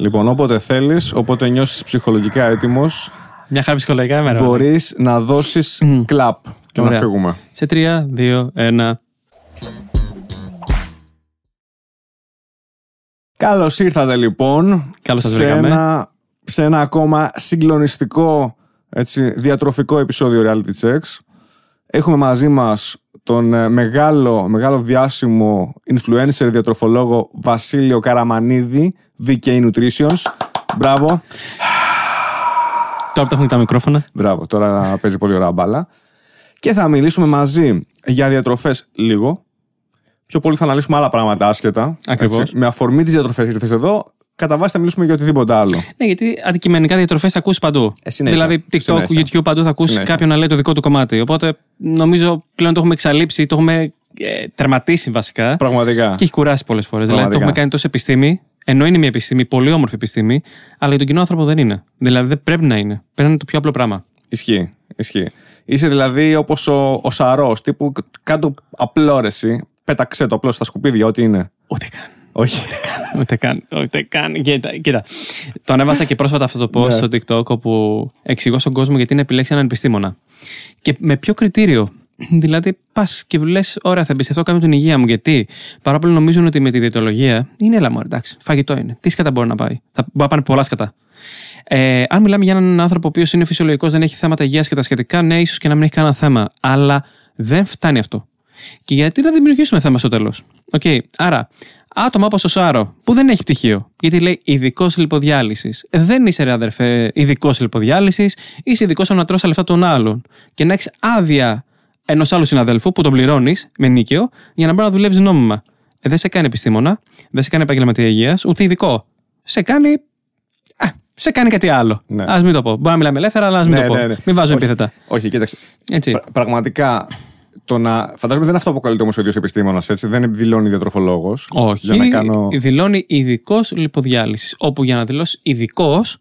Λοιπόν, όποτε θέλεις, όποτε νιώσεις ψυχολογικά έτοιμος. Μια χαρά ψυχολογικά ημέρα. Μπορείς να δώσεις κλαπ και ωραία, να φύγουμε. Σε 3, 2, 1. Καλώς ήρθατε λοιπόν. Καλώς σας βρήκαμε. Σε ένα ακόμα συγκλονιστικό, έτσι, διατροφικό επεισόδιο Reality Checks. Έχουμε μαζί μας τον μεγάλο διάσημο influencer διατροφολόγο Βασίλειο Καραμανίδη, VK Nutrition. Μπράβο. Τώρα που έχουν τα μικρόφωνα. Μπράβο, τώρα παίζει πολύ ωραία μπάλα. Και θα μιλήσουμε μαζί για διατροφές λίγο. Πιο πολύ θα αναλύσουμε άλλα πράγματα άσχετα. Ακριβώς. Με αφορμή τις διατροφές ήρθες εδώ. Κατά βάση θα μιλήσουμε για οτιδήποτε άλλο. Ναι, γιατί αντικειμενικά διατροφές θα ακούσεις παντού. Δηλαδή, TikTok, συνέχεια, YouTube, παντού θα ακούσεις κάποιον να λέει το δικό του κομμάτι. Οπότε, νομίζω πλέον το έχουμε εξαλείψει, το έχουμε τερματίσει βασικά. Πραγματικά. Και έχει κουράσει πολλές φορές. Δηλαδή, το έχουμε κάνει τόσο επιστήμη, ενώ είναι μια επιστήμη, πολύ όμορφη επιστήμη, αλλά για τον κοινό άνθρωπο δεν είναι. Δηλαδή, δεν πρέπει να είναι. Πρέπει να είναι το πιο απλό πράγμα. Ισχύει. Είσαι δηλαδή όπως ο σαρός, τύπου κάτω απλόρεση, πέταξε το απλώς στα σκουπίδια, ό,τι είναι. Ούτε καν. Όχι. Ούτε καν. Κοίτα. Το ανέβασα και πρόσφατα αυτό το post στο TikTok, όπου εξηγώ στον κόσμο γιατί να επιλέξει έναν επιστήμονα. Και με ποιο κριτήριο. Δηλαδή, πας και λες, ωραία, θα εμπιστευτώ κάποιον την υγεία μου. Γιατί παράπλευρο νομίζουν ότι με τη διαιτολογία είναι έλα μου, εντάξει, φαγητό είναι. Τι σκατά μπορεί να πάει. Θα μπορεί να πάνε πολλά σκατά. Αν μιλάμε για έναν άνθρωπο ο οποίος είναι φυσιολογικός, δεν έχει θέματα υγείας και τα σχετικά, ναι, ίσως και να μην έχει κανένα θέμα. Αλλά δεν φτάνει αυτό. Και γιατί να δημιουργήσουμε θέμα στο τέλος. Okay. Άρα, άτομα όπως ο Σάρο, που δεν έχει πτυχίο, γιατί λέει ειδικός λιποδιάλυσης. Δεν είσαι, ρε αδερφέ, ειδικός λιποδιάλυσης, είσαι ειδικός να τρως τα λεφτά των άλλων και να έχεις άδεια ενός άλλου συναδέλφου που τον πληρώνεις με νίκαιο για να μπορεί να δουλεύεις νόμιμα. Δεν σε κάνει επιστήμονα, δεν σε κάνει επαγγελματία υγείας, ούτε ειδικό. Σε κάνει κάτι άλλο. Ναι. Ας μην το πω. Μπορεί να μιλάμε ελεύθερα, αλλά ας μην το πω. Μην βάζω επίθετα. Όχι, κοίταξε. Πραγματικά. Φαντάζομαι δεν αυτοαποκαλείται όμως ο ίδιος επιστήμονας, έτσι. Δεν δηλώνει διατροφολόγος. Όχι. Δηλώνει ειδικός λιποδιάλυσης. Όπου για να δηλώσει ειδικός,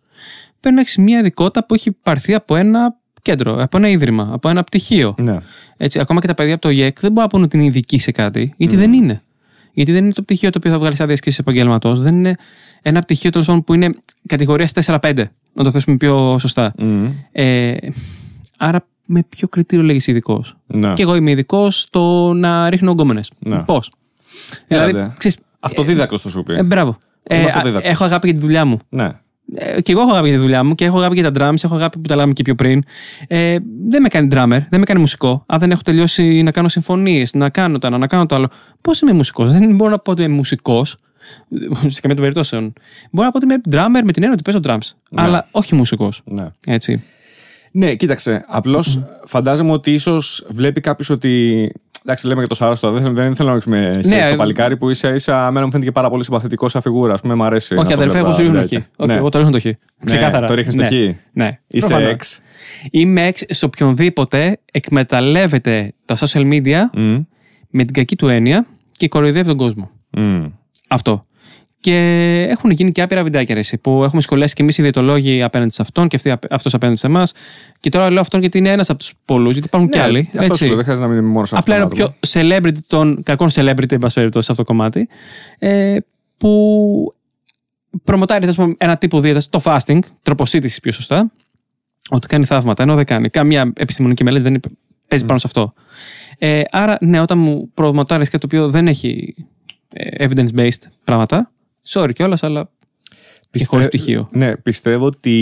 πρέπει να έχει μια ειδικότητα που έχει πάρθει από ένα κέντρο, από ένα ίδρυμα, από ένα πτυχίο. Ναι. Έτσι, ακόμα και τα παιδιά από το ΙΕΚ δεν μπορούν να πούνε ότι είναι ειδικοί σε κάτι, γιατί δεν είναι. Γιατί δεν είναι το πτυχίο το οποίο θα βγάλει άδεια άσκηση επαγγελματός. Δεν είναι ένα πτυχίο τέλος πάντων που είναι κατηγορίας 4-5, να το θέσουμε πιο σωστά. Άρα. Με ποιο κριτήριο λέγεις ειδικός. Ναι. Και εγώ είμαι ειδικός στο να ρίχνω γκόμενες. Ναι. Πώς. Δηλαδή, αυτοδίδακτος το σου πει. Μπράβο. Έχω αγάπη για τη δουλειά μου. Ναι. Και εγώ έχω αγάπη για τη δουλειά μου και έχω αγάπη για τα drums. Έχω αγάπη που τα λέγαμε και πιο πριν. Δεν με κάνει drummer, δεν με κάνει μουσικό. Αν δεν έχω τελειώσει να κάνω συμφωνίες, να κάνω το ένα, να κάνω το άλλο. Πώς είμαι μουσικός. Δεν μπορώ να πω ότι είμαι μουσικός. Σε καμία των περιπτώσεων. Μπορώ να πω ότι είμαι drummer με την έννοια ότι παίζω drums. Ναι. Αλλά όχι μουσικός. Ναι. Έτσι. Ναι, κοίταξε. Απλώς φαντάζομαι ότι ίσως βλέπει κάποιος ότι. Εντάξει, λέμε για το Σάρο στο αδέσιο, δεν θέλω να ρίξουμε χέρι στο παλικάρι που ίσα-ίσα εμένα μου φαίνεται και πάρα πολύ συμπαθητικό σαν φιγούρα. Α πούμε, μου αρέσει. Όχι, αδερφέ, εγώ σου ρίχνω το χ. Εγώ το ρίχνω το χ. Ξεκάθαρα. Το ρίχνει το χ. Ναι. Είσαι εξ. Είμαι εξ σε οποιονδήποτε εκμεταλλεύεται τα social media με την κακή του έννοια και κοροϊδεύει τον κόσμο. Αυτό. Και έχουν γίνει και άπειρα βιντεάκια ρεσί, που έχουμε σχολιάσει και εμείς οι διαιτολόγοι απέναντι σε αυτόν και αυτός απέναντι σε εμάς. Και τώρα λέω αυτόν γιατί είναι ένας από τους πολλούς, γιατί υπάρχουν και άλλοι. Αυτό σου λέω, δεν χρειάζεται να μην είμαι μόνος αυτόν. Απλά είναι ο πιο celebrity των κακών celebrity, εν πάση περιπτώσει, σε αυτό το κομμάτι. Που προμοτάρει ένα τύπο δίαιτας, το fasting, τροποσύτησης πιο σωστά, ότι κάνει θαύματα, ενώ δεν κάνει. Καμία επιστημονική μελέτη δεν παίζει πάνω σε αυτό. Άρα, ναι, όταν μου προμοτάρει κάτι το οποίο δεν έχει evidence-based πράγματα. Sorry κιόλας, αλλά χωρίς πτυχίο. Ναι, πιστεύω ότι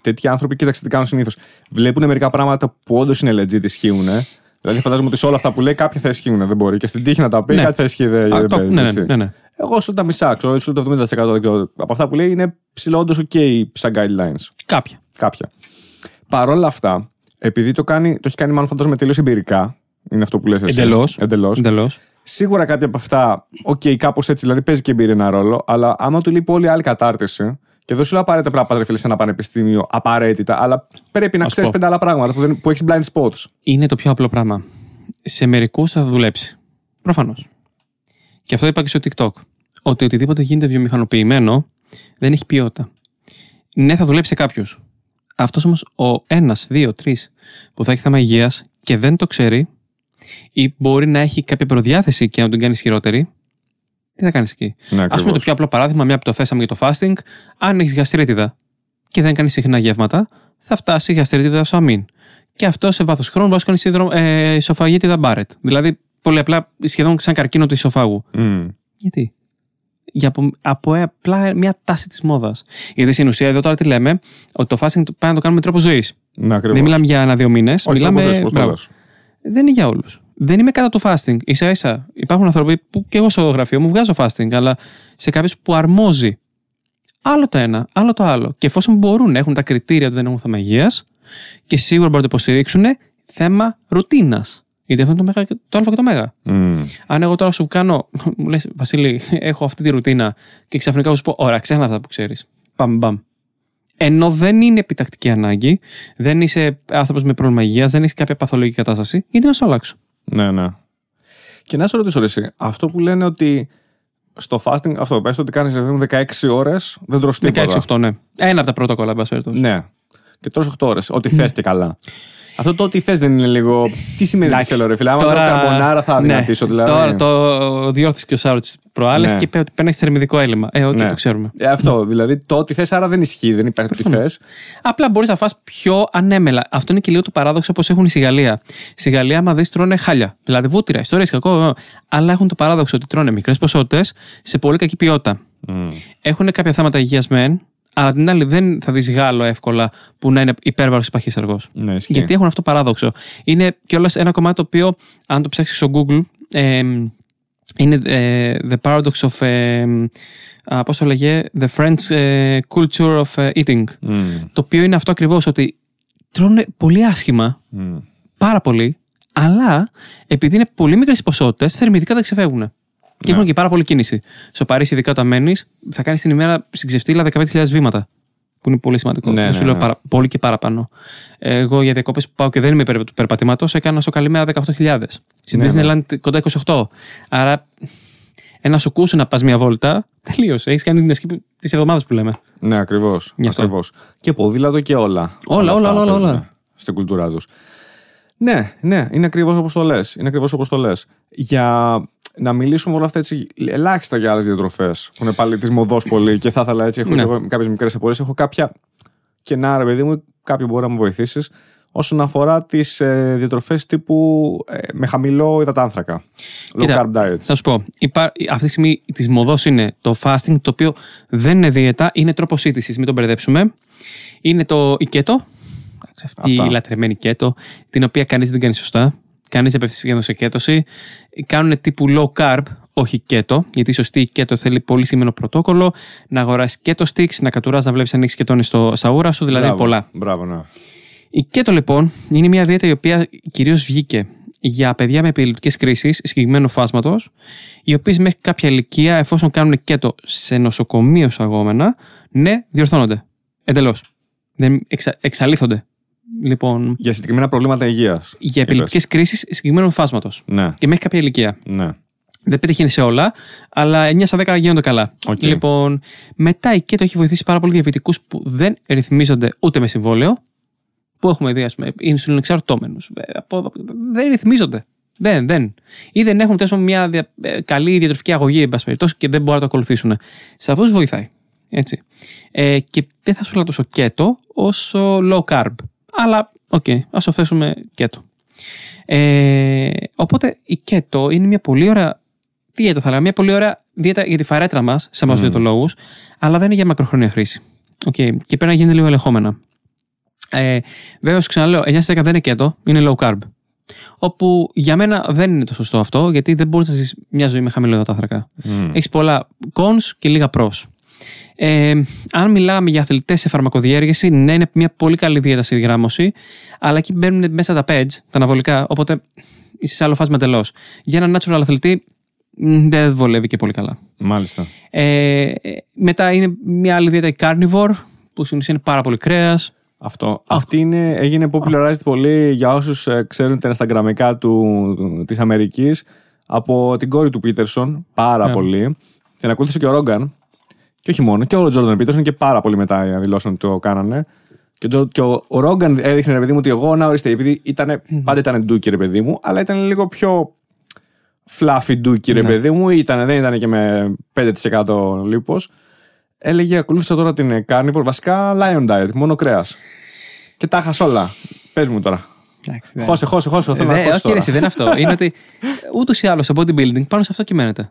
τέτοιοι άνθρωποι, κοίταξε τι κάνουν συνήθως. Βλέπουν μερικά πράγματα που όντως είναι legit, ισχύουν. Δηλαδή, φαντάζομαι ότι σε όλα αυτά που λέει κάποια θα ισχύουν. Δεν μπορεί και στην τύχη να τα πει, κάτι θα ισχύει. Ναι. Εγώ σου τα μισά, ξέρω, σου το 70% από αυτά που λέει είναι ψηλό, όντως ok, σαν guidelines. Κάποια. Παρ' όλα αυτά, επειδή το έχει κάνει μάλλον φαντάζομαι τελείως εμπειρικά. Είναι αυτό που λες εσύ. Εντελώς. Σίγουρα κάτι από αυτά, κάπως έτσι, δηλαδή παίζει και εμπειρία ένα ρόλο, αλλά άμα του λείπει όλη άλλη κατάρτιση, και δεν σου λέω απαραίτητα πρέπει να πας, φίλε, σε ένα πανεπιστήμιο, απαραίτητα, αλλά πρέπει να ξέρεις 5 άλλα πράγματα που έχεις blind spots. Είναι το πιο απλό πράγμα. Σε μερικούς θα δουλέψει. Προφανώς. Και αυτό είπα και στο TikTok. Ότι οτιδήποτε γίνεται βιομηχανοποιημένο δεν έχει ποιότητα. Ναι, θα δουλέψει κάποιος. Αυτός όμως ο 1, 2, 3 που θα έχει θέμα υγείας και δεν το ξέρει. Ή μπορεί να έχει κάποια προδιάθεση και να τον κάνει χειρότερη, τι θα κάνεις εκεί. Ας πούμε το πιο απλό παράδειγμα, μια που το θέσαμε για το fasting, αν έχεις γαστρίτιδα και δεν κάνεις συχνά γεύματα, θα φτάσει η γαστρίτιδα στο αμήν. Και αυτό σε βάθος χρόνου μπορεί να κάνει ισοφαγίτιδα Μπάρετ. Δηλαδή, πολύ απλά, σχεδόν σαν καρκίνο του ισοφάγου. Mm. Γιατί? Για από απλά μια τάση της μόδας. Γιατί στην ουσία, εδώ τώρα τι λέμε, ότι το fasting πάει να το κάνουμε τρόπο ζωής. Δεν μιλάμε για 1-2 μήνες. Δεν είναι για όλους. Δεν είμαι κατά το fasting. Ίσα-ίσα υπάρχουν άνθρωποι που και εγώ στο γραφείο μου βγάζω fasting, αλλά σε κάποιους που αρμόζει άλλο το ένα, άλλο το άλλο. Και εφόσον μπορούν, έχουν τα κριτήρια του, δεν έχουν θέμα υγείας και σίγουρα μπορούν να το υποστηρίξουν, θέμα ρουτίνας. Γιατί αυτό είναι το α και το μέγα. Mm. Αν εγώ τώρα σου κάνω, μου λες, Βασίλη, έχω αυτή τη ρουτίνα και ξαφνικά σου πω, ωραία, ξέχνα αυτά που ξέρεις. Παμπαμ. Ενώ δεν είναι επιτακτική ανάγκη, δεν είσαι άνθρωπος με πρόβλημα υγείας, δεν έχεις κάποια παθολογική κατάσταση, γιατί να σου αλλάξω. Ναι, ναι. Και να σου ρωτήσω, εσύ, αυτό που λένε ότι στο fasting, αυτό πες ότι κάνεις 16 ώρες, δεν τρως τίποτα. 16-8, ναι. Ένα από τα πρωτόκολλα, μπας περιπτώσει. Ναι. Και τρως 8 ώρες, ό,τι θες και καλά. Αυτό το ότι θες δεν είναι λίγο. Τι σημαίνει ότι θέλω, ρε φίλε? Άμα τώρα καρμπονάρα θα δυνατήσω, δηλαδή. Τώρα το διόρθωσε και ο Σάρο τις προάλλες και είπε ότι παίρνει θερμιδικό έλλειμμα. Ότι το ξέρουμε. Αυτό. Δηλαδή το ότι θες άρα δεν ισχύει, δεν υπάρχει τι θες. Απλά μπορείς να φας πιο ανέμελα. Αυτό είναι και λίγο το παράδοξο όπως έχουν στη Γαλλία. Στη Γαλλία, άμα δεις, τρώνε χάλια. Δηλαδή βούτυρα, ιστορίες, κακό. Αλλά έχουν το παράδοξο ότι τρώνε μικρές ποσότητες σε πολύ κακή ποιότητα. Έχουν κάποια θέματα υγείας μεν. Αλλά την άλλη, δεν θα δεις Γάλλο εύκολα που να είναι υπέρβαρος παχής αργός. Ναι, γιατί έχουν αυτό το παράδοξο. Είναι κιόλας ένα κομμάτι το οποίο, αν το ψάξεις στο Google, είναι the paradox of. Πώς το λέγε, the French culture of eating. Mm. Το οποίο είναι αυτό ακριβώς, ότι τρώνε πολύ άσχημα, πάρα πολύ, αλλά επειδή είναι πολύ μικρές οι ποσότητες, θερμιδικά δεν ξεφεύγουν. Και έχουν και πάρα πολύ κίνηση. Στο Παρίσι, ειδικά όταν μένεις, θα κάνεις την ημέρα στην ξεφτύλα 15.000 βήματα. Που είναι πολύ σημαντικό. Ναι, σου λέω πολύ και παραπάνω. Εγώ για διακοπές που πάω και δεν είμαι περίπου του περπατήματος, έκανα στο καλή μέρα 18.000. Στην Disneyland κοντά 28. Άρα, ένα σου κούσου να πας μια βόλτα, τελείωσε. Έχεις κάνει την ασκή της εβδομάδας που λέμε. Ναι, ακριβώς. Και ποδήλατο και όλα. Όλα. Στην κουλτούρα τους. Ναι, είναι ακριβώς όπως το λες. Για να μιλήσουμε όλα αυτά έτσι ελάχιστα για άλλες διατροφές που είναι πάλι της μοδός πολύ και θα ήθελα έτσι. Έχω κάποιες μικρές απορίες, έχω κάποια κενά, ρε παιδί μου, κάποιο μπορεί να μου βοηθήσεις όσον αφορά τις διατροφές τύπου με χαμηλό υδατάνθρακα. Low carb diets. Θα σου πω, αυτή τη στιγμή της μοδός είναι το fasting, το οποίο δεν είναι δίαιτα, είναι τρόπος ήτησης, μην τον μπερδέψουμε. Είναι το κέτο, η λατρεμένη κέτο, την οποία κανείς δεν κάνει σωστά. Κανείς απευθύνεται σε κέτωση. Κάνουν τύπου low carb, όχι κέτο. Γιατί η σωστή κέτο θέλει πολύ σημαντικό πρωτόκολλο. Να αγοράσεις κέτο sticks, να κατουράς, να βλέπεις αν έχεις κετώνεις στα ούρα σου. Δηλαδή πολλά. Μπράβο, ναι. Η κέτο λοιπόν είναι μια δίαιτα η οποία κυρίως βγήκε για παιδιά με επιληπτικές κρίσεις συγκεκριμένου φάσματος, οι οποίες μέχρι κάποια ηλικία, εφόσον κάνουν κέτο σε νοσοκομείο εισαγόμενα, ναι, διορθώνονται. Εντελώς. Εξαλείφονται. Λοιπόν, για συγκεκριμένα προβλήματα υγείας. Για επιληπτικές κρίσεις συγκεκριμένου φάσματος. Ναι. Και μέχρι κάποια ηλικία. Ναι. Δεν πετύχει σε όλα, αλλά 9 στα 10 γίνονται καλά. Okay. Λοιπόν, μετά η κέτο έχει βοηθήσει πάρα πολλοί διαβητικούς που δεν ρυθμίζονται ούτε με συμβόλαιο. Που έχουμε δει, ας πούμε, ινσουλινοεξαρτώμενους. Δεν ρυθμίζονται. Ή δεν έχουν τέλος πάντων μια καλή διατροφική αγωγή, εν πάση περιπτώσει, και δεν μπορούν να το ακολουθήσουν. Σε αυτούς βοηθάει. Έτσι. Και δεν θα σου λέω τόσο κέτο όσο low carb. Αλλά, ας το θέσουμε κέτο. Οπότε, η κέτο είναι μια πολύ ωραία δίαιτα, θα λέγαμε. Μια πολύ ωραία δίαιτα για τη φαρέτρα μας, σε εμάς διαιτολόγους, αλλά δεν είναι για μακροχρόνια χρήση. Και πρέπει να γίνεται λίγο ελεγχόμενα. Βέβαια, σου ξαναλέω, 9-10 δεν είναι κέτο, είναι low carb. Όπου για μένα δεν είναι το σωστό αυτό, γιατί δεν μπορείς να ζεις μια ζωή με χαμηλό υδατάνθρακα. Έχεις πολλά cons και λίγα pros. Αν μιλάμε για αθλητές σε φαρμακοδιέργεση, ναι, είναι μια πολύ καλή δίαιτα στη γράμμωση, αλλά εκεί μπαίνουν μέσα τα PEDs, τα αναβολικά, οπότε είσαι σε άλλο φάσμα τελώς. Για έναν natural αθλητή δεν βολεύει και πολύ καλά. Μάλιστα. Μετά είναι μια άλλη δίαιτα, η carnivore, που στην ουσία είναι πάρα πολύ κρέας. Αυτή έγινε popularized πολύ για όσους ξέρουν τα Instagramικά της Αμερικής, από την κόρη του Πίτερσον, πάρα πολύ. Την ακολούθησε και ο Ρόγκαν. Και όχι μόνο, και ο Τζόρνταν Πίτερσον και πάρα πολύ μετά οι δηλώσεις το κάνανε. Και ο Ρόγκαν έδειχνε, ρε παιδί μου, ότι εγώ να ορίστε, επειδή πάντα ήταν ντούκι, ρε παιδί μου, αλλά ήταν λίγο πιο φλάφι ντούκι, ρε παιδί μου, ήταν, δεν ήταν και με 5% λίπος. Έλεγε ακολούθησα τώρα την carnivore, βασικά lion diet, μόνο κρέας. Και τα έχασα όλα. Πες μου τώρα. Χώσε, θέλω να χώσω. Όχι, δεν είναι αυτό. Είναι ότι ούτως ή άλλως το bodybuilding πάνω σε αυτό κυμαίνεται.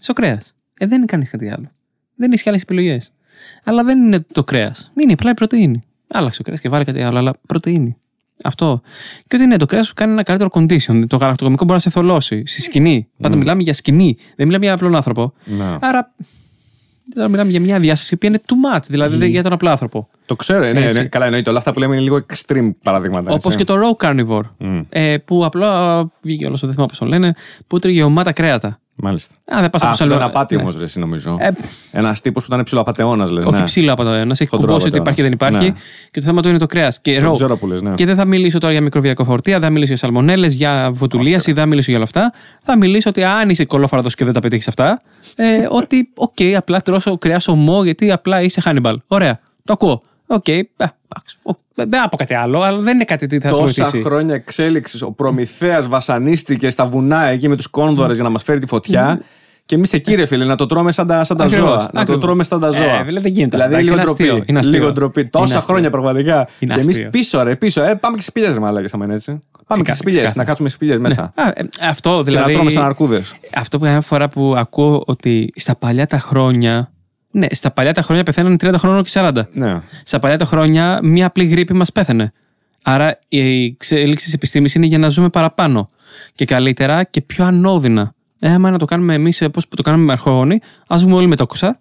Στο κρέας. Δεν κάνει κάτι άλλο. Δεν έχει κι άλλες επιλογές. Αλλά δεν είναι το κρέας. Είναι απλά η πρωτεΐνη. Άλλαξε ο κρέας και βάλε κάτι άλλο, αλλά πρωτεΐνη. Αυτό. Και ότι ναι, το κρέας σου κάνει ένα καλύτερο condition. Το γαλακτοκομικό μπορεί να σε θολώσει στη σκηνή. Πάντα μιλάμε για σκηνή. Δεν μιλάμε για απλό άνθρωπο. Άρα. Τώρα μιλάμε για μια διάσταση που είναι too much, δηλαδή για τον απλό άνθρωπο. Το ξέρω, ναι, καλά εννοείται. Όλα αυτά που λέμε είναι λίγο extreme παραδείγματα. Όπως και το raw carnivore. Που απλά βγήκε όλο, δεν θυμάμαι πώς το λένε, που τρώγε γεμάτα κρέατα. Μάλιστα. Αυτό είναι απάτη όμως, ρε, νομίζω. Ένας τύπος που ήταν ψιλοαπατεώνας, λες. Όχι ψιλοαπατεώνας, έχει κουμπώσει ότι υπάρχει δεν υπάρχει. Και το θέμα του είναι το κρέας. Και δεν θα μιλήσω τώρα για μικροβιακό φορτία, δεν θα μιλήσω για σαλμονέλες, για βοτουλίαση, δεν θα μιλήσω για όλα αυτά. Θα μιλήσω ότι αν είσαι κολόφαρδος και δεν τα πετύχεις αυτά, ότι οκ, απλά τρώσω κρέας ομό γιατί απλά είσαι Hannibal. Ωραία, το ακούω. Δεν από κάτι άλλο, αλλά δεν είναι κάτι τι θα σου βοηθήσει. Τόσα χρόνια εξέλιξης, ο Προμηθέας βασανίστηκε στα βουνά εκεί με τους κόνδωρες για να μας φέρει τη φωτιά. Και εμείς εκεί, ρε φίλε, να το τρώμε σαν τα ζώα. Να το τρώμε σαν τα ζώα. Δεν γίνεται. Δηλαδή, λίγο ντροπή. Τόσα χρόνια πραγματικά. Και εμείς πίσω, ρε, πίσω. Πάμε και στις σπηλιές, μάλλον, σαν έτσι. Πάμε και στις σπηλιές, να κάτσουμε στις σπηλιές μέσα. Αυτό δηλαδή. Να τρώμε σαν αρκούδες. Αυτό που μια φορά που ακούω ότι στα παλιά τα χρόνια. Ναι, στα παλιά τα χρόνια πεθαίνανε 30 χρόνων και 40. Ναι. Στα παλιά τα χρόνια μία απλή γρήπη μας πέθανε. Άρα η εξέλιξη της επιστήμης είναι για να ζούμε παραπάνω και καλύτερα και πιο ανώδυνα. Άμα να το κάνουμε εμείς όπως που το κάνουμε με αρχογόνη, ας ζούμε όλοι με τόξα.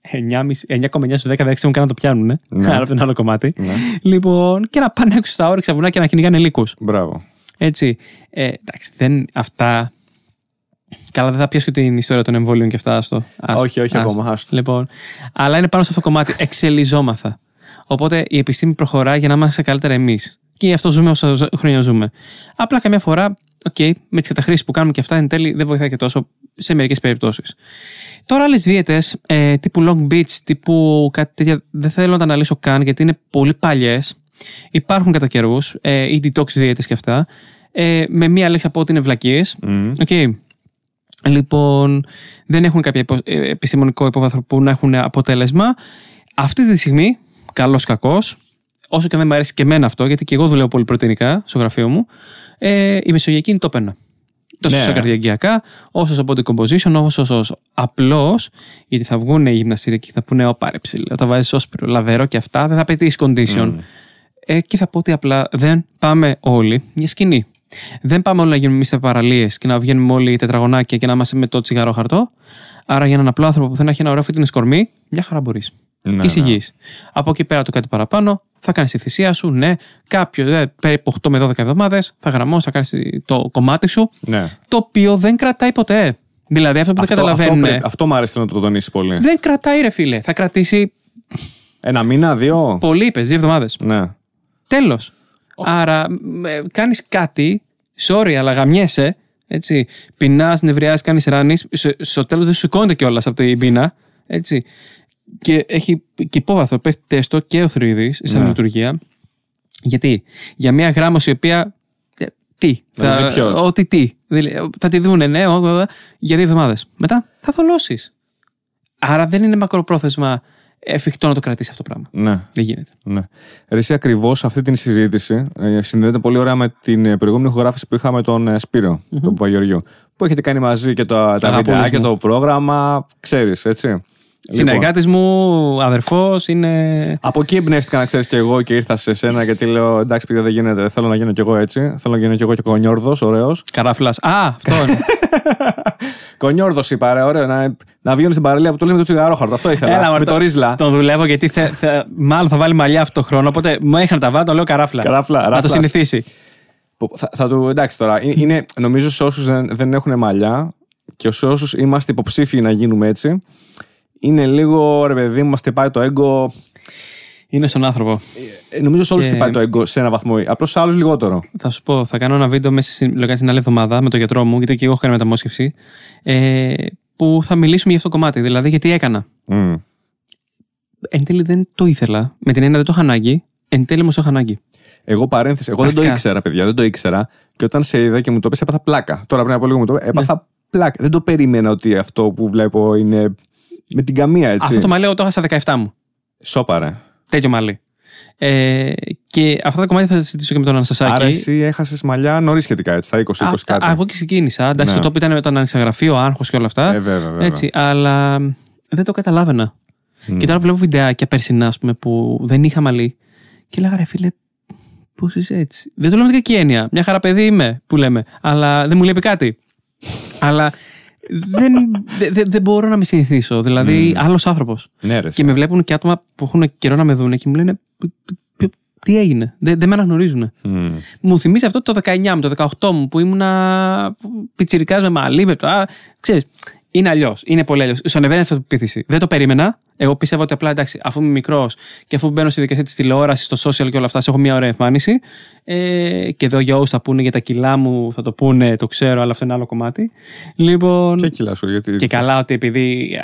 9,9 στου 10 δεν ξέρουν καν να το πιάνουν. Άρα από ένα άλλο κομμάτι. Ναι. Λοιπόν, και να πάνε έξω στα όρεξα βουνά και να κυνηγάνε λύκους. Μπράβο. Έτσι. Εντάξει, δεν αυτά. Καλά, δεν θα πιάσω και την ιστορία των εμβόλιων και αυτά. Όχι, ακόμα. Λοιπόν, αλλά είναι πάνω σε αυτό το κομμάτι. Εξελιζόμαθα. Οπότε η επιστήμη προχωρά για να είμαστε καλύτερα εμείς. Και γι' αυτό ζούμε όσα χρόνια ζούμε. Απλά καμιά φορά, με τις καταχρήσεις που κάνουμε και αυτά, εν τέλει δεν βοηθάει και τόσο σε μερικές περιπτώσεις. Τώρα, άλλες δίαιτες τύπου Long Beach, τύπου κάτι τέτοια, δεν θέλω να τα αναλύσω καν γιατί είναι πολύ παλιές. Υπάρχουν κατά καιρούς οι detox δίαιτες και αυτά. Με μία λέξη από ότι είναι βλακίες. Λοιπόν, δεν έχουν κάποιο επιστημονικό υπόβαθρο που να έχουν αποτέλεσμα. Αυτή τη στιγμή, καλός κακός, όσο και δεν μου αρέσει και εμένα αυτό, γιατί και εγώ δουλεύω πολύ πρωτεϊνικά στο γραφείο μου, η μεσογειακή είναι το πένα. Τόσο στα καρδιαγγειακά, όσο στο body composition, όσο απλώς, γιατί θα βγουν οι γυμναστήρια και θα πούνε πάρε ψηλά, τα βάζεις όσπυρο, λαδερό και αυτά, δεν θα πετύχεις condition. Και θα πω ότι απλά δεν πάμε όλοι μια σκηνή. Δεν πάμε όλοι να γίνουμε εμείς σε παραλίες και να βγαίνουμε όλοι τετραγωνάκια και να είμαστε με το τσιγάρο χαρτό. Άρα, για έναν απλό άνθρωπο που θέλει να έχει ένα ωραίο φίτινες κορμί, μια χαρά μπορείς. Είσαι υγιής. Από εκεί πέρα το κάτι παραπάνω, θα κάνεις τη θυσία σου. Ναι, κάποιο περίπου 8 με 12 εβδομάδες θα γραμμώσεις, θα κάνεις το κομμάτι σου. Ναι. Το οποίο δεν κρατάει ποτέ. Δηλαδή, αυτό που δεν καταλαβαίνουμε. Αυτό μου άρεσε να το τονίσεις πολύ. Δεν κρατάει, ρε φίλε. Θα κρατήσει. Ένα μήνα, δύο. Πολύ είπες, 2 εβδομάδες. Ναι. Τέλος. Άρα κάνεις κάτι, sorry, αλλά γαμιέσαι, έτσι, πεινάς, νευριάζεις, κάνεις ράνεις, στο τέλος δεν σου σηκώνεται κιόλας από την πείνα, έτσι, και έχει και υπόβαθρο, πέφτει τέστο και ο θηροειδής σαν λειτουργία. Γιατί, για μια γράμμωση η οποία, θα τη δούνε, για 2 εβδομάδες. Μετά θα θολώσεις. Άρα δεν είναι μακροπρόθεσμα εφικτό να το κρατήσει αυτό το πράγμα. Ναι. Δεν γίνεται. Ναι. Εσύ ακριβώς αυτή την συζήτηση συνδέεται πολύ ωραία με την προηγούμενη ηχογράφηση που είχαμε τον Σπύρο, τον Παγεωργίου, που έχετε κάνει μαζί και τα βιντεά και το πρόγραμμα. Ξέρεις, έτσι. Συνεργάτης μου, αδερφός, είναι. Από εκεί εμπνεύστηκα να ξέρεις και εγώ και ήρθα σε σένα γιατί λέω εντάξει, παιδιά, δεν γίνεται. Θέλω να γίνω κι εγώ έτσι. Θέλω να γίνω κι εγώ και κονιόρδος, ωραίος. Καράφλας. Αυτό είναι. Κονιόρδος είπα, ρε, ωραίο. Να βγαίνουν στην παραλία που το λέμε το τσιγαρόχαρτο. Αυτό ήθελα. Με το ρίζλα. Τον δουλεύω γιατί μάλλον θα βάλει μαλλιά αυτό το χρόνο. Οπότε μου έχει να τα βάλει, το λέω καράφλα. Να το συνηθίσει. Εντάξει τώρα. Είναι, νομίζω σε όσους δεν έχουν μαλλιά και σε όσους είμαστε υποψήφοι να γίνουμε έτσι. Είναι λίγο, ρε παιδί μου, μας τυπάει το έγκο. Είναι στον άνθρωπο. Νομίζω σε όλους τυπάει το έγκο σε ένα βαθμό. Απλώς σε άλλους λιγότερο. Θα σου πω, θα κάνω ένα βίντεο μέσα στην άλλη εβδομάδα με τον γιατρό μου, γιατί και εγώ έχω κάνει μεταμόσχευση. Που θα μιλήσουμε για αυτό το κομμάτι. Δηλαδή, γιατί έκανα. Εν τέλει δεν το ήθελα. Με την έννοια δεν το είχα ανάγκη. Εν τέλει όμως το είχα ανάγκη. Εγώ παρένθεση. Εγώ δεν το ήξερα, παιδιά. Δεν το ήξερα. Και όταν σε είδα και μου το πες, έπαθα πλάκα. Τώρα πριν από λίγο μου το πες, έπαθα πλάκα. Δεν το περίμενα ότι αυτό που βλέπω είναι με την καμία, έτσι. Αυτό το μαλλί το είχα στα 17 μου. Σόπαρε. Τέτοιο μαλλί. Και αυτά τα κομμάτια θα συζητήσω και με τον Αναστασάκη. Άρα εσύ έχασες μαλλιά νωρίς σχετικά, έτσι, στα 20-20 κάτι. Εγώ και ξεκίνησα. Εντάξει, ναι. Το τόπο ήταν όταν άνοιξα γραφείο, άγχος και όλα αυτά. Βέβαια. Έτσι, αλλά δεν το καταλάβαινα. Mm. Και τώρα βλέπω βιντεάκια περσινά, ας πούμε, που δεν είχα μαλλί. Και λέγα, ρε φίλε, πώς είσαι έτσι. Δεν το λέω με κακή έννοια. Μια χαρά παιδί είμαι, που λέμε. Αλλά δεν μου λείπει κάτι. Αλλά δεν μπορώ να με συνηθίσω. Δηλαδή, άλλος άνθρωπος. Ναι, και με βλέπουν και άτομα που έχουν καιρό να με δουν και μου λένε, τι έγινε. Δεν με αναγνωρίζουν. Mm. Μου θυμίζει αυτό το 19 μου, το 18 μου, που ήμουνα πιτσιρικάς με μαλλί. Ξέρεις, είναι αλλιώς. Είναι πολύ αλλιώς. Σου ανεβαίνει αυτή η πεποίθηση. Δεν το περίμενα. Εγώ πίστευα ότι απλά, εντάξει, αφού είμαι μικρός και αφού μπαίνω στη δικασία της τηλεόρασης, στο social και όλα αυτά, έχω μια ωραία εμφάνιση. Και εδώ για όσους θα πούνε για τα κιλά μου, θα το πούνε, το ξέρω, αλλά αυτό είναι άλλο κομμάτι. Λοιπόν. Και κιλά σου, γιατί. Και καλά, ότι επειδή.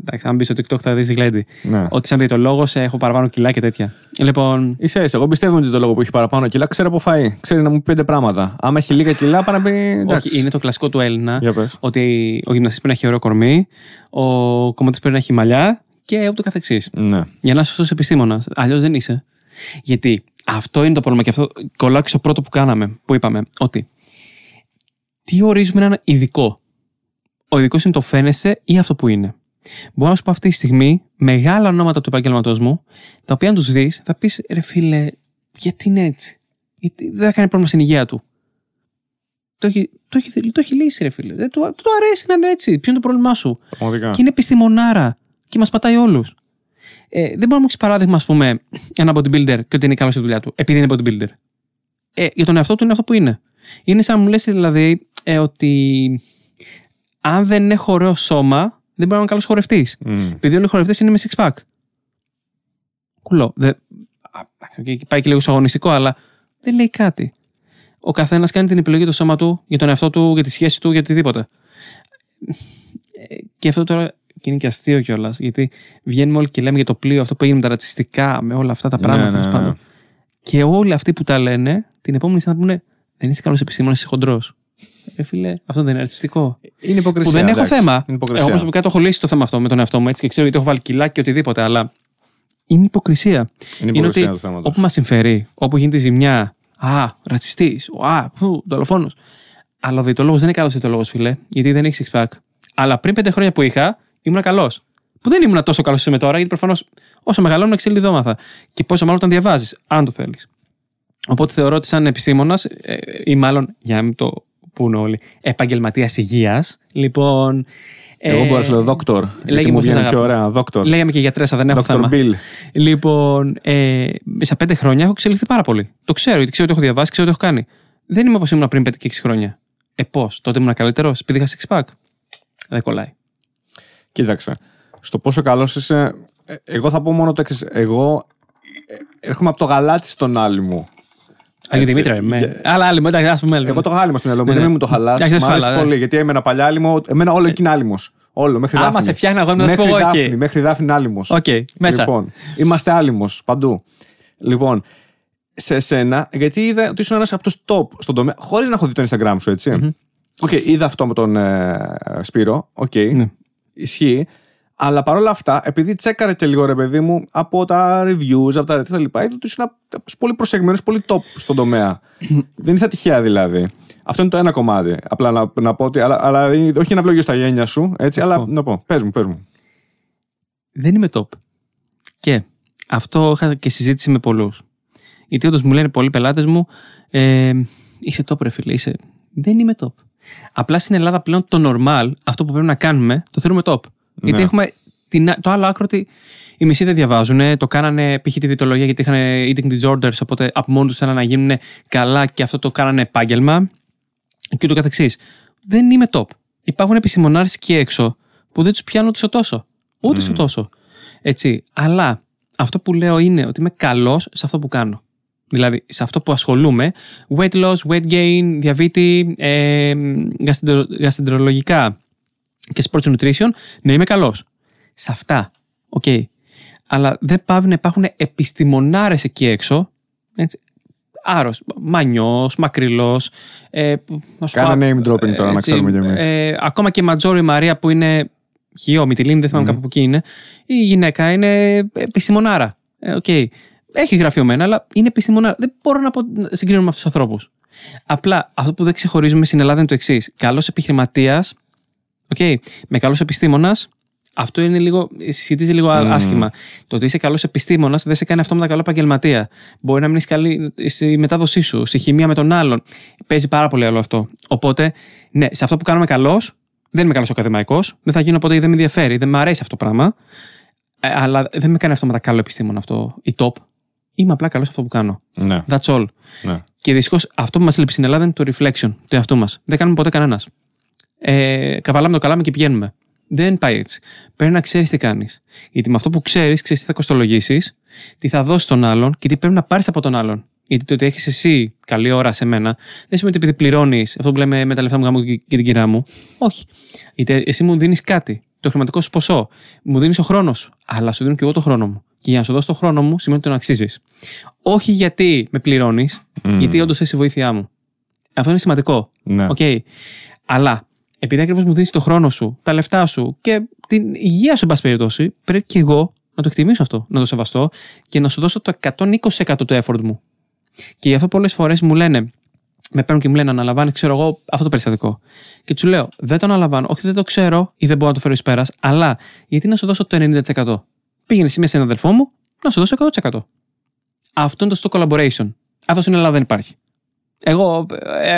Εντάξει, αν μπει στο TikTok θα δει γλέντι. Ναι. Ότι σαν διαιτολόγος έχω παραπάνω κιλά και τέτοια. Λοιπόν. Είσαι. Εγώ πιστεύω ότι το λόγο που έχει παραπάνω κιλά ξέρει από φαΐ. Ξέρει να μου πει 5 πράγματα. Άμα έχει λίγα κιλά, πάει να πει. Όχι, είναι το κλασικό του Έλληνα. Ότι ο γυμναστής πρέπει να έχει ωραίο κορμί, ο κομμωτής πρέπει να έχει μαλλιά. Και ούτω καθεξής. Ναι. Για να είσαι σωστός επιστήμονας. Αλλιώς δεν είσαι. Γιατί αυτό είναι το πρόβλημα. Και αυτό κολλάω και στο πρώτο που κάναμε. Που είπαμε ότι τι ορίζουμε έναν ειδικό. Ο ειδικός είναι το φαίνεσαι ή αυτό που είναι. Μπορώ να σου πω αυτή τη στιγμή μεγάλα ονόματα του επαγγέλματός μου, τα οποία αν τους δεις θα πεις, ρε φίλε, γιατί είναι έτσι. Γιατί δεν θα κάνει πρόβλημα στην υγεία του. Το έχει λύσει, ρε φίλε. Δεν του αρέσει να είναι έτσι. Ποιο είναι το πρόβλημά σου. Ομαδικά. Και είναι επιστημονάρα. Και μας πατάει όλους. Δεν μπορώ να μου έχεις παράδειγμα, ας πούμε, ένα bodybuilder και ότι είναι καλός στη δουλειά του, επειδή είναι bodybuilder. Για τον εαυτό του είναι αυτό που είναι. Είναι σαν να μου λες, δηλαδή, ότι αν δεν έχω ωραίο σώμα, δεν μπορώ να είμαι καλός χορευτής. Mm. Επειδή όλοι οι χορευτές είναι με six-pack. Κουλό. Πάει και λίγο αγωνιστικό, αλλά δεν λέει κάτι. Ο καθένας κάνει την επιλογή για το σώμα του, για τον εαυτό του, για τη σχέση του, για οτιδήποτε. Και αυτό τώρα. Και είναι και αστείο κιόλας, γιατί βγαίνουμε όλοι και λέμε για το πλοίο, αυτό που έγινε με τα ρατσιστικά, με όλα αυτά τα πράγματα. Ναι. Και όλοι αυτοί που τα λένε, την επόμενη στιγμή θα πούνε: δεν είσαι καλός επιστήμονας, είσαι χοντρός. Φίλε, αυτό δεν είναι ρατσιστικό. Είναι υποκρισία. Που δεν έχω θέμα. Εγώ προσωπικά το έχω λύσει το θέμα αυτό με τον εαυτό μου, έτσι, και ξέρω ότι έχω βάλει κιλά και οτιδήποτε, αλλά είναι υποκρισία. Είναι ότι όπου μας συμφέρει, όπου γίνεται ζημιά, ρατσιστής, δολοφόνος. Αλλά ο διαιτολόγος δεν είναι καλός διαιτολόγος, φίλε, γιατί δεν έχει six-pack. Αλλά πριν 5 χρόνια που είχα. Ήμουν καλός. Που δεν ήμουν τόσο καλός όσο είμαι τώρα, γιατί προφανώς όσο μεγαλώνω εξελιδόμαθα. Και πόσο μάλλον όταν διαβάζεις, αν το θέλεις. Οπότε θεωρώ ότι σαν επιστήμονας, ή μάλλον για να μην το πούνε όλοι, επαγγελματίας υγείας. Λοιπόν. Εγώ μπορώ να σου λέω δόκτωρ. Γιατί μου βγαίνει πιο ωραία, δόκτωρ. Λέγαμε και γιατρές, δεν έχω θέμα. Dr. Bill. Λοιπόν, μέσα 5 χρόνια έχω εξελιχθεί πάρα πολύ. Το ξέρω, γιατί ξέρω ότι έχω διαβάσει, ξέρω ότι έχω κάνει. Δεν είμαι όπως ήμουν πριν 5 και 6 χρόνια. Πώς, τότε ήμουν καλύτερος, επειδή είχα six-pack. Δεν κολλάει. Κοίταξε, στο πόσο καλός είσαι, εγώ θα πω μόνο το εξής. Εγώ έρχομαι από το γαλάτι στον άλλη μου. Άγιο Δημήτρη, αλλά άλλη μου, εντάξει, ας πούμε. Εγώ το γάλιμο στην Ελλάδα, μην μου το χαλάσει. Μ' αρέσει πολύ, γιατί έμενα παλιά άλιμο, εμένα όλο εκεί είναι άλιμος. Όλο, μέχρι Δάφνη. Άμα σε φτιάχνω εγώ, να σου πω όχι. Μέχρι Δάφνη είναι άλιμος. Οκ, μέσα. Λοιπόν, είμαστε άλιμος παντού. Λοιπόν, σε εσένα, γιατί είδα ότι ήσουν ένας από τους top στον τομέα, χωρίς να έχω δει το Instagram σου, έτσι. Οκ, είδα αυτό με τον Σπύρο, οκ. Ισχύει, αλλά παρόλα αυτά, επειδή τσέκαρε και λίγο, ρε παιδί μου, από τα reviews, από τα ρετές, τα λοιπά, είδα ότι ήσουν πολύ προσεγμένος, πολύ top στον τομέα. Δεν ήρθα τυχαία δηλαδή. Αυτό είναι το ένα κομμάτι. Απλά να πω ότι. Αλλά όχι ένα βλόγιο στα γένια σου, έτσι, αλλά να πω. Πες μου. Δεν είμαι top. Και αυτό είχα και συζήτηση με πολλούς. Γιατί όντως μου λένε πολλοί πελάτες μου, είσαι top, ρε φίλε, είσαι. Δεν είμαι top. Απλά στην Ελλάδα πλέον το normal, αυτό που πρέπει να κάνουμε, το θεωρούμε top. Ναι. Γιατί έχουμε το άλλο άκρο ότι οι μισοί δεν διαβάζουν, το κάνανε π.χ. τη διαιτολογία γιατί είχαν eating disorders, οπότε από μόνοι τους θέλανε να γίνουν καλά και αυτό το κάνανε επάγγελμα και ούτω καθεξής. Δεν είμαι top. Υπάρχουν επιστημονάρες και έξω που δεν τους πιάνουν ούτε τόσο. Ούτε τόσο. Έτσι. Αλλά αυτό που λέω είναι ότι είμαι καλός σε αυτό που κάνω. Δηλαδή, σε αυτό που ασχολούμαι, weight loss, weight gain, διαβήτη, γαστρεντρολογικά και sports nutrition, ναι, είμαι καλός. Σε αυτά, οκ. Αλλά δεν πάβει να υπάρχουν επιστημονάρες εκεί έξω, έτσι, άρρωστος, μανιός, μακρυλός. Κάνα name dropping τώρα, να ξέρουμε κι εμείς. Ακόμα και Ματζόρου η Μαρία που είναι χιόμη, τη Λίμνη, δεν θυμάμαι κάπου που εκεί είναι. Η γυναίκα είναι επιστημονάρα. Okay. Έχει γραφειομένα, αλλά είναι επιστημονάρα. Δεν μπορώ να συγκρίνω με αυτούς τους ανθρώπους. Απλά αυτό που δεν ξεχωρίζουμε στην Ελλάδα είναι το εξής. Καλός επιχειρηματίας, okay, με καλός επιστήμονας. Αυτό είναι λίγο, συζητίζει λίγο άσχημα. Το ότι είσαι καλός επιστήμονας δεν σε κάνει αυτόματα καλό επαγγελματία. Μπορεί να μην είσαι καλή στη μετάδοσή σου, στη χημεία με τον άλλον. Παίζει πάρα πολύ άλλο αυτό. Οπότε, ναι, σε αυτό που κάνουμε καλός, δεν είμαι καλός ακαδημαϊκός, δεν θα γίνω ποτέ, δεν με ενδιαφέρει, δεν με αρέσει αυτό το πράγμα. Αλλά δεν με κάνει αυτόματα καλό επιστήμονα αυτό, η top. Είμαι απλά καλός σε αυτό που κάνω. Ναι. That's all. Ναι. Και δυστυχώς αυτό που μας λείπει στην Ελλάδα είναι το reflection του εαυτού μας. Δεν κάνουμε ποτέ κανένας. Καβαλάμε το καλάμε και πηγαίνουμε. Δεν πάει έτσι. Πρέπει να ξέρεις τι κάνεις. Γιατί με αυτό που ξέρεις, ξέρεις τι θα κοστολογήσεις, τι θα δώσεις τον άλλον και τι πρέπει να πάρεις από τον άλλον. Γιατί το ότι έχεις εσύ καλή ώρα σε μένα, δεν σημαίνει ότι επειδή πληρώνεις αυτό που λέμε με τα λεφτά μου γάμο και την κυρά μου. Όχι. Γιατί εσύ μου δίνεις κάτι, το χρηματικό σου ποσό, μου δίνεις ο χρόνος σου, αλλά σου δίνω και εγώ το χρόνο μου. Και για να σου δώσω το χρόνο μου, σημαίνει ότι τον αξίζεις. Όχι γιατί με πληρώνεις, γιατί όντως είσαι η βοήθειά μου. Αυτό είναι σημαντικό. Ναι. Okay. Αλλά. Επειδή ακριβώς μου δίνεις το χρόνο σου, τα λεφτά σου και την υγεία σου, εν πάση περιπτώσει, πρέπει και εγώ να το εκτιμήσω αυτό, να το σεβαστώ και να σου δώσω το 120% του effort μου. Και γι' αυτό πολλές φορές μου λένε, με παίρνουν και μου λένε, αναλαμβάνει, ξέρω εγώ, αυτό το περιστατικό. Και του λέω, δεν το αναλαμβάνω, όχι δεν το ξέρω ή δεν μπορώ να το φέρω εις πέρας, αλλά γιατί να σου δώσω το 90%. Πήγαινε εσύ με έναν αδελφό μου, να σου δώσω 100%. Αυτό είναι το στο collaboration. Αυτό στην Ελλάδα δεν υπάρχει. Εγώ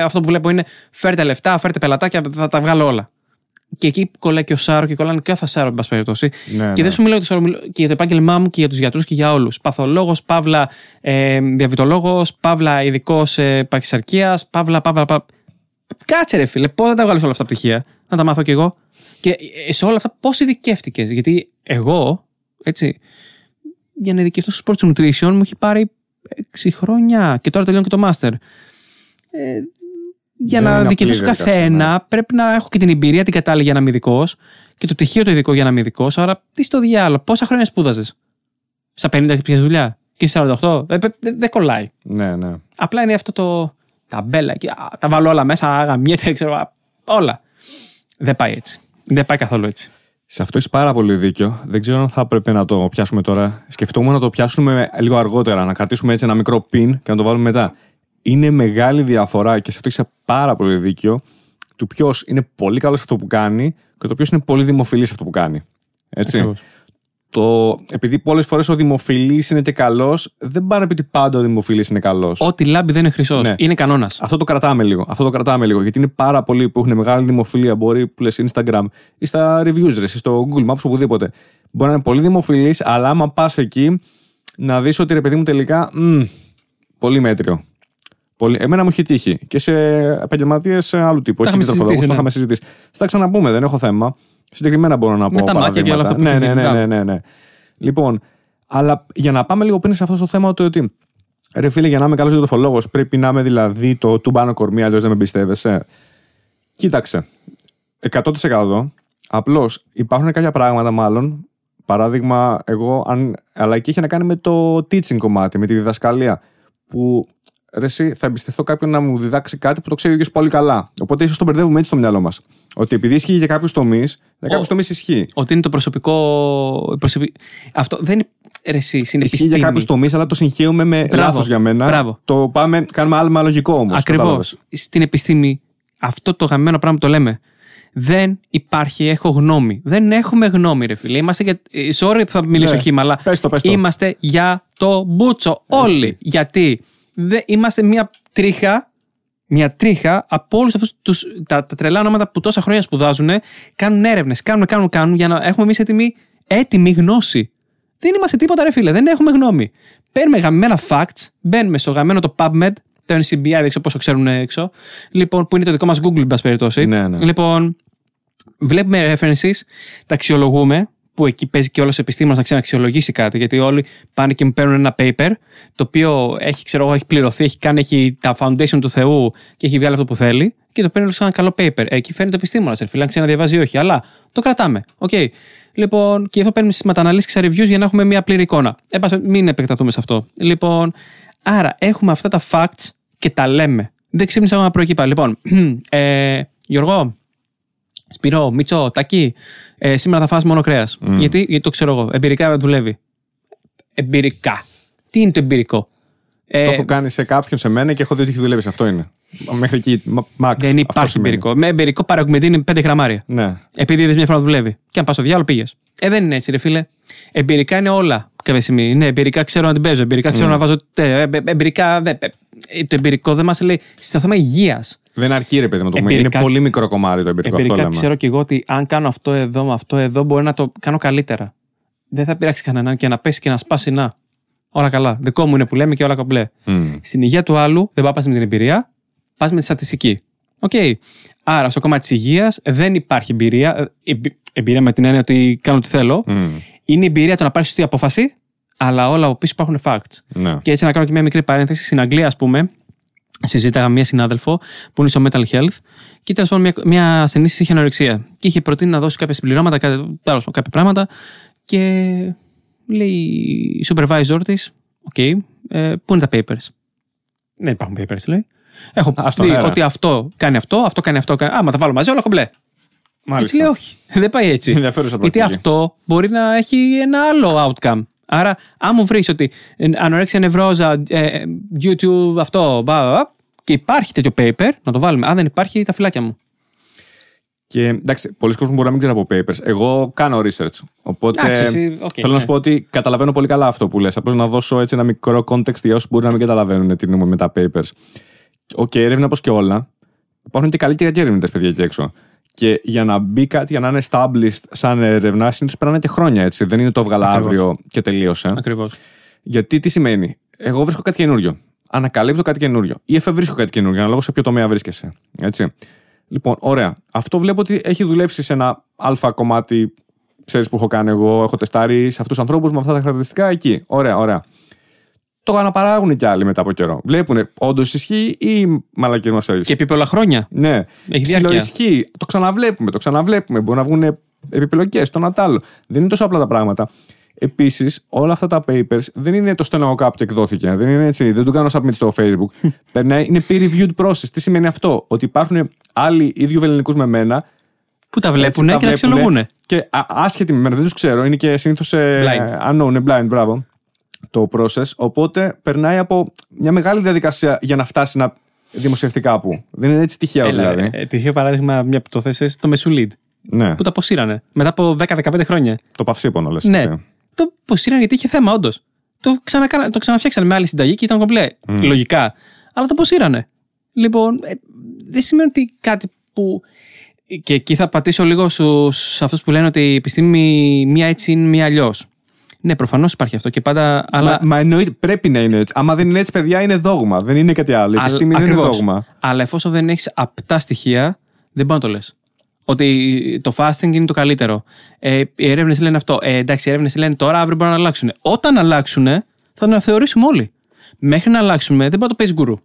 αυτό που βλέπω είναι φέρτε λεφτά, φέρτε πελατάκια, θα τα βγάλω όλα. Και εκεί κολλάει και ο Σάρο και κολλάνε και ο Θασάρο, εν πάση περιπτώσει. Ναι, και δεν σου μιλάω και για το επάγγελμά μου και για τους γιατρούς και για όλους. Παθολόγος, παύλα διαβητολόγος, παύλα ειδικός παχυσαρκίας, παύλα. Κάτσε ρε φίλε, πώς θα τα βγάλεις όλα αυτά τα πτυχία, να τα μάθω κι εγώ. Και σε όλα αυτά πώς ειδικεύτηκες. Γιατί εγώ, έτσι, για να ειδικευτώ στο sports nutrition μου έχει πάρει 6 χρόνια και τώρα τελειώνω και το master. Για να δικαιωθώ καθένα, ναι. Πρέπει να έχω και την εμπειρία την κατάλληλη για να είμαι ειδικός και το πτυχίο το ειδικό για να είμαι ειδικός. Άρα, τι στο διάλογο, πόσα χρόνια σπούδαζες, στα 50 και πιάσες δουλειά, και στις 48, δεν κολλάει. Ναι, ναι. Απλά είναι αυτό το. Τα μπέλα, τα βάλω όλα μέσα, γαμιέται, ξέρω. Όλα. Δεν πάει έτσι. Δεν πάει καθόλου έτσι. Σε αυτό έχεις πάρα πολύ δίκιο. Δεν ξέρω αν θα έπρεπε να το πιάσουμε τώρα. Σκεφτόμουν να το πιάσουμε λίγο αργότερα, να κρατήσουμε έτσι ένα μικρό πιν και να το βάλουμε μετά. Είναι μεγάλη διαφορά και σε αυτό έχεις πάρα πολύ δίκιο του ποιος είναι πολύ καλός σε αυτό που κάνει και το ποιος είναι πολύ δημοφιλής σε αυτό που κάνει. Έτσι. Επειδή πολλές φορές ο δημοφιλής είναι και καλός, δεν πάνε επειδή πάντα ο δημοφιλής είναι καλός. Ό,τι λάμπει δεν είναι χρυσός. Ναι. Είναι κανόνας. Αυτό το κρατάμε λίγο. Γιατί είναι πάρα πολλοί που έχουν μεγάλη δημοφιλία. Μπορεί που λες Instagram ή στα reviews, ή στο Google Maps, οπουδήποτε. Μπορεί να είναι πολύ δημοφιλής, αλλά άμα πας εκεί να δεις ότι ρε παιδί μου τελικά πολύ μέτριο. Εμένα μου είχε τύχει και σε επαγγελματίες άλλου τύπου. Όχι τροφολόγους, το είχαμε συζητήσει. Θα τα ξαναπούμε, δεν έχω θέμα. Συγκεκριμένα μπορώ να πω. Με τα μάτια και όλα αυτά που ναι. Λοιπόν, αλλά για να πάμε λίγο πριν σε αυτό το θέμα, το ότι ρε φίλε, για να είμαι καλός τροφολόγος, πρέπει να είμαι δηλαδή το τουμπάνο κορμί, αλλιώς δεν με εμπιστεύεσαι. Κοίταξε. 100%. Απλώς υπάρχουν κάποια πράγματα μάλλον. Παράδειγμα, αλλά εκεί είχε να κάνει με το teaching κομμάτι, με τη διδασκαλία. Που. Εσύ, θα εμπιστευτώ κάποιον να μου διδάξει κάτι που το ξέρει ο ίδιος πολύ καλά. Οπότε ίσως το μπερδεύουμε έτσι στο μυαλό μας. Ότι επειδή ισχύει για κάποιους τομείς, για κάποιους τομείς ισχύει. Ότι είναι το προσωπικό. Αυτό δεν είναι. Εσύ, είναι ισχύει για κάποιους τομείς, αλλά το συγχέουμε με λάθος για μένα. Μπράβο. Το πάμε, κάνουμε άλμα λογικό όμως. Ακριβώς. Στην επιστήμη, αυτό το γαμμένο πράγμα το λέμε. Δεν υπάρχει, έχω γνώμη. Δεν έχουμε γνώμη, ρε φίλε. Είμαστε για. Sorry που θα μιλήσω χήμα, αλλά. Πες το. Είμαστε για το μπούτσο. Όλοι. Έτσι. Γιατί. Είμαστε μια τρίχα από όλους αυτούς τα τρελά ονόματα που τόσα χρόνια σπουδάζουν, κάνουν έρευνες, κάνουν για να έχουμε εμείς έτοιμη γνώση. Δεν είμαστε τίποτα ρε φίλε, δεν έχουμε γνώμη. Παίρνουμε γαμμένα facts, μπαίνουμε στο γαμμένο το PubMed, το NCBI, δεν ξέρω πόσο ξέρουν έξω, λοιπόν, που είναι το δικό μας Google, εν πάση περιπτώσει. Ναι. Λοιπόν, βλέπουμε references, τα αξιολογούμε, που εκεί παίζει και όλος ο επιστήμονας να ξαναξιολογήσει κάτι, γιατί όλοι πάνε και μου παίρνουν ένα paper το οποίο έχει πληρωθεί, έχει κάνει τα foundation του Θεού και έχει βγάλει αυτό που θέλει και το παίρνει σαν ένα καλό paper. Εκεί φαίνεται ο επιστήμονας, φίλε, αν ξαναδιαβάζει ή όχι, αλλά το κρατάμε. Okay. Λοιπόν, και γι' αυτό παίρνουμε στις μεταναλύσεις και στα reviews για να έχουμε μια πλήρη εικόνα. Μην επεκταθούμε σε αυτό. Λοιπόν, Άρα έχουμε αυτά τα facts και τα λέμε. Δεν ξύπνησα να προεκείπα. Λοιπόν, Γιώργο, Σπυρό, Μίτσο, Τακί, σήμερα θα φας μόνο κρέας. Γιατί το ξέρω εγώ. Εμπειρικά δουλεύει. Εμπειρικά. Τι είναι το εμπειρικό? Το έχω κάνει σε κάποιον, σε μένα, και έχω δει ότι έχει δουλέψει. Αυτό είναι. Μέχρι εκεί, max. Δεν υπάρχει εμπειρικό. Με εμπειρικό παρακμητή είναι 5 γραμμάρια. Ναι. Επειδή είδες μια φορά δουλεύει. Και αν πας στο διάλογο, πήγες. Δεν είναι έτσι, ρε φίλε. Εμπειρικά είναι όλα κάποια στιγμή. Ναι, εμπειρικά ξέρω να την παίζω. Εμπειρικά ξέρω να βάζω. Εμπειρικά. Το εμπειρικό δεν μας λέει. Συσταθούμε υγείας. Δεν αρκεί, ρε παιδί μου. Είναι πολύ μικρό κομμάτι το εμπειρικό. Εμπειρικά ξέρω κι εγώ ότι αν κάνω αυτό εδώ με αυτό εδώ, μπορεί να το κάνω καλύτερα. Δεν θα πειράξει κανέναν και να πέσει και να σπάσει να. Όλα καλά. Δικό μου είναι που λέμε και όλα κομπλέ. Στην υγεία του άλλου δεν πας με την εμπειρία, πας με τη στατιστική. Οκ. Άρα στο κομμάτι της υγείας δεν υπάρχει εμπειρία. Εμπειρία με την έννοια ότι κάνω τι θέλω. Είναι η εμπειρία το να πάρεις σωστή απόφαση, αλλά όλα από πίσω υπάρχουν facts. Ναι. Και έτσι να κάνω και μια μικρή παρένθεση. Στην Αγγλία, ας πούμε, συζήταγα μια συνάδελφο που είναι στο Mental Health και τέλος πάντων μια ασθενή είχε ανορεξία. Και είχε προτείνει να δώσει κάποια συμπληρώματα, κάποια πράγματα και. Λέει η supervisor της, πού είναι τα papers? Δεν υπάρχουν papers, λέει. Έχω πει ότι αυτό κάνει αυτό, αυτό κάνει αυτό. Άμα τα βάλω μαζί, όλα κομπλέ. Μάλιστα. Έτσι λέει, όχι. Δεν πάει έτσι. Γιατί αυτό μπορεί να έχει ένα άλλο outcome. Άρα, αν μου βρεις ότι ανορέξια νευρόζα, YouTube, αυτό, και υπάρχει τέτοιο paper, να το βάλουμε. Αν δεν υπάρχει, τα φυλάκια μου. Και εντάξει, πολλοί κόσμοι μπορεί να μην ξέρουν από papers. Εγώ κάνω research. Οπότε θέλω να σου πω ότι καταλαβαίνω πολύ καλά αυτό που λες. Απλώς να δώσω έτσι ένα μικρό context για όσους μπορεί να μην καταλαβαίνουν τι νοούμε με τα papers. Έρευνα όπως και όλα. Υπάρχουν και καλύτερα και έρευνες, παιδιά, εκεί έξω. Και για να μπει κάτι, για να είναι established σαν έρευνα, συνήθως περνάνε και χρόνια έτσι. Δεν είναι το βγαλά αύριο και τελείωσε. Ακριβώς. Γιατί τι σημαίνει? Εγώ βρίσκω κάτι καινούριο. Ανακαλύπτω κάτι καινούριο. Ή εφευρίσκω κάτι καινούριο, αναλόγως σε ποιο τομέα βρίσκεσαι. Έτσι. Λοιπόν, ωραία. Αυτό βλέπω ότι έχει δουλέψει σε ένα αλφα κομμάτι. Ξέρεις που έχω κάνει εγώ, έχω τεστάρει σε αυτούς τους ανθρώπους με αυτά τα χαρακτηριστικά εκεί. Ωραία, ωραία. Το αναπαράγουν κι άλλοι μετά από καιρό. Βλέπουν, όντως ισχύει ή μαλακές μας έρευνες. Και επί πολλά χρόνια. Ναι. Έχει διάρκεια. Ισχύει. Το ξαναβλέπουμε, το ξαναβλέπουμε. Μπορεί να βγουν επιπλοκές, το να τ' άλλο. Δεν είναι τόσο απλά τα πράγματα. Επίσης, όλα αυτά τα papers δεν είναι το στενό κάπου και εκδόθηκε. Δεν είναι έτσι. Δεν του κάνω submit στο Facebook. Είναι peer-reviewed process. Τι σημαίνει αυτό? Ότι υπάρχουν άλλοι ίδιου βεληνικούς με μένα που τα βλέπουν και τα αξιολογούν. Και άσχετοι με μένα, δεν τους ξέρω. Είναι και συνήθως. Unknown, blind, μπράβο. Το process. Οπότε περνάει από μια μεγάλη διαδικασία για να φτάσει να δημοσιευτεί κάπου. Δεν είναι έτσι τυχαίο δηλαδή. Τυχαίο παράδειγμα, μια που το θέσες, το Μεσουλίντ. Ναι. Που τα αποσύρανε μετά από 10-15 χρόνια. Το παυσίπονο, λες. Ναι. Το αποσύρανε γιατί είχε θέμα, όντως. Το ξαναφτιάξανε με άλλη συνταγή και ήταν κομπλέ. Λογικά. Αλλά το αποσύρανε. Λοιπόν, δεν σημαίνει ότι κάτι που. Και εκεί θα πατήσω λίγο στους αυτούς που λένε ότι η επιστήμη μία έτσι είναι, μία αλλιώς. Ναι, προφανώς υπάρχει αυτό και πάντα. Αλλά... Μα εννοείται πρέπει να είναι έτσι. Άμα δεν είναι έτσι, παιδιά, είναι δόγμα. Δεν είναι κάτι άλλο. Η επιστήμη δεν είναι δόγμα. Αλλά εφόσον δεν έχεις απτά στοιχεία, δεν μπορεί να το λες. Ότι το fasting είναι το καλύτερο. Οι έρευνες λένε αυτό. Εντάξει, οι έρευνες λένε τώρα, αύριο μπορούν να αλλάξουν. Όταν αλλάξουν, θα το θεωρήσουμε όλοι. Μέχρι να αλλάξουμε, δεν μπορεί να το πεις γκουρού.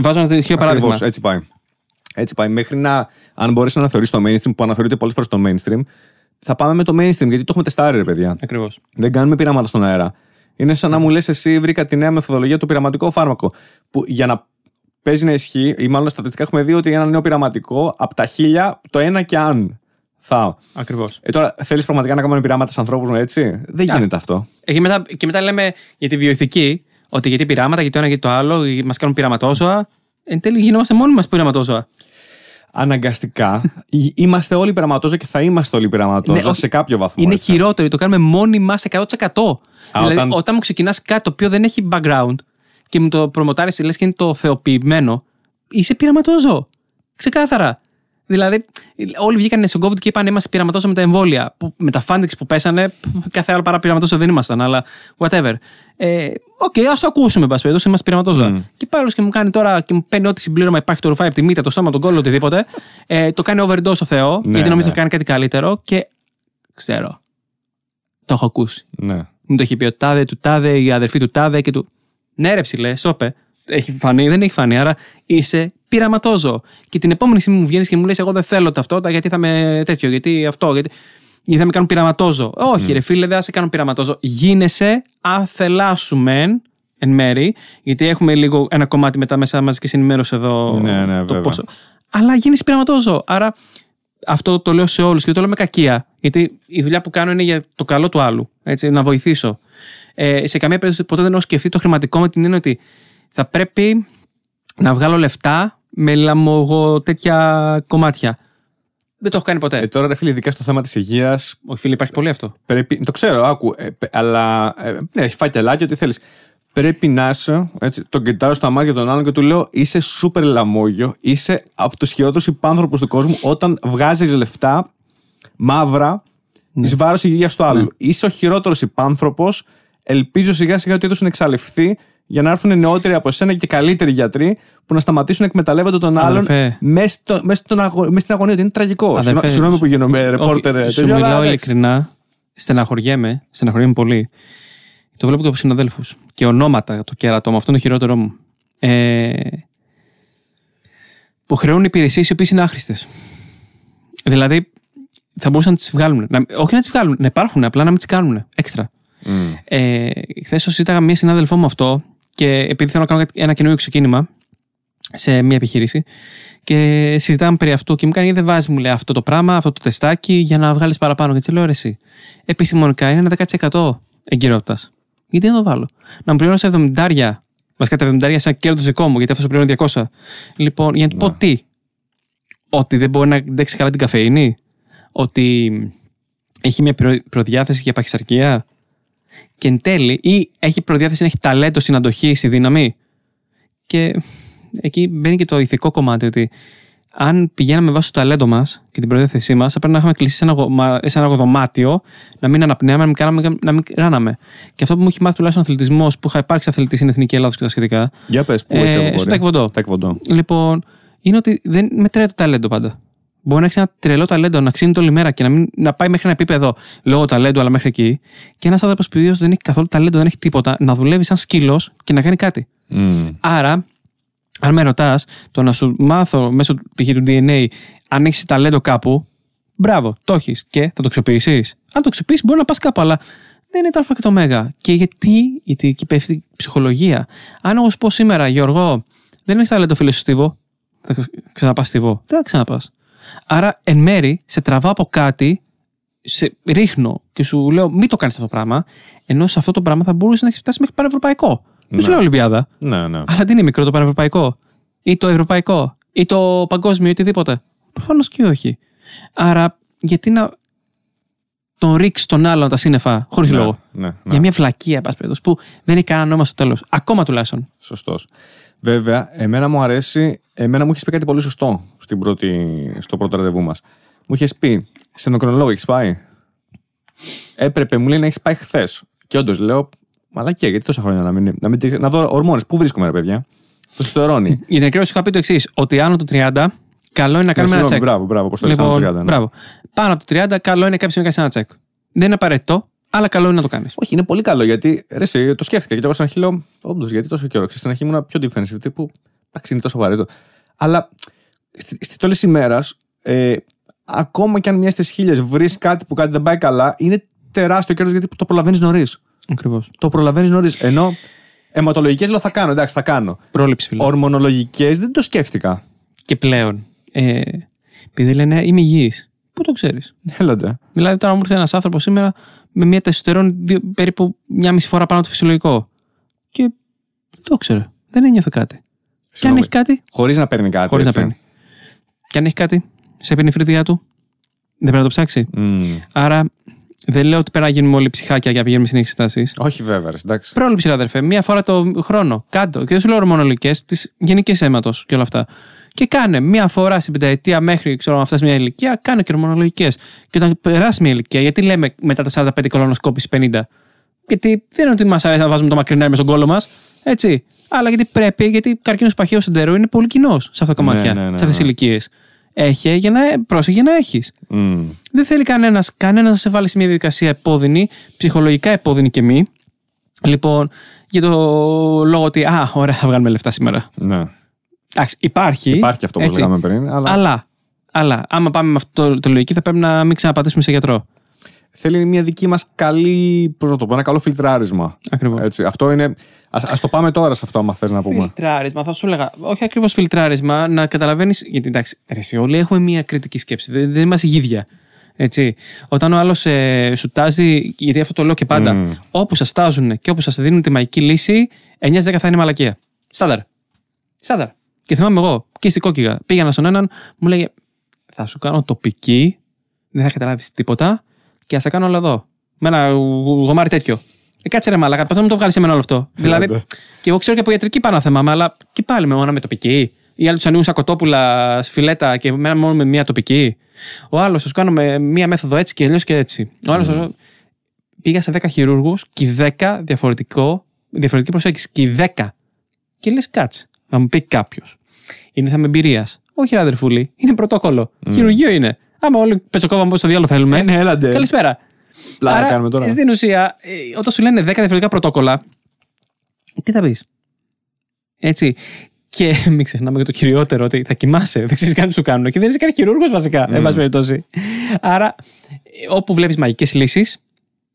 Βάζω ένα τέτοιο παράδειγμα. Ακριβώς, έτσι πάει. Έτσι πάει. Μέχρι να, αν μπορείς να αναθεωρείς το mainstream, που αναθεωρείται πολλές φορές το mainstream, θα πάμε με το mainstream, γιατί το έχουμε τεστάρει, ρε παιδιά. Ακριβώς. Δεν κάνουμε πειράματα στον αέρα. Είναι σαν να μου λες εσύ, βρήκα τη νέα μεθοδολογία του πειραματικού φάρμακου. Που για να παίζει να ισχύει, ή μάλλον στατιστικά έχουμε δει ότι ένα νέο πειραματικό από τα 1.000 το ένα και αν. Θα. Ακριβώς. Τώρα θέλεις πραγματικά να κάνουμε πειράματα σε ανθρώπους έτσι? Δεν γίνεται αυτό. Και μετά λέμε για τη βιοειθική, ότι γιατί πειράματα, γιατί το ένα και το άλλο, μας κάνουν πειραματόζωα. Εν τέλει γινόμαστε μόνοι μας πειραματόζωα. Αναγκαστικά. Είμαστε όλοι πειραματόζωα και θα είμαστε όλοι πειραματόζωα σε κάποιο βαθμό. Είναι έτσι. Χειρότερο, το κάνουμε μόνοι μας 100%. Δηλαδή, όταν μου ξεκινάς κάτι το οποίο δεν έχει background. Και μου το προμοτάρεις, λες και είναι το θεοποιημένο, είσαι πειραματόζωο. Ξεκάθαρα. Δηλαδή, όλοι βγήκαν στον COVID και είπαν είμαστε πειραματόζωο με τα εμβόλια. Με τα fundings που πέσανε, κάθε άλλο παρά πειραματόζωο δεν ήμασταν, αλλά whatever. Ας το ακούσουμε, πα περιπτώσει, είμαστε πειραματόζωα. Και πάλι και μου κάνει τώρα και μου παίρνει ό,τι συμπλήρωμα υπάρχει, το ρουφάει από τη μύτα, το στόμα, τον κόλλο, οτιδήποτε. Το κάνει overdose ο Θεό, γιατί νομίζω θα κάνει κάτι καλύτερο και ξέρω. Το έχω ακούσει. Ναι. Μου το έχει πει ο τάδε του τάδε, η αδερφή του τάδε και του. Ναι, ρε ψηλέ, σώπε. Έχει φανεί, δεν έχει φανεί. Άρα είσαι πειραματόζωο. Και την επόμενη στιγμή μου βγαίνει και μου λες: εγώ δεν θέλω ταυτότητα, γιατί θα με τέτοιο, γιατί αυτό, γιατί θα με κάνουν πειραματόζωο. Όχι, ρε φίλε, δεν θα σε κάνουν πειραματόζωο. Γίνεσαι, αθελάσου μεν, εν μέρη, γιατί έχουμε λίγο ένα κομμάτι μετά μέσα μαζικής ενημέρωσης εδώ. Ναι, το πόσο. Αλλά γίνεις πειραματόζωο. Άρα αυτό το λέω σε όλους και το λέω με κακία. Γιατί η δουλειά που κάνω είναι για το καλό του άλλου. Έτσι, να βοηθήσω. Σε καμία περίπτωση ποτέ δεν έχω σκεφτεί το χρηματικό με την έννοια ότι θα πρέπει να βγάλω λεφτά με λαμογο τέτοια κομμάτια. Δεν το έχω κάνει ποτέ. Τώρα, ρε φίλε, ειδικά στο θέμα της υγείας. Όχι, φίλε, υπάρχει πολύ αυτό. Πρέπει, το ξέρω, άκου. Αλλά. Ναι, έχει φάκελάκι, ό,τι θέλεις. Πρέπει να είσαι. Έτσι, τον κοιτάω στα μάτια των άλλων και του λέω: είσαι σούπερ λαμόγιο. Είσαι από τους χειρότερους υπάνθρωπους του κόσμου όταν βγάζεις λεφτά μαύρα εις βάρος υγείας του άλλου. Ναι. Είσαι ο χειρότερος υπάνθρωπος. Ελπίζω σιγά-σιγά ότι θα εξαλειφθεί. Για να έρθουν νεότεροι από εσένα και καλύτεροι γιατροί που να σταματήσουν να εκμεταλλεύονται τον άλλον μέσα στην αγωνία. Είναι τραγικό. Συγγνώμη που γίνομαι ρεπόρτερ. Σου μιλάω ειλικρινά. Στεναχωριέμαι πολύ. Το βλέπω και από συναδέλφους. Και ονόματα το κέρατό μου. Αυτό είναι το χειρότερό μου. Που χρεώνουν υπηρεσίες οι οποίες είναι άχρηστες. Δηλαδή θα μπορούσαν να τις βγάλουν. Όχι να τις βγάλουν, να υπάρχουν, απλά να μην τις κάνουν έξτρα. Χθες το συζήταγα μία συνάδελφό μου αυτό. Και επειδή θέλω να κάνω ένα καινούριο ξεκίνημα σε μια επιχείρηση, και συζητάμε περί αυτού, και μου κάνει: δεν βάζει, μου λέει, αυτό το πράγμα, αυτό το τεστάκι για να βγάλεις παραπάνω. Και τη λέω: ρε, εσύ, επιστημονικά είναι ένα 10% εγκυρότητας. Γιατί να το βάλω? Να μου πληρώνω σε 70. Βασικά τα 70 σαν κέρδος δικό μου, γιατί αυτό πληρώνει 200. Λοιπόν, για να του πω τι? Ότι δεν μπορεί να αντέξει καλά την καφεΐνη? Ότι έχει μια προδιάθεση για παχυσαρκία? Και εν τέλει, ή έχει προδιάθεση να έχει ταλέντο στην αντοχή, στη δύναμη. Και εκεί μπαίνει και το ηθικό κομμάτι, ότι αν πηγαίναμε βάσει το ταλέντο μας και την προδιάθεσή μας, θα πρέπει να είχαμε κλειστεί σε ένα δωμάτιο, να μην αναπνέαμε, να μην κράναμε. Και αυτό που μου έχει μάθει τουλάχιστον ο αθλητισμός, που είχα υπάρξει αθλητής στην Εθνική Ελλάδος και τα σχετικά. Για πες, πού έτσι αγόρι? Στο ταεκβοντό. Λοιπόν, είναι ότι δεν μετράει το ταλέντο πάντα. Μπορεί να έχει ένα τρελό ταλέντο, να ξύνει όλη μέρα και να πάει μέχρι ένα επίπεδο λόγω ταλέντου, αλλά μέχρι εκεί. Και ένας άνθρωπος που δεν έχει καθόλου ταλέντο, δεν έχει τίποτα, να δουλεύει σαν σκύλος και να κάνει κάτι. Άρα, αν με ρωτάς, το να σου μάθω μέσω π.χ. του DNA, αν έχεις ταλέντο κάπου, μπράβο, το έχεις και θα το αξιοποιήσεις. Αν το αξιοποιήσεις, μπορεί να πας κάπου, αλλά δεν είναι το α και το μέγα. Και γιατί υπεύθυνη η ψυχολογία. Αν εγώ σου πω σήμερα, Γιώργο, δεν έχεις ταλέντο, φίλε, σου στίβο, θα ξαναπάς στίβο. Δεν θα ξαναπάς. Άρα, εν μέρη, σε τραβάω από κάτι, σε ρίχνω και σου λέω: μην το κάνεις αυτό το πράγμα. Ενώ σε αυτό το πράγμα θα μπορούσε να έχει φτάσει μέχρι πανευρωπαϊκό. Δεν σου λέω Ολυμπιάδα. Ναι. Αλλά τι είναι μικρό το πανευρωπαϊκό, ή το ευρωπαϊκό, ή το παγκόσμιο, ή οτιδήποτε. Προφανώς και όχι. Άρα, γιατί να τον ρίξει τον άλλον τα σύννεφα, χωρίς λόγο. Ναι. Για μια βλακεία, εν πάση περιπτώσει, που δεν έχει κανένα νόημα στο τέλος. Ακόμα τουλάχιστον. Σωστός. Βέβαια, εμένα μου αρέσει. Εμένα μου είχες πει κάτι πολύ σωστό στο πρώτο ραντεβού μας. Μου είχες πει: σε ενδοκρινολόγο έχεις πάει? Έπρεπε, μου λέει, να έχεις πάει χθες. Και όντως λέω: μαλακία, γιατί τόσα χρόνια να δω ορμόνες? Πού βρίσκομαι, ρε παιδιά? Το συστερώνει. Για την ακρίβεια, σου είχα πει το εξής: ότι άνω των 30, καλό είναι να κάνουμε ένα τσεκ. Μπράβο, πώς το λες, άνω των 30. Ναι. Πάνω από το 30, καλό είναι κάποιος να κάνει ένα τσεκ. Δεν είναι απαραίτητο, αλλά καλό είναι να το κάνεις. Όχι, είναι πολύ καλό, γιατί ρε, εσύ, το σκέφτηκα και εγώ σαν χείλο, όντως, γιατί τόσο καιρό? Στην αρχή ήμουν πιο defensive τύπου. Εντάξει, είναι τόσο απαραίτητο. Αλλά στη τέλος της ημέρας, ακόμα κι αν μια στις χίλιες βρεις κάτι που κάτι δεν πάει καλά, είναι τεράστιο κέρδος, γιατί το προλαβαίνεις νωρίς. Ακριβώς. Το προλαβαίνεις νωρίς. Ενώ αιματολογικές λέω: θα κάνω. Πρόληψη, φίλε. Ορμονολογικές δεν το σκέφτηκα. Και πλέον. Επειδή λένε είμαι υγιής. Πού το ξέρεις? Έλατε. Δηλαδή, τώρα μου ήρθε ένας άνθρωπος σήμερα με μια τεστοστερόν περίπου 1,5 φορά πάνω από το φυσιολογικό. Και το ήξερε. Δεν ένιωθε κάτι. Και αν έχει κάτι. Χωρίς να παίρνει κάτι. Και αν έχει κάτι, σε παίρνει η φρυδιά του. Δεν πρέπει να το ψάξει. Άρα, δεν λέω ότι πρέπει να γίνουμε όλοι ψυχάκια για να πηγαίνουμε στην εξετάσεις. Όχι, βέβαια. Εντάξει. Πρόληψη, αδερφέ. Μία φορά το χρόνο. Κάτω. Και δεν σου λέω ορμονολογικές, τις γενικές αίματος και όλα αυτά. Και κάνε μία φορά στην πενταετία μέχρι να φτάσει μια ηλικία, κάνε και ορμονολογικές. Και όταν περάσει μια ηλικία, γιατί λέμε μετά τα 45 κολονοσκόπηση 50. Γιατί δεν είναι ότι μας αρέσει να βάζουμε το μακρινάρι μες στον κόλο μας. Έτσι. Αλλά γιατί πρέπει, γιατί καρκίνος παχαίου εντερού είναι πολύ κοινός σε αυτά τα κομμάτια, σε αυτές τις ηλικίες. Έχει, για να πρόσεχε να έχεις. Δεν θέλει κανένας να σε βάλει σε μια διαδικασία επώδυνη, ψυχολογικά επώδυνη και μη. Λοιπόν, για το λόγο ότι, ωραία, θα βγάλουμε λεφτά σήμερα. Ναι. Εντάξει, υπάρχει αυτό που λέγαμε πριν. Αλλά άμα πάμε με αυτό το λογική, θα πρέπει να μην ξαναπατήσουμε σε γιατρό. θέλει μια δική μας καλή πρωτοπορία, ένα καλό φιλτράρισμα. Ακριβώς. Αυτό είναι. Ας το πάμε τώρα σε αυτό, άμα θες να πούμε. Φιλτράρισμα, θα σου έλεγα. Όχι ακριβώς φιλτράρισμα, να καταλαβαίνεις. Γιατί εντάξει, εσύ, όλοι έχουμε μια κριτική σκέψη. Δεν είμαστε γίδια. Έτσι. Όταν ο άλλος σου τάζει, γιατί αυτό το λέω και πάντα, όπου σας τάζουν και όπου σας δίνουν τη μαγική λύση, 9-10 θα είναι μαλακία. Στάνταρ. Και θυμάμαι εγώ, και στην Κόκκιγα, πήγαινα στον έναν, μου λέγε, θα σου κάνω τοπική, δεν θα καταλάβεις τίποτα, και θα σε κάνω όλα εδώ. Με ένα γομάρι τέτοιο. Κάτσε ρε μαλακά, παθαίνω να το βγάλεις εμένα όλο αυτό. Δηλαδή, και εγώ ξέρω και από ιατρική πάνω θέμα, αλλά και πάλι με μόνο με τοπική. Οι άλλοι τους ανοίγουν σαν κοτόπουλα, φιλέτα και εμένα μόνο με μία τοπική. Ο άλλος, σας κάνω με μία μέθοδο έτσι και αλλιώς και έτσι. Ο άλλος, πήγα σε 10 χειρούργους και οι 10 διαφορετική προσέγγιση. Και οι 10. Και λες κάτσε. Θα μου πει κάποιος. Είναι θέμα εμπειρίας. Όχι, ρε αδερφούλη, είναι πρωτόκολλο. Χειρουργείο είναι. Άμα όλοι πετσοκόβαμε όπως το διάλογο θέλουμε. Έλαντε. Καλησπέρα. Άρα, κάνουμε τώρα. Στην ουσία, όταν σου λένε 10 διαφορετικά πρωτόκολλα, τι θα πεις. Έτσι. Και μην ξεχνάμε και το κυριότερο, ότι θα κοιμάσαι, δεν ξέρεις καν τι σου κάνουν. Και δεν είσαι καν χειρούργος βασικά, εν πάση περιπτώσει. Άρα, όπου βλέπεις μαγικές λύσεις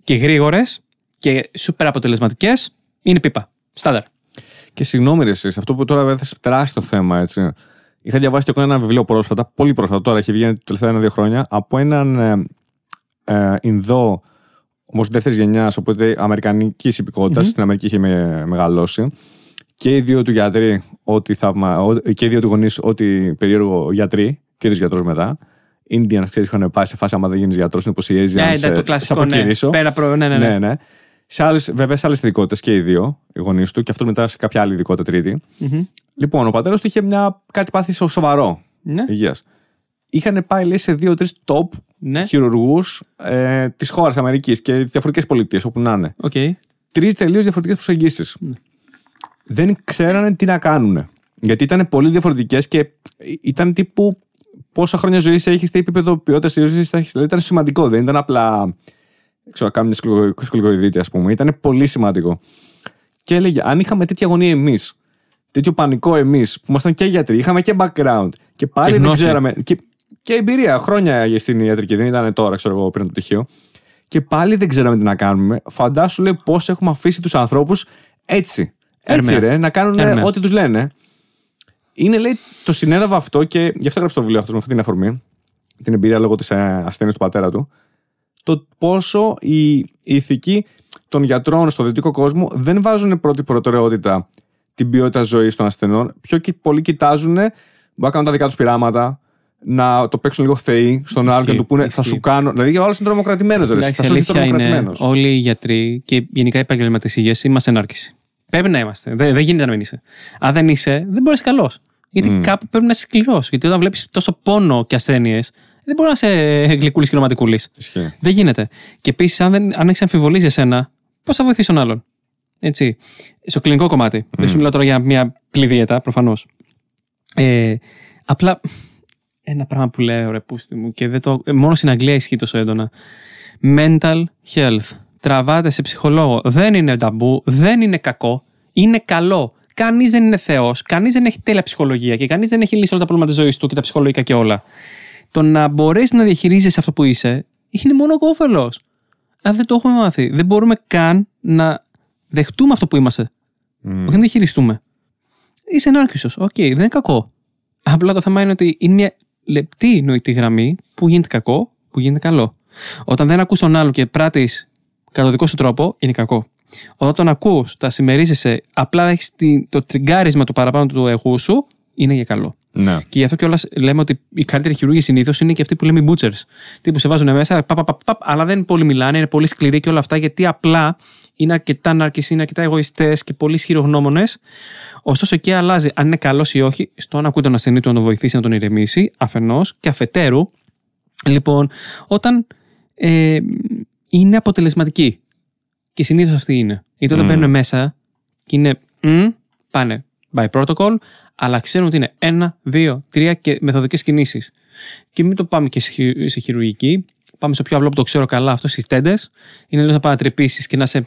και γρήγορες και σούπερ αποτελεσματικές, είναι πίπα. Στάνταρ. Και συγγνώμη, ρε εσείς, αυτό που τώρα έθεσε τεράστιο θέμα. Έτσι. Είχα διαβάσει και ένα βιβλίο πρόσφατα, πολύ πρόσφατα τώρα, έχει βγει τα τελευταία 1-2 χρόνια, από έναν Ινδό, όμως δεύτερης γενιάς, οπότε αμερικανικής υπηκότητας, στην Αμερική είχε μεγαλώσει. Και οι δύο του γιατροί, και οι δύο του γονείς, ό,τι περίεργο γιατροί, και τους γιατρούς μετά. Indians, ξέρεις, είχαν πάει σε φάση άμα δεν γίνεις γιατρός, είναι πως οι Asians σε αποκηρύσω. Ναι. Βέβαια σε άλλες ειδικότητες και οι δύο, οι γονείς του, και αυτός μετά σε κάποια άλλη ειδικότητα τρίτη. Λοιπόν, ο πατέρας του είχε κάτι πάθει σοβαρό υγείας. Είχαν πάει, λέει, σε 2-3 top χειρουργούς της χώρας Αμερικής και διαφορετικές πολιτείες, όπου να είναι. Okay. 3 τελείως διαφορετικές προσεγγίσεις. Δεν ξέρανε τι να κάνουν. Γιατί ήταν πολύ διαφορετικές και ήταν τύπου πόσα χρόνια ζωής έχεις, τι επίπεδο ποιότητας ζωής έχεις. Δηλαδή ήταν σημαντικό, δεν ήταν απλά. Ξέρω, κάμια σκολικοειδίτη, ας πούμε. Ήταν πολύ σημαντικό. Και έλεγε, αν είχαμε τέτοια αγωνία εμείς, τέτοιο πανικό εμείς, που ήμασταν και γιατροί, είχαμε και background και πάλι και δεν ξέραμε. Και εμπειρία, χρόνια στην ιατρική, δεν ήταν τώρα, ξέρω εγώ, πριν το πτυχίο. Και πάλι δεν ξέραμε τι να κάνουμε. Φαντάσου, λέει, πώς έχουμε αφήσει τους ανθρώπους έτσι. Έτσι ρε, να κάνουν ό,τι τους λένε. Είναι, λέει, το συνέλαβα αυτό και γι' αυτό έγραψε το βιβλίο αυτός με αυτή την αφορμή. Την εμπειρία λόγω της ασθένειας του πατέρα του. Το πόσο η ηθική των γιατρών στο δυτικό κόσμο δεν βάζουν πρώτη προτεραιότητα την ποιότητα ζωής των ασθενών. Πιο πολλοί κοιτάζουν, μπορεί να κάνουν τα δικά τους πειράματα, να το παίξουν λίγο θεοί στον άλλον και να του πούνε θα σου κάνω. Δηλαδή, ο άλλος είναι τρομοκρατημένος. Όλοι οι γιατροί και γενικά οι επαγγελματίες υγείας είμαστε ενάρκηση. Πρέπει να είμαστε. Δεν γίνεται να μην είσαι. Αν δεν είσαι, δεν μπορεί να είσαι καλός. Γιατί κάπου πρέπει να είσαι σκληρός. Γιατί όταν βλέπεις τόσο πόνο και ασθένειες, δεν μπορεί να είσαι γλυκούλης και ρομαντικούλης. Δεν γίνεται. Και επίσης, αν έχεις αμφιβολίες για σένα, πώς θα βοηθήσεις τον άλλον. Έτσι. Στο κλινικό κομμάτι. Δεν σου μιλάω τώρα για μια πληδίαιτα, προφανώς. Απλά ένα πράγμα που λέω, ρε πούστη μου, και δεν το, μόνο στην Αγγλία ισχύει τόσο έντονα. Mental health. Τραβάτε σε ψυχολόγο. Δεν είναι ταμπού, δεν είναι κακό, είναι καλό. Κανείς δεν είναι θεός, κανείς δεν έχει τέλεια ψυχολογία και κανείς δεν έχει λύσει όλα τα προβλήματα της ζωής του και τα ψυχολογικά και όλα. Το να μπορέσεις να διαχειρίζεσαι αυτό που είσαι, είναι μόνο όφελος. Αν δεν το έχουμε μάθει, δεν μπορούμε καν να δεχτούμε αυτό που είμαστε. Όχι να διαχειριστούμε. Είσαι ενάρκησος. Οκ, δεν είναι κακό. Απλά το θέμα είναι ότι είναι μια λεπτή νοητή γραμμή που γίνεται κακό, που γίνεται καλό. Όταν δεν ακούς τον άλλο και πράττεις κατά το δικό σου τρόπο, είναι κακό. Όταν τον ακούς, τα συμμερίζεσαι, απλά έχεις το τριγκάρισμα του παραπάνω του εγώ σου, είναι για καλό. Ναι. Και γι' αυτό κιόλας λέμε ότι οι καλύτεροι χειρούργοι συνήθως είναι και αυτοί που λέμε butchers. Τι που σε βάζουν μέσα, αλλά δεν πολύ μιλάνε, είναι πολύ σκληροί και όλα αυτά, γιατί απλά είναι αρκετά ναρκισσοί, είναι αρκετά εγωιστές και πολύ ισχυρογνώμονες. Ωστόσο εκεί αλλάζει, αν είναι καλός ή όχι, στο να ακούει τον ασθενή του, να τον βοηθήσει, να τον ηρεμήσει, αφενός και αφετέρου. Λοιπόν, όταν. Είναι αποτελεσματική. Και συνήθως αυτή είναι. Γιατί όταν παίρνουν μέσα και είναι πάνε by protocol, αλλά ξέρουν ότι είναι 1, 2, 3 και μεθοδικές κινήσεις. Και μην το πάμε και σε χειρουργική. Πάμε σε πιο απλό που το ξέρω καλά, αυτό στις τέντες. Είναι λίγο να πάει να τρυπήσεις και να σε.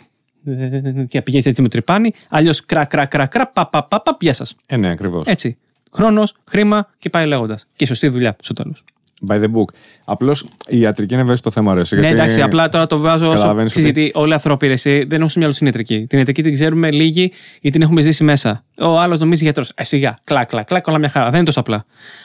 Και να πηγαίνεις έτσι με τρυπάνι. Αλλιώς κρακρακρακρα, παπαπαπαπ, γεια σας. Ναι, ακριβώς. Έτσι. Χρόνος, χρήμα και πάει λέγοντας. Και σωστή δουλειά στο τέλος. By the book. Απλώς η ιατρική είναι βέβαια στο θέμα, ρε. Ναι, εντάξει, απλά τώρα το βάζω όσο συζητεί ότι... όλη η ανθρώπινη. Δεν έχουν σημαίνει άλλο στην ιατρική. Την ιατρική την ξέρουμε λίγη ή την έχουμε ζήσει μέσα. Ο άλλος νομίζει γιατρός. Σιγά, κλακ, κλακ, κλακ, όλα μια χαρά. Δεν είναι τόσο απλά.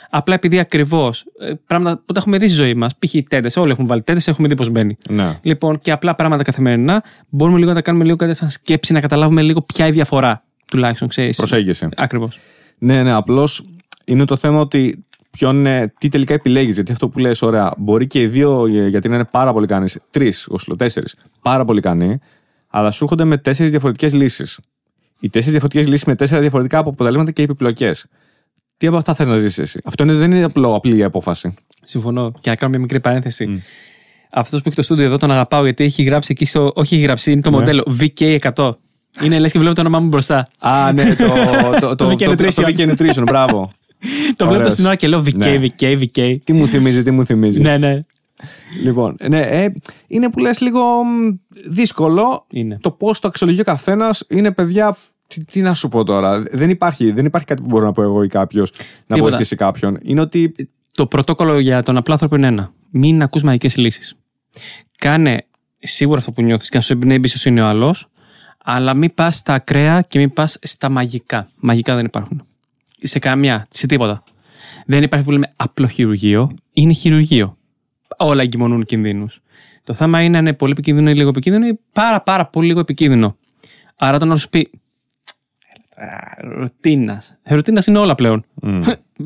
Απλά επειδή ακριβώς πράγματα που τα έχουμε δει στη ζωή μας, π.χ. τέντες, όλοι έχουν βάλει τέντες, έχουμε δει πώς μπαίνει. Ναι. Λοιπόν, και απλά πράγματα καθημερινά μπορούμε λίγο να τα κάνουμε λίγο κάτι σαν σκέψη, να καταλάβουμε λίγο ποια η διαφορά τουλάχιστον, ξέρεις. Προσέγγιση. Ακριβώς. Ναι, ναι, απλώς είναι το θέμα ότι. Τι τελικά επιλέγεις, γιατί αυτό που λες, ωραία, μπορεί και οι δύο γιατί να είναι πάρα πολύ κανεί, τρεις, όσο τέσσερις, πάρα πολύ κανεί, αλλά σου έρχονται με τέσσερις διαφορετικές λύσεις. Οι τέσσερις διαφορετικές λύσεις με τέσσερα διαφορετικά αποτελέσματα και επιπλοκές. Τι από αυτά θες να ζήσεις εσύ? Αυτό δεν είναι απλή η απόφαση. Συμφωνώ. Και να κάνω μια μικρή παρένθεση. Αυτό που έχει το στούντιο εδώ τον αγαπάω, γιατί έχει γράψει εκεί στο. Όχι, έχει γράψει, είναι το μοντέλο VK100. Είναι λες και βλέπω το όνομά μου μπροστά. Α, ναι, το VK Nutrition, μπράβο. Το βλέπω στην ώρα και λέω VK. Τι μου θυμίζει, Ναι, ναι. Λοιπόν, ναι, είναι που λες λίγο δύσκολο είναι. Το πώς το αξιολογεί ο καθένας είναι, παιδιά, τι να σου πω τώρα. Δεν υπάρχει κάτι που μπορώ να πω εγώ ή κάποιος να βοηθήσει κάποιον. Είναι ότι... Το πρωτόκολλο για τον απλό άνθρωπο είναι ένα. Μην ακούς μαγικές λύσεις. Κάνε σίγουρα αυτό που νιώθεις και να σου εμπνέει εμπιστοσύνη ο άλλος, αλλά μην πας στα ακραία και μην πας στα μαγικά. Μαγικά δεν υπάρχουν. Σε καμιά, σε τίποτα. Δεν υπάρχει που λέμε απλό χειρουργείο, είναι χειρουργείο. Όλα εγκυμονούν κινδύνους. Το θέμα είναι αν είναι πολύ επικίνδυνο ή λίγο επικίνδυνο ή πάρα πολύ λίγο επικίνδυνο. Άρα το να σου πει. Ρουτίνας. Ρουτίνας είναι όλα πλέον.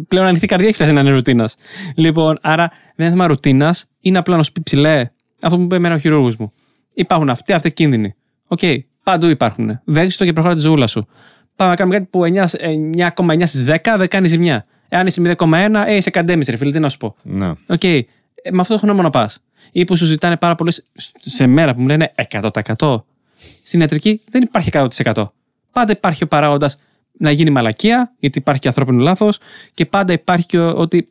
Πλέον ανοιχτή καρδιά έχει φτάσει να είναι ρουτίνας. Λοιπόν, άρα δεν είναι θέμα ρουτίνας, είναι απλά να σου πει ψηλέ. Αυτό που μου είπε εμένα ο χειρούργος μου. Υπάρχουν αυτοί κίνδυνοι. Οκ, παντού υπάρχουν. Δέξτε το και προχωρά τη ζωούλα σου. Πάμε να κάνουμε κάτι που 9,9 στις 10 δεν κάνει ζημιά. Εάν είσαι 0,1, είσαι καντέμιση, ρε φίλε, τι να σου πω. Ναι. Okay. Με αυτό το χρόνο να πας. Ή που σου ζητάνε πάρα πολλές σε μέρα που μου λένε 100%. Στην ιατρική δεν υπάρχει 100%. Πάντα υπάρχει ο παράγοντας να γίνει μαλακία, γιατί υπάρχει και ανθρώπινο λάθος, και πάντα υπάρχει και ότι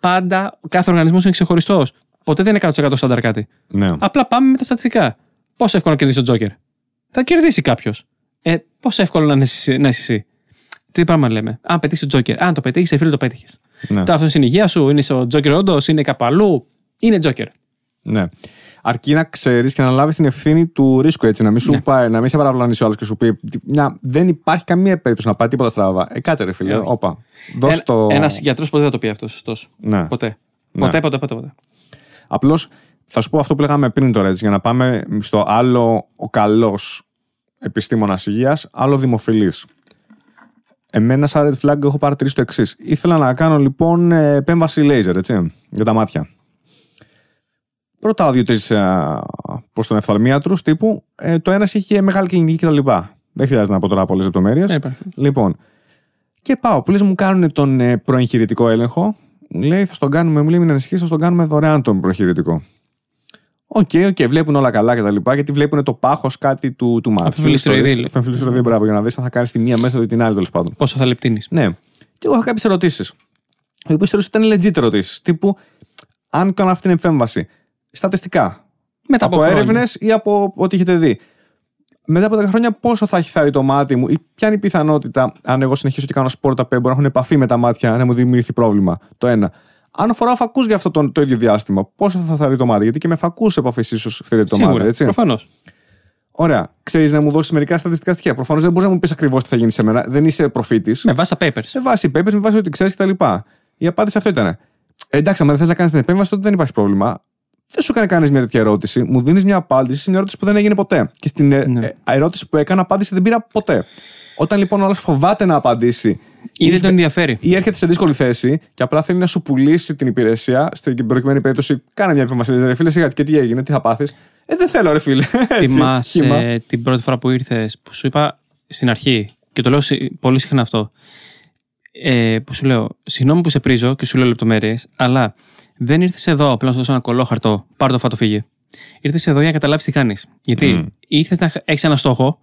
πάντα κάθε οργανισμός είναι ξεχωριστός. Ποτέ δεν είναι 100% στάνταρ κάτι. Ναι. Απλά πάμε με τα στατιστικά. Πόσο εύκολο να κερδίσει τον Τζόκερ? Θα κερδίσει κάποιο. Πόσο εύκολο να είσαι εσύ. Τι πράγμα λέμε. Αν πετύχει τον Τζόκερ. Αν το πετύχει, φίλε, το πέτυχε. Ναι. Τώρα αυτό είναι η υγεία σου, είναι ο Τζόκερ όντω, είναι κάπου αλλού. Είναι Τζόκερ. Ναι. Αρκεί να ξέρει και να λάβει την ευθύνη του ρίσκου, έτσι. Να μην, ναι. Να μην σε παραπλανήσει ο άλλο και σου πει: δεν υπάρχει καμία περίπτωση να πάει τίποτα στραβά. Κάτσε, ρε φίλε. Όπα. Δώσ' το. Ένα γιατρό ποτέ δεν το πει αυτό, ωστόσο. Ναι. Ποτέ. Ναι. Ποτέ. Απλώς θα σου πω αυτό που λέγαμε πριν τώρα, έτσι, για να πάμε στο άλλο ο καλό. Επιστήμονας υγείας, άλλο δημοφιλής. Εμένα, σαν red flag, έχω πάρει 3 το εξής. Ήθελα να κάνω λοιπόν επέμβαση λέιζερ, έτσι, για τα μάτια. Πρώτα 2-3 προς τον οφθαλμίατρο τύπου. Το ένα είχε μεγάλη κλινική κτλ. Δεν χρειάζεται να πω τώρα πολλές λεπτομέρειες. Λοιπόν, και πάω. Πολλές μου κάνουν τον προεγχειρητικό έλεγχο. Μου λέει, θα στον κάνουμε, μου λέει, μην ανησυχείς, θα στον κάνουμε δωρεάν τον προεγχειρητικό. Οκ, βλέπουν όλα καλά και τα λοιπά, γιατί βλέπουν το πάχος κάτι του μάτου. Φεμφυλισυροειδή, μπράβο, για να δεις αν θα κάνεις τη μία μέθοδο ή την άλλη, τέλος πάντων. Πόσο θα λεπτύνεις. Ναι. Και εγώ είχα κάποιες ερωτήσεις. Οι οποίες ήταν legit ερωτήσεις. Τύπου, αν κάνω αυτή την επέμβαση, στατιστικά. Μετά από έρευνες ή από ό,τι έχετε δει. Μετά από 10 χρόνια, πόσο θα έχει θάρει το μάτι μου, ή ποια είναι η πιθανότητα, αν εγώ συνεχίσω και κάνω σπορ, τα πέμπω, να έχουν επαφή με τα μάτια, να μου δημιουργηθεί πρόβλημα. Το ένα. Αν φοράω φακούς για αυτό το ίδιο διάστημα, πόσο θα θαρρεί το μάτι, γιατί και με φακούς επαφής ίσως φθείρει το μάτι, έτσι. Προφανώς. Ωραία. Ξέρεις να μου δώσεις μερικά στατιστικά στοιχεία. Προφανώς δεν μπορείς να μου πεις ακριβώς τι θα γίνει σε μένα. Δεν είσαι προφήτης. Με βάση papers, με βάση ό,τι ξέρεις κτλ. Η απάντηση αυτό ήταν. Εντάξει, αν δεν θες να κάνεις την επέμβαση, τότε δεν υπάρχει πρόβλημα. Δεν σου κάνει κανείς μια τέτοια ερώτηση. Μου δίνεις μια απάντηση σε μια ερώτηση που δεν έγινε ποτέ. Και στην ερώτηση που έκανα, απάντηση δεν πήρα ποτέ. Όταν λοιπόν ο άλλος φοβάται να απαντήσει ή δεν τον ενδιαφέρει ή έρχεται σε δύσκολη θέση και απλά θέλει να σου πουλήσει την υπηρεσία, στην προκειμένη περίπτωση, κάνε μια επέμβαση. Ρε φίλε, σιγά, και τι έγινε, τι θα πάθεις. Δεν θέλω, ρε φίλε. Θυμάσαι την πρώτη φορά που ήρθες, που σου είπα στην αρχή, και το λέω πολύ συχνά αυτό, που σου λέω, συγγνώμη που σε πρίζω και σου λέω λεπτομέρειες, αλλά δεν ήρθες εδώ απλά να σου δώσω ένα κολόχαρτο, πάρ' το φάτο, φύγε. Ήρθες εδώ για να καταλάβεις τι κάνεις. Γιατί ήρθες να έχεις ένα στόχο,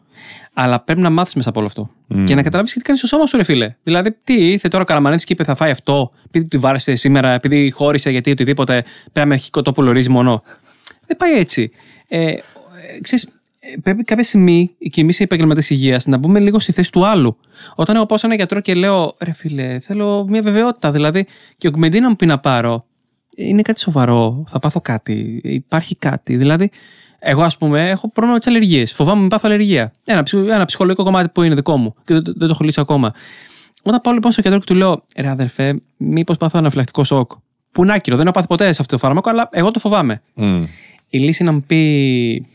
αλλά πρέπει να μάθεις μέσα από όλο αυτό. Και να καταλάβεις τι κάνεις στο σώμα σου, ρε φίλε. Δηλαδή, τι ήρθε τώρα ο Καραμανίδης και είπε θα φάει αυτό, επειδή του βάρεσε σήμερα, επειδή χώρισε, γιατί οτιδήποτε, πέρα με κοτόπουλο ρύζι μόνο. Δεν πάει έτσι. Ξέρεις, πρέπει κάποια στιγμή και εμείς οι επαγγελματίες υγείας να μπούμε λίγο στη θέση του άλλου. Όταν εγώ πάω σε έναν γιατρό και λέω, ρε φίλε, θέλω μια βεβαιότητα. Δηλαδή, και ο Κμεντίνα μου πει να πάρω. είναι κάτι σοβαρό, θα πάθω κάτι, υπάρχει κάτι. Δηλαδή, εγώ ας πούμε έχω πρόβλημα με τις αλλεργίες. Φοβάμαι να πάθω αλλεργία. Ένα ψυχολογικό κομμάτι που είναι δικό μου και δεν το έχω λύσει ακόμα. Όταν πάω λοιπόν στο γιατρό και του λέω, ρε αδερφέ, μήπως πάθω αναφυλακτικό σοκ. Που είναι άκυρο, δεν έχω πάθει ποτέ σε αυτό το φάρμακο, αλλά εγώ το φοβάμαι. Mm. Η λύση να μου πει,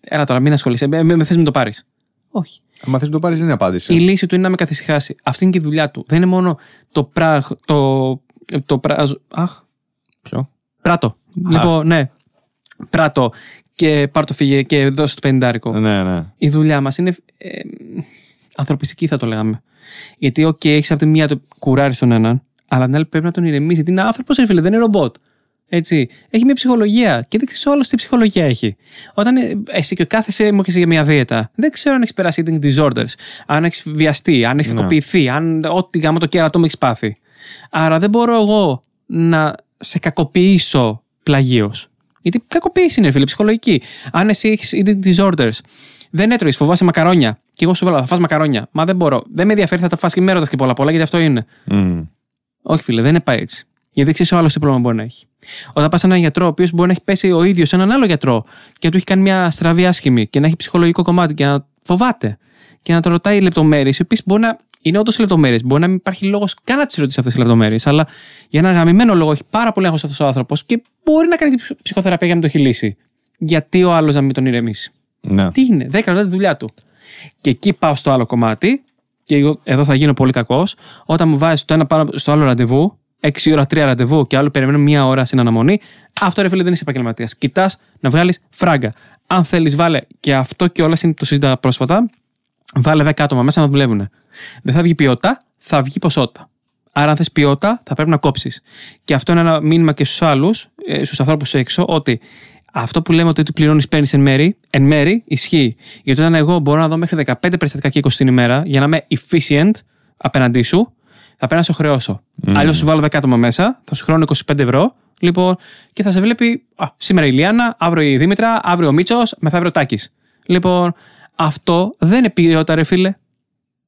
έλα τώρα, μην ασχολείσαι, με θες να το πάρεις. Όχι. Αν θες να το πάρεις, δεν είναι απάντηση. Η λύση του είναι να με καθησυχάσει. Αυτή είναι και η δουλειά του. Δεν είναι μόνο το πράγμα. Αχ. Ποιο? Πράτο. Λοιπόν, ναι. Πράτο. Και πάρ' το φύγε και δώσε το πενηντάρικο. Ναι, ναι. Η δουλειά μας είναι ανθρωπιστική, θα το λέγαμε. Γιατί, OK, έχεις από τη μία το κουράρι στον έναν, αλλά την άλλη πρέπει να τον ηρεμήσει. Είναι άνθρωπος, ρε φίλε, δεν είναι ρομπότ. Έτσι. Έχει μια ψυχολογία και δεν ξέρει όλο τι ψυχολογία έχει. Όταν εσύ και κάθεσαι, μου έρχεσαι για μια δίαιτα, δεν ξέρω αν έχει περάσει eating disorders, αν έχει βιαστεί, αν έχει κακοποιηθεί, αν ό,τι γάμο το κέρατο μου έχει πάθει. Άρα δεν μπορώ εγώ να σε κακοποιήσω πλαγίως. Γιατί κακοποίηση είναι, φίλε, ψυχολογική. Αν εσύ έχει eating disorders, δεν έτρωγε, φοβάσαι μακαρόνια. Και εγώ σου βάλω, θα φας μακαρόνια. Μα δεν μπορώ. Δεν με ενδιαφέρει, θα τα φας και με ρωτάς και πολλά, γιατί αυτό είναι. Mm. Όχι, φίλε, δεν πάει έτσι. Γιατί δεν ξέρει ο άλλος τι πρόβλημα μπορεί να έχει. Όταν πας σε έναν γιατρό, ο οποίος μπορεί να έχει πέσει ο ίδιος σε έναν άλλο γιατρό και να του έχει κάνει μια στραβή άσχημη και να έχει ψυχολογικό κομμάτι και να φοβάται και να το ρωτάει λεπτομέρειες, οι οποίες μπορεί να είναι όντως λεπτομέρειες. Μπορεί να μην υπάρχει λόγος καν να τις ρωτήσει αυτές τις λεπτομέρειες, αλλά για έναν γαμημένο λόγο έχει πάρα πολύ άγχος αυτός ο άνθρωπος και μπορεί να κάνει ψυχοθεραπεία για να το έχει λύσει. Γιατί ο άλλος να μην τον ηρεμήσει. Ναι. Τι είναι, 10 λεπτά τη δουλειά του. Και εκεί πάω στο άλλο κομμάτι, και εδώ θα γίνω πολύ κακός, όταν μου βάζεις το ένα πάνω στο άλλο ραντεβού. 6 ώρα, 3 ραντεβού και άλλο περιμένω 1 ώρα στην αναμονή. Αυτό, ρε φίλε, δεν είσαι επαγγελματίας. Κοιτάς να βγάλεις φράγκα. Αν θέλεις, βάλε, και αυτό και όλα είναι το συζήτητα πρόσφατα, βάλε 10 άτομα μέσα να δουλεύουν. Δεν θα βγει ποιότητα, θα βγει ποσότητα. Άρα, αν θες ποιότητα, θα πρέπει να κόψεις. Και αυτό είναι ένα μήνυμα και στους άλλους, στους ανθρώπους έξω, ότι αυτό που λέμε ότι ό,τι πληρώνεις παίρνεις εν μέρη ισχύει. Γιατί όταν εγώ μπορώ να δω μέχρι 15 περιστατικά και 20 την ημέρα για να είμαι efficient απέναντί σου. Θα πρέπει να σε χρεώσω. Αλλιώς σου βάλω 10 άτομα μέσα, θα σου χρεώνω 25€, λοιπόν, και θα σε βλέπει σήμερα η Λιάννα, αύριο η Δήμητρα, αύριο ο Μίτσος, μεθαύριο ο Τάκης. Λοιπόν, αυτό δεν είναι ποιότητα, ρε φίλε.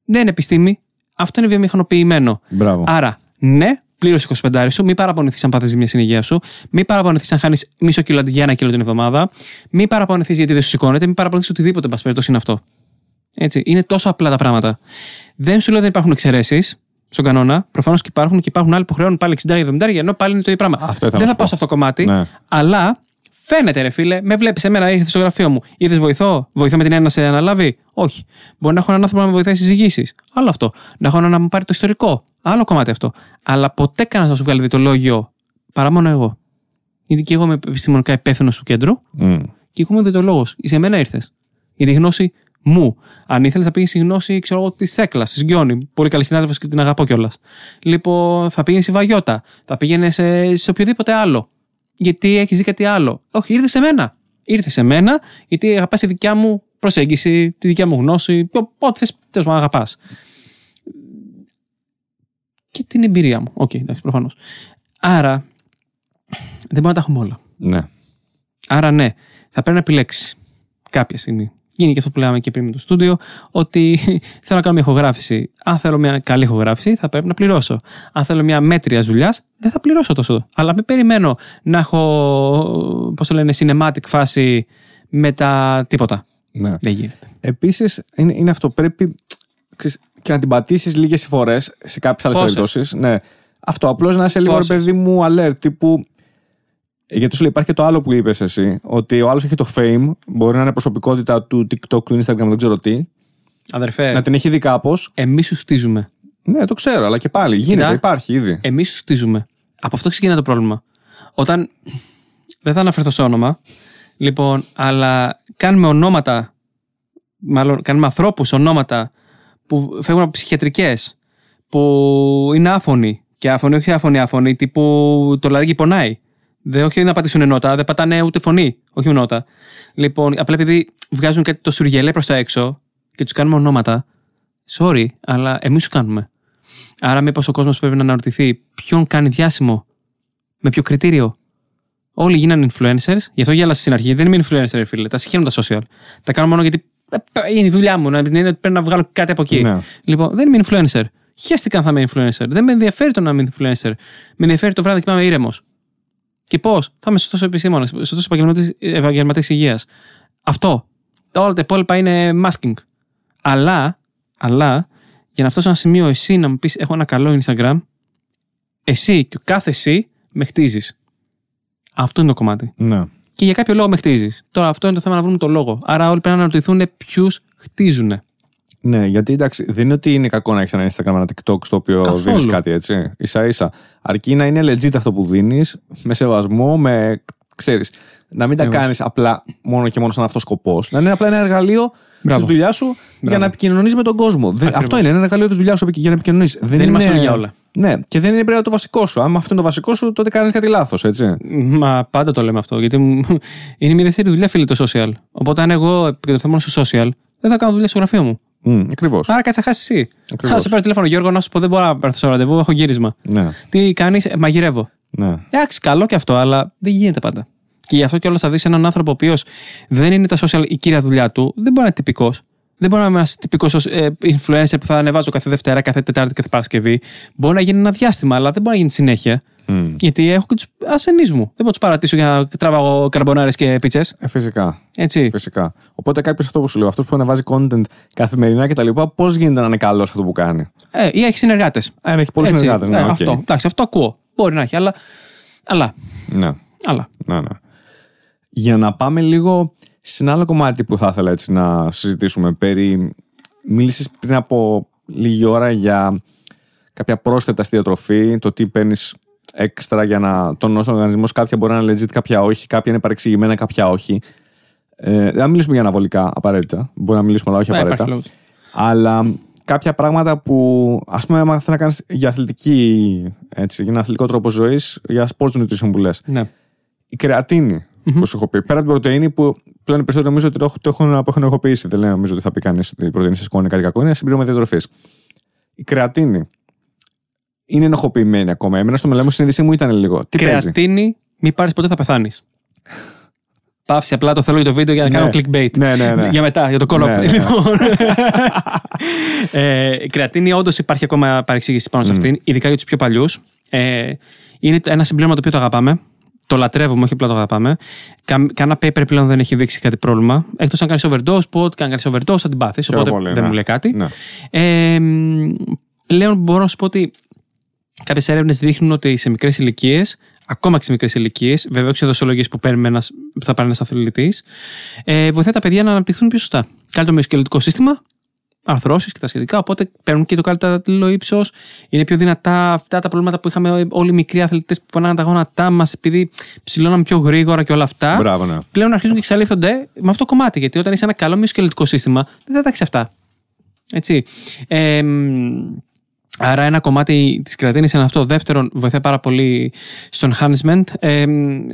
Δεν είναι επιστήμη. Αυτό είναι βιομηχανοποιημένο. Μπράβο. Άρα, ναι, πλήρωσε 25 σου, μην παραπονηθείς αν πάθεις μια συνηγεία σου, μην παραπονηθείς αν χάνεις μισό κιλό αντί για 1 κιλό την εβδομάδα, μην παραπονηθείς γιατί δεν σου σηκώνεται, μην παραπονηθείς οτιδήποτε, εν πάση περιπτώσει, είναι αυτό. Έτσι, είναι τόσο απλά τα πράγματα. Δεν σου λέω δεν υπάρχουν εξαιρέσεις. Στον κανόνα, προφανώς και υπάρχουν άλλοι που χρεώνουν πάλι 60-70, ενώ πάλι είναι το ίδιο πράγμα. Αυτό δεν θα πάω σε αυτό το κομμάτι, ναι. Αλλά φαίνεται, ρε φίλε, με βλέπεις εμένα, ήρθε στο γραφείο μου. Είδες, βοηθώ με την έννοια να σε αναλάβει. Όχι. Μπορεί να έχω έναν άνθρωπο να με βοηθάει στις συζυγήσεις. Άλλο αυτό. Να έχω έναν να μου πάρει το ιστορικό. Άλλο κομμάτι αυτό. Αλλά ποτέ κανένας να σου βγάλει διτολόγιο παρά μόνο εγώ. Γιατί και εγώ είμαι επιστημονικά υπεύθυνος του κέντρου και εγώ είμαι διτολόγος. Σε μένα ήρθες. Για τη γνώση μου. Αν ήθελες να πήγαινες η γνώση, ξέρω εγώ, της Θέκλας, της Γκιόνη, πολύ καλή συνάδελφος και την αγαπώ κιόλας. Λοιπόν, θα πήγαινες στη Βαγιώτα, θα πήγαινες σε οποιοδήποτε άλλο. Γιατί έχεις δει κάτι άλλο. Όχι, ήρθε σε μένα. Ήρθε σε μένα, γιατί αγαπάς τη δικιά μου προσέγγιση, τη δικιά μου γνώση, ό,τι θες, τέλος πάντων, αγαπάς. Και την εμπειρία μου. Οκ, εντάξει, προφανώς. Άρα, δεν μπορούμε να τα έχουμε όλα. Ναι. Άρα, ναι, θα πρέπει να επιλέξεις κάποια στιγμή. Γίνει και αυτό που λέγαμε και πριν με το στούντιο, ότι θέλω να κάνω μια ηχογράφηση. Αν θέλω μια καλή ηχογράφηση, θα πρέπει να πληρώσω. Αν θέλω μια μέτρια δουλειά, δεν θα πληρώσω τόσο. Αλλά μην περιμένω να έχω, πώς το λένε, cinematic φάση με τα τίποτα. Ναι. Δεν γίνεται. Επίσης, είναι αυτό. Πρέπει και να την πατήσεις λίγες φορές σε κάποιες άλλες περιπτώσεις. Ναι. Αυτό. Απλώς να είσαι λίγο, ρε παιδί μου, alert τύπου. Γιατί σου λέει, υπάρχει και το άλλο που είπες εσύ, ότι ο άλλος έχει το fame, μπορεί να είναι προσωπικότητα του TikTok, του Instagram, δεν ξέρω τι. Αδερφέ. Να την έχει δει κάπως. Εμείς σου στίζουμε. Ναι, το ξέρω, αλλά και πάλι. Γίνεται, υπάρχει ήδη. Εμείς σου στίζουμε. Από αυτό ξεκινά το πρόβλημα. Όταν. Δεν θα αναφερθώ σε όνομα. Λοιπόν, αλλά κάνουμε ονόματα. Μάλλον κάνουμε ανθρώπους ονόματα που φεύγουν από ψυχιατρικές, που είναι άφωνοι. Και άφωνοι, όχι άφωνοι, τύπου το λαρύγγι πονάει. Όχι να πατήσουν νότα, δεν πατάνε ούτε φωνή, όχι νότα. Λοιπόν, απλά επειδή βγάζουν κάτι το σουργελέ προς τα έξω και τους κάνουμε ονόματα, sorry, αλλά εμείς σου κάνουμε. Άρα, μήπως ο κόσμος πρέπει να αναρωτηθεί ποιον κάνει διάσημο, με ποιο κριτήριο. Όλοι γίνανε influencers, γι' αυτό γέλασα στην αρχή. Δεν είμαι influencer, φίλε. Τα συγχαίρω τα social. Τα κάνω μόνο γιατί είναι η δουλειά μου, πρέπει να βγάλω κάτι από εκεί. Ναι. Λοιπόν, δεν είμαι influencer. Χαίστηκα αν θα είμαι influencer. Δεν με ενδιαφέρει το να είμαι influencer. Με ενδιαφέρει το βράδυ να είμαι ήρεμος. Και πώς? Θα είμαι σωστός επιστήμονας, σωστός επαγγελματής υγείας. Αυτό. Όλα τα υπόλοιπα είναι masking. Αλλά για να φτάσω σε ένα σημείο, εσύ να μου πεις: έχω ένα καλό Instagram, εσύ και ο κάθε εσύ με χτίζεις. Αυτό είναι το κομμάτι. Ναι. Και για κάποιο λόγο με χτίζεις. Τώρα, αυτό είναι το θέμα, να βρούμε το λόγο. Άρα, όλοι πρέπει να αναρωτηθούν ποιους χτίζουν. Ναι, γιατί εντάξει, δεν είναι ότι είναι κακό να έχεις ένα Instagram, ένα TikTok στο οποίο δίνεις κάτι, έτσι. Ίσα-ίσα. Αρκεί να είναι legit αυτό που δίνεις, με σεβασμό, με. Ξέρεις. Να μην τα κάνεις απλά μόνο και μόνο σαν αυτό σκοπό. Να είναι απλά ένα εργαλείο της δουλειάς σου για να επικοινωνείς με τον κόσμο. Αυτό είναι, ένα εργαλείο της δουλειάς σου για να επικοινωνείς. Δεν είμαστε για όλα. Ναι, και δεν είναι πρέπει το βασικό σου. Αν αυτό είναι το βασικό σου, τότε κάνεις κάτι λάθος, έτσι. Μα πάντα το λέμε αυτό. Γιατί είναι μια ελεύθερη δουλειά, φίλοι, το social. Οπότε αν εγώ επικεντρωθώ μόνο στο social, δεν θα κάνω δουλειά στο γραφείο μου. Ακριβώς. Άρα κάτι θα χάσεις εσύ. Θα σε πάρει τηλέφωνο, Γιώργο, να σου πω: δεν μπορώ να πάρω στο ραντεβού, έχω γύρισμα. Τι κάνεις? Μαγειρεύω. Εντάξει, καλό και αυτό, αλλά δεν γίνεται πάντα. Και γι' αυτό κιόλας θα δεις έναν άνθρωπο ο οποίος δεν είναι τα social η κύρια δουλειά του, δεν μπορεί να είναι τυπικός. Δεν μπορεί να είναι ένας τυπικός influencer που θα ανεβάζω κάθε Δευτέρα, κάθε Τετάρτη, κάθε Παρασκευή. Μπορεί να γίνει ένα διάστημα, αλλά δεν μπορεί να γίνει συνέχεια. Γιατί έχω και τους ασθενείς μου. Δεν μπορώ να τους παρατήσω για να τραβάω καρμπονάρες και πίτσες. Φυσικά. Έτσι. Φυσικά. Οπότε κάποιος, αυτό που σου λέω, αυτός που ανεβάζει content καθημερινά κτλ., πώς γίνεται να είναι καλός αυτό που κάνει? Ή έχει συνεργάτες. Αν έχει πολλούς συνεργάτες. Ναι, αυτό. Εντάξει, αυτό ακούω. Μπορεί να έχει, αλλά. Ναι. Ναι. Για να πάμε λίγο σε ένα άλλο κομμάτι που θα ήθελα έτσι να συζητήσουμε. Μίλησες πριν από λίγη ώρα για κάποια πρόσθετα στη διατροφή, το τι παίρνεις έξτρα για να τονώσεις τον οργανισμό. Κάποια μπορεί να είναι legit, κάποια όχι, κάποια είναι παρεξηγημένα, κάποια όχι. Δεν θα μιλήσουμε για αναβολικά απαραίτητα. Μπορεί να μιλήσουμε, αλλά όχι απαραίτητα. Αλλά κάποια πράγματα που, ας πούμε, άμα θέλεις να κάνεις για αθλητική, έτσι, για ένα αθλητικό τρόπο ζωής, για sports nutrition που λες. Ναι. Η κρεατίνη. Που σου έχω πει. Πέρα από την πρωτεΐνη που πλέον περισσότερο νομίζω ότι το έχουν ενεργοποιήσει. Δεν νομίζω ότι θα πει κανείς ότι η πρωτεΐνη σε σκόνη κάτι κακό. Είναι ένα συμπλήρωμα διατροφής. Η κρεατίνη είναι ενοχοποιημένη ακόμα. Εμένα στο μελέτη μου, συνείδησή μου ήταν λίγο. Τι παίζει? Κρεατίνη, μη πάρεις ποτέ, θα πεθάνεις. Παύση, απλά το θέλω για το βίντεο για να κάνω clickbait. Ναι. Για μετά, για το call-up. Η κρεατίνη, όντως υπάρχει ακόμα παρεξήγηση πάνω σε αυτήν, ειδικά για τους πιο παλιούς. Είναι ένα συμπλήρωμα το οποίο το αγαπάμε. Το λατρεύουμε, όχι απλά το αγαπάμε. Κανένα paper πλέον δεν έχει δείξει κάτι πρόβλημα. Εκτός αν κάνεις overdose, θα την πάθεις. Οπότε δεν μου λέει κάτι. Ναι. Πλέον μπορώ να σου πω ότι κάποιες έρευνες δείχνουν ότι σε μικρές ηλικίες, ακόμα και σε μικρές ηλικίες, βέβαια όχι σε δοσολογίες που θα πάρει ένας αθλητής, βοηθάει τα παιδιά να αναπτυχθούν πιο σωστά. Κάνει το μυοσκελετικό σύστημα, αρθρώσεις και τα σχετικά. Οπότε παίρνουν και το καλύτερο ύψος. Είναι πιο δυνατά αυτά τα προβλήματα που είχαμε όλοι οι μικροί αθλητές που πονάγαν τα γόνατά μας επειδή ψηλώναν πιο γρήγορα και όλα αυτά. Μπράβο, ναι. Πλέον αρχίζουν και εξαλείφονται με αυτό το κομμάτι. Γιατί όταν είσαι ένα καλό μυοσκελετικό σύστημα, δεν θα τα έχεις αυτά. Έτσι. Άρα, ένα κομμάτι της κρατίνης είναι αυτό. Δεύτερον, βοηθάει πάρα πολύ στο enhancement,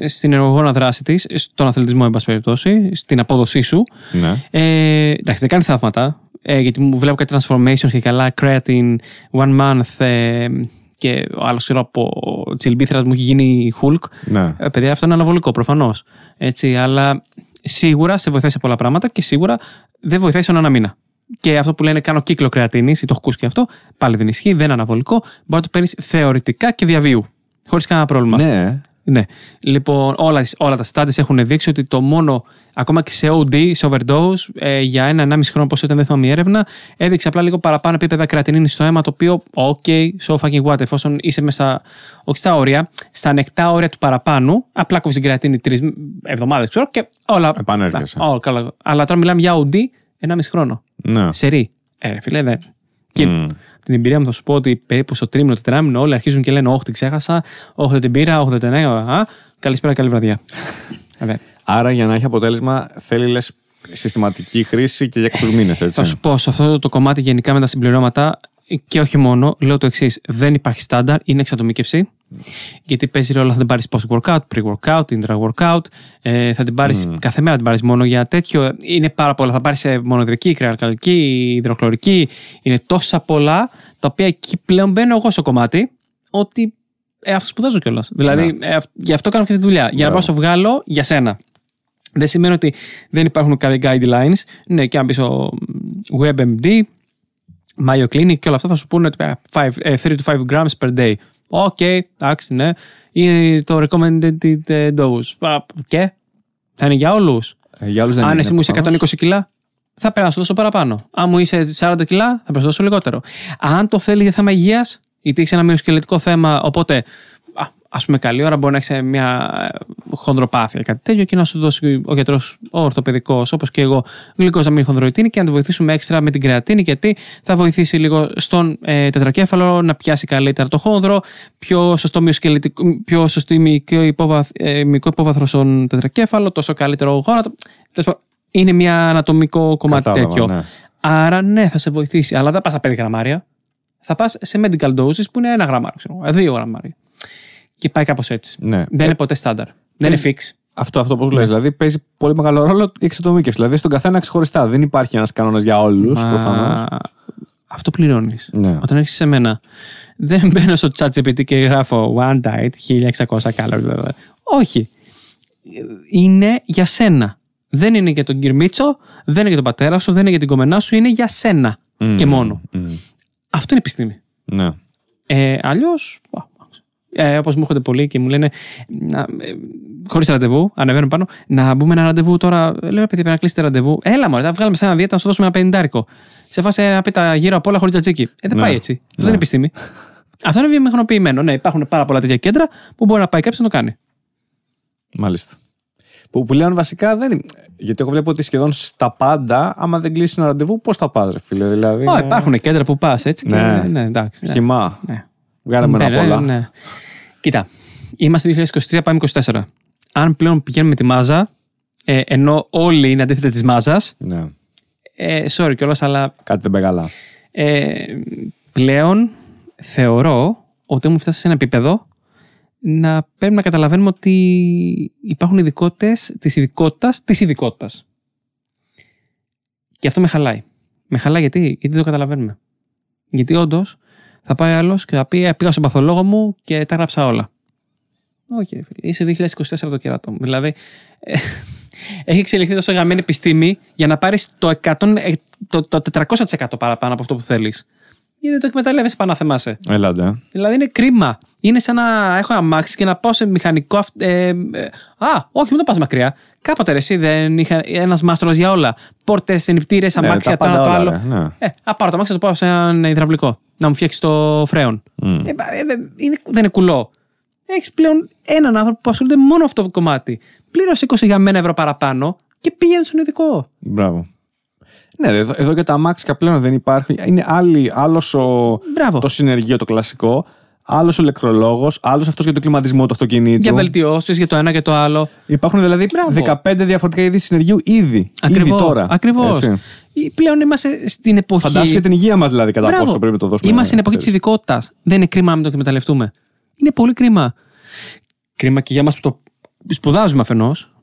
στην ενεργογόνα δράση της, στον αθλητισμό, εν πάση περιπτώσει, στην απόδοσή σου. Ναι. Εντάξει, δεν κάνει θαύματα. Γιατί μου βλέπω κάτι transformations και καλά creatine one month και ο άλλος, ξέρω, από τσιλμπήθρας μου έχει γίνει Hulk. Ναι. Παιδιά, αυτό είναι αναβολικό προφανώς, έτσι, αλλά σίγουρα σε βοηθάει σε πολλά πράγματα και σίγουρα δεν βοηθάει σε ένα μήνα. Και αυτό που λένε κάνω κύκλο κρεατίνης, ή το έχω ακούσει και αυτό, πάλι δεν ισχύει, δεν είναι αναβολικό, μπορεί να το παίρνεις θεωρητικά και διαβίου χωρίς κανένα πρόβλημα. Ναι. Λοιπόν, όλα τα studies έχουν δείξει ότι το μόνο, ακόμα και σε OD, σε overdose, για 1,5 χρόνο, πόσο ήταν, δεν θυμάμαι η έρευνα, έδειξε απλά λίγο παραπάνω επίπεδα κρεατινίνης στο αίμα, το οποίο, so fucking what, εφόσον είσαι μέσα, όχι στα όρια, στα ανεκτά όρια του παραπάνω, απλά κόβεις την κρεατίνη 3 εβδομάδες, ξέρω, και όλα. Επανέρχεσαι. Αλλά τώρα μιλάμε για OD 1,5 χρόνο. Ναι. Σε ρί. Φίλε, δεν. Την εμπειρία μου θα σου πω ότι περίπου στο τρίμηνο, τετράμηνο, όλοι αρχίζουν και λένε: όχι, την ξέχασα, όχι, δεν την πήρα, όχι, δεν την έγραφα. Καλησπέρα, καλή βραδιά. Άρα, για να έχει αποτέλεσμα, θέλει, λες, συστηματική χρήση και για κάποιους μήνες, έτσι. Θα σου πω, σε αυτό το κομμάτι γενικά με τα συμπληρώματα και όχι μόνο, λέω το εξής: δεν υπάρχει στάνταρ, είναι εξατομίκευση. Γιατί παίζει ρόλο, θα την πάρεις post-workout, pre-workout, intra-workout. Θα την πάρεις κάθε μέρα, την πάρεις μόνο για τέτοιο. Είναι πάρα πολλά. Θα πάρεις μονοδρική, κρεαλκαλική, υδροχλωρική. Είναι τόσα πολλά, τα οποία εκεί πλέον μπαίνω εγώ στο κομμάτι, ότι αυτοσπουδάζω κιόλας. Δηλαδή, γι' αυτό κάνω και τη δουλειά. Για να πάω να το βγάλω για σένα. Δεν σημαίνει ότι δεν υπάρχουν κάποια guidelines. Ναι, και αν πεις WebMD, Mayo Clinic και όλα αυτά θα σου πούνε 3 to 5 grams per day. Εντάξει, ναι. ή το recommended dose. Και θα είναι για όλους. Αν εσύ μου είσαι 120 κιλά, θα περάσω τόσο παραπάνω. Αν μου είσαι 40 κιλά, θα περάσω λιγότερο. Αν το θέλει για θέμα υγείας, είτε έχει ένα μυοσκελετικό θέμα, οπότε ας πούμε καλή ώρα μπορεί να έχει μια χονδροπάθεια ή κάτι τέτοιο και να σου δώσει ο γιατρός, ο ορθοπαιδικός, όπως και εγώ, γλυκοζαμίνη χονδροϊτίνη και να τη βοηθήσουμε έξτρα με την κρεατίνη, γιατί θα βοηθήσει λίγο στον τετρακέφαλο να πιάσει καλύτερα το χόνδρο, πιο σωστή μυϊκό υπόβαθρο στον τετρακέφαλο, τόσο καλύτερο γόνατο. Είναι μια ανατομικό κομμάτι. Κατάλαβα, τέτοιο. Ναι. Άρα ναι, θα σε βοηθήσει, αλλά δεν πας στα 5 γραμμάρια. Θα πας σε medical doses που είναι 1 γραμμάριο, 2 γραμμάρια. Και πάει κάπως έτσι. Ναι. Δεν είναι ποτέ στάνταρ. Δεν είναι fix. Αυτό που λες. Δηλαδή παίζει πολύ μεγάλο ρόλο η εξατομίκευση. Δηλαδή στον καθένα ξεχωριστά. Δεν υπάρχει ένας κανόνας για όλους. Προφανώς. Αυτό πληρώνεις. Ναι. Όταν έχεις σε μένα. Δεν μπαίνω στο ChatGPT και γράφω One diet, 1600 calories. Όχι. Είναι για σένα. Δεν είναι για τον Κυρμίτσο, δεν είναι για τον πατέρα σου, δεν είναι για την κομμενά σου. Είναι για σένα και μόνο. Αυτό είναι επιστήμη. Ναι. Αλλιώς. Όπως μου έρχονται πολλοί και μου λένε χωρίς ραντεβού, ανεβαίνω πάνω, να μπούμε ένα ραντεβού τώρα. Λέω παιδί, πρέπει να κλείσετε ραντεβού. Έλα, μωρέ, θα βγάλουμε σε ένα δίαιτα να σου δώσουμε ένα πενηντάρικο. Σε φάση να πει τα γύρω από όλα χωρίς τζατζίκι. Δεν πάει έτσι. Ναι. Αυτό δεν είναι επιστήμη. Αυτό είναι βιομηχανοποιημένο. Ναι, υπάρχουν πάρα πολλά τέτοια κέντρα που μπορεί να πάει κάποιος να το κάνει. Μάλιστα. Που πλέον βασικά δεν. Γιατί εγώ βλέπω ότι σχεδόν στα πάντα, άμα δεν κλείσει ένα ραντεβού, πώς θα πας, ρε φίλε. Δηλαδή, υπάρχουν κέντρα που πας έτσι. Και, ναι, εντάξει. Χυμά. Ναι. Βγάλαμε ένα πολλά. Ναι. Κοίτα, είμαστε 2023, πάμε 2024. Αν πλέον πηγαίνουμε τη μάζα, ενώ όλοι είναι αντίθετοι της μάζας, ναι. Sorry κιόλας, αλλά... Κάτι δεν πάει καλά. Πλέον θεωρώ ότι έχουμε φτάσει σε ένα επίπεδο να πρέπει να καταλαβαίνουμε ότι υπάρχουν ειδικότητες της ειδικότητας. Και αυτό με χαλάει. Με χαλάει γιατί δεν το καταλαβαίνουμε. Γιατί όντως... Θα πάει άλλος και θα πει: Πήγα στον παθολόγο μου και τα γράψα όλα. Όχι, ρε φίλε, είσαι 2024 το κεράτο μου. Δηλαδή, έχει εξελιχθεί τόσο γαμμένη επιστήμη για να πάρεις το 400% παραπάνω από αυτό που θέλεις. Γιατί δεν το εκμεταλλεύεσαι πάνω να θεμάσαι. Ελάτε. Δηλαδή, είναι κρίμα. Είναι σαν να έχω αμάξι και να πάω σε μηχανικό. Όχι, μην το πας μακριά. Κάποτε εσύ δεν είχε ένας μάστορας για όλα. Πόρτες, ενυπτήρες, αμάξια, το ένα το άλλο. Πάρω το αμάξι να το πάω σε έναν υδραυλικό. Να μου φτιάξει το φρέον. Δεν είναι κουλό. Έχει πλέον έναν άνθρωπο που ασχολείται μόνο αυτό το κομμάτι. Πλήρωσε 20 ευρώ παραπάνω και πήγαινε στον ειδικό. Μπράβο. Ναι, εδώ και τα αμάξια πλέον δεν υπάρχουν. Είναι το συνεργείο το κλασικό. Άλλο ο ηλεκτρολόγος, άλλο αυτό για τον κλιματισμό του αυτοκινήτου. Για βελτιώσεις, για το ένα και το άλλο. Υπάρχουν δηλαδή 15 διαφορετικά είδη συνεργείου ήδη. Ακριβώς. Πλέον είμαστε στην εποχή. Φαντάζεσαι για την υγεία μας δηλαδή, κατά πόσο πρέπει να το δώσουμε. Είμαστε στην εποχή της ειδικότητας. Δεν είναι κρίμα να μην το εκμεταλλευτούμε. Είναι πολύ κρίμα. Κρίμα και για μας που το σπουδάζουμε αφενός.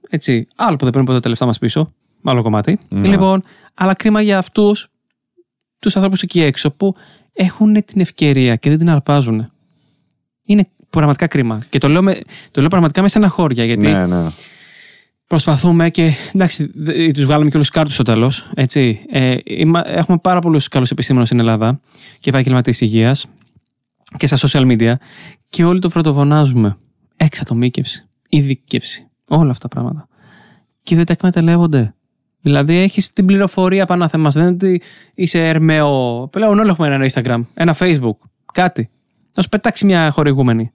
Άλλο που δεν παίρνουμε ποτέ τα λεφτά μας πίσω. Άλλο κομμάτι. Λοιπόν, αλλά κρίμα για αυτούς τους ανθρώπους εκεί έξω που έχουν την ευκαιρία και δεν την αρπάζουν. Είναι πραγματικά κρίμα. Και το λέω πραγματικά με στεναχώρια. Γιατί προσπαθούμε και. Εντάξει, τους βγάλαμε και όλους τους κάρτους στο τέλος. Έχουμε πάρα πολλούς καλούς επιστήμονες στην Ελλάδα και επαγγελματίες υγείας και στα social media. Και όλοι το φροντοβονάζουμε. Εξατομίκευση, ειδικεύση. Όλα αυτά τα πράγματα. Και δεν τα εκμεταλλεύονται. Δηλαδή, έχεις την πληροφορία πάνω θέμα. Δεν είναι ότι είσαι ερμαίο. Πλέον όλοι έχουμε ένα Instagram, ένα Facebook, κάτι. Να σου πετάξει μια χορηγούμενη.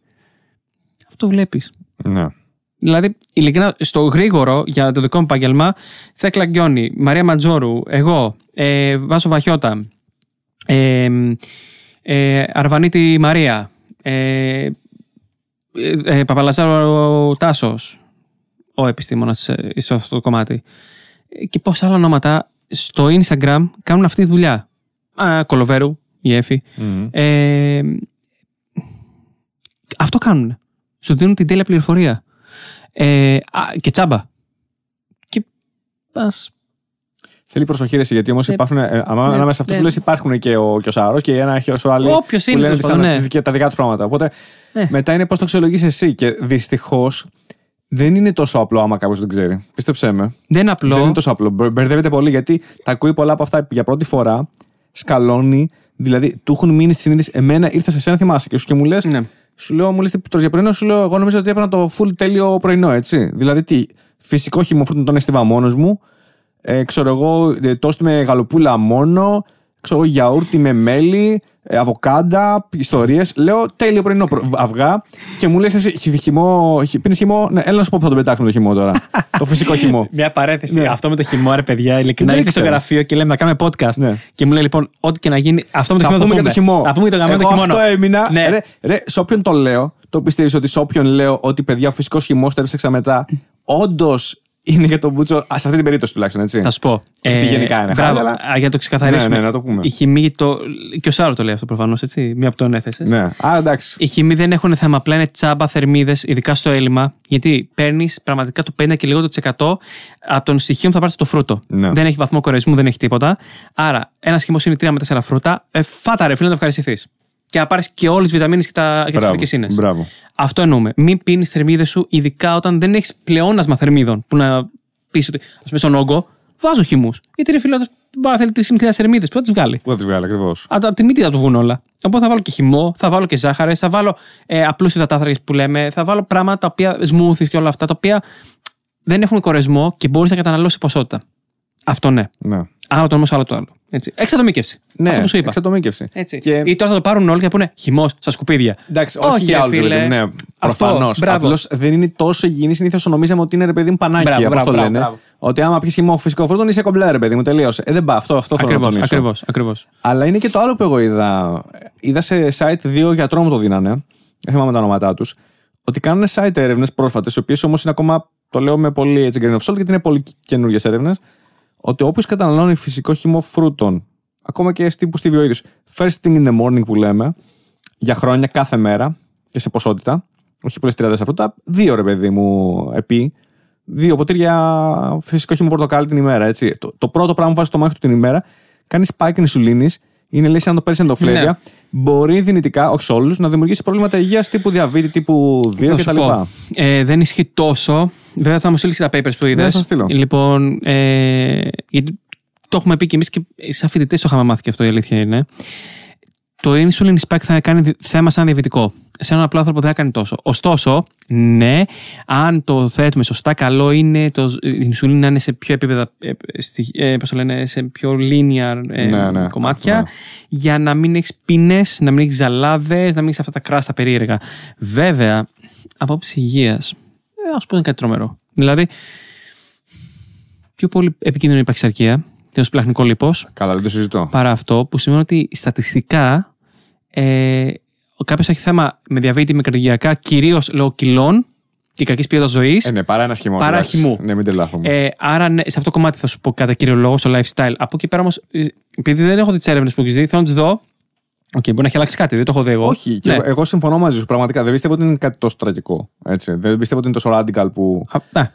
Αυτό βλέπεις. Ναι. Δηλαδή, ειλικρινά, στο γρήγορο για το δικό μου επάγγελμα, Θέκλα Γκιόνη, Μαρία Ματζόρου, εγώ, Βάσω Βαχιώτα, Αρβανίτη Μαρία, Παπαλαζάρου Τάσος, ο επιστήμονας σε αυτό το κομμάτι. Και πόσα άλλα ονόματα στο Instagram κάνουν αυτή τη δουλειά. Κολοβέρου, Γιέφη. Αυτό κάνουν. Σου δίνουν την τέλεια πληροφορία. Και τσάμπα. Και πας. Θέλει προσοχή ρε, γιατί όμως υπάρχουν. Ανάμεσα σε αυτούς που λες υπάρχουν και ο Σάρος και ένα χειρό άλλο. Όποιος είναι. Που λένε τα δικά του πράγματα. Οπότε μετά είναι πώς το αξιολογείς εσύ. Και δυστυχώς δεν είναι τόσο απλό άμα κάποιος δεν ξέρει. Πίστεψέ με. Δεν είναι τόσο απλό. Μπερδεύεται πολύ γιατί τα ακούει πολλά από αυτά για πρώτη φορά. Σκαλώνει. Δηλαδή του έχουν μείνει στη συνείδηση. Εμένα ήρθε σε σένα, θυμάσαι και μου λες. Σου λέω, μου λες τι τρως για πρωινό, σου λέω, εγώ νομίζω ότι έπαιρνα το full τέλειο πρωινό, έτσι. Δηλαδή, τι, φυσικό χυμοφρούτο τον έστειβα μόνος μου. Ξέρω εγώ, τόστ με γαλοπούλα μόνο. Ξέρω εγώ, γιαούρτι με μέλι, αβοκάντα, ιστορίες. Λέω, τέλειο πρωινό, αυγά. Και μου λες, εσύ χυμό, πίνεις χυμό. Ναι, έλα να σου πω που θα τον πετάξουμε το χυμό τώρα. Το φυσικό χυμό. Μια παρένθεση. Ναι. Αυτό με το χυμό, ρε παιδιά, ειλικρινά ήρθε στο γραφείο και λέμε να κάνουμε podcast. Ναι. Και μου λέει, λοιπόν, ό,τι και να γίνει, αυτό με το χυμό. Θα πούμε για το χυμό. Εγώ αυτό έμεινα. Ναι. Ρε, σε όποιον το λέω, το πιστεύεις ότι σε όποιον λέω ότι παιδιά, ο φυσικός χυμός το έψαξα μετά, όντως. Είναι για τον Μπούτσο, σε αυτή την περίπτωση τουλάχιστον, έτσι. Θα σου πω. Γιατί γενικά είναι. Μπράβο, αλλά... για να το ξεκαθαρίσουμε. Ναι, να το πούμε. Οι χυμοί. Και ο Σάρο το λέει αυτό προφανώς, έτσι. Μία από τον έθεσε. Ναι. Α, εντάξει. Οι χυμοί δεν έχουν θέμα. Απλά είναι τσάμπα θερμίδες, ειδικά στο έλλειμμα. Γιατί παίρνει πραγματικά το 50 και λίγο το 100% από τον στοιχείο που θα πάρει το φρούτο. Ναι. Δεν έχει βαθμό κορεσμού, δεν έχει τίποτα. Άρα, ένα χυμό είναι 3 με 4 φρούτα. Φάτα ρε φίλε, να το ευχαριστηθεί. Και να πάρει και όλες τις βιταμίνες και τις φυτικές ίνες. Αυτό εννοούμε. Μην πίνεις θερμίδες σου, ειδικά όταν δεν έχεις πλεόνασμα θερμίδων. Που να πεις ότι. Ας πούμε στον όγκο, βάζω χυμούς. Γιατί ρε φίλε, μπορεί να θέλει 3.000 θερμίδες. Πού θα τις βγάλει. Πού θα τις βγάλει, ακριβώς. Από τη μύτη θα του βγουν όλα. Οπότε θα βάλω και χυμό, θα βάλω και ζάχαρες, θα βάλω απλούς υδατάθραγκες που λέμε, θα βάλω πράγματα τα οποία smoothies και όλα αυτά τα οποία δεν έχουν κορεσμό και μπορείς να καταναλώσεις ποσότητα. Αυτό ναι. Ναι. Άλλο το όμως, άλλο το άλλο. Έτσι. Εξατομίκευση. Ναι, αυτό που σου είπα. Εξατομίκευση. Και... ή τώρα θα το πάρουν όλοι και θα πούνε χυμός στα σκουπίδια. Εντάξει, όχι για όλους. Ναι, προφανώς. Απλώς δεν είναι τόσο υγιεινή. Συνήθως νομίζαμε ότι είναι ρε παιδί μου πανάκι. Όπως το λένε. Μπράβο. Ότι άμα πιεις χυμό φυσικό φρούτο είσαι κομπλέ, ρε παιδί μου. Τελείωσε. Δεν πάει αυτό. Ακριβώς. Αλλά είναι και το άλλο που εγώ είδα. Είδα σε site 2 γιατρών μου το δίνανε. Δεν θυμάμαι τα ονόματά τους. Ότι κάνουν site έρευνες πρόσφατες, οι οποίες όμως είναι ακόμα. Το λέω με πολύ grain of salt γιατί είναι πολύ καινούργιες έρευνες. Ότι όποιος καταναλώνει φυσικό χυμό φρούτων, ακόμα και τύπου στιβιοειδούς, first thing in the morning που λέμε, για χρόνια κάθε μέρα και σε ποσότητα, όχι πολλές 30 φρούτα, 2 ρε παιδί μου επί, 2 ποτήρια φυσικό χυμό πορτοκάλι την ημέρα. Έτσι. Το πρώτο πράγμα που βάζεις το μάχη του την ημέρα, κάνει spike ινσουλίνης, είναι λέει σαν να το παίρνεις ενδοφλέβια, ναι. Μπορεί δυνητικά, όχι σε όλους, να δημιουργήσει προβλήματα υγείας τύπου διαβήτη, τύπου 2 κτλ. Δεν ισχύει τόσο. Βέβαια θα μου στείλεις τα papers που είδες. Ναι, θα στείλω. Λοιπόν, γιατί το έχουμε πει και εμείς και σαν φοιτητές το είχαμε μάθει και αυτό, η αλήθεια είναι. Το insulin spike θα κάνει θέμα σαν διαβητικό. Σε έναν απλό άνθρωπο δεν θα κάνει τόσο. Ωστόσο, ναι, αν το θέτουμε σωστά, καλό είναι η insulin να είναι σε πιο επίπεδα, σε πιο linear κομμάτια, ναι. Για να μην έχεις πίνες, να μην έχεις ζαλάδες, να μην έχεις αυτά τα κράστα περίεργα. Βέβαια, από άποψη υγείας, ας πούμε είναι κάτι τρομερό. Δηλαδή, πιο πολύ επικίνδυνο η παχυσαρκία, το πλαχνικό λίπος. Καλά, δεν το συζητώ. Παρά αυτό που σημαίνει ότι στατιστικά. Κάποιος έχει θέμα με διαβήτη, με καρδιακά, κυρίως λόγω κιλών και κακής ποιότητας ζωής. Ναι, παρά ένα χυμό. Παρά χυμού. Ναι, μην τελάχομαι. Άρα, ναι, σε αυτό το κομμάτι θα σου πω κατά κύριο λόγο, στο lifestyle. Από εκεί πέρα όμως, επειδή δεν έχω δει τις έρευνες που έχεις δει, θέλω να τις δω. Οκ, μπορεί να έχει αλλάξει κάτι, δεν το έχω δει εγώ. Όχι, και ναι. Εγώ συμφωνώ μαζί σου. Πραγματικά δεν πιστεύω ότι είναι κάτι τόσο τραγικό. Έτσι. Δεν πιστεύω ότι είναι τόσο radical που. Ναι.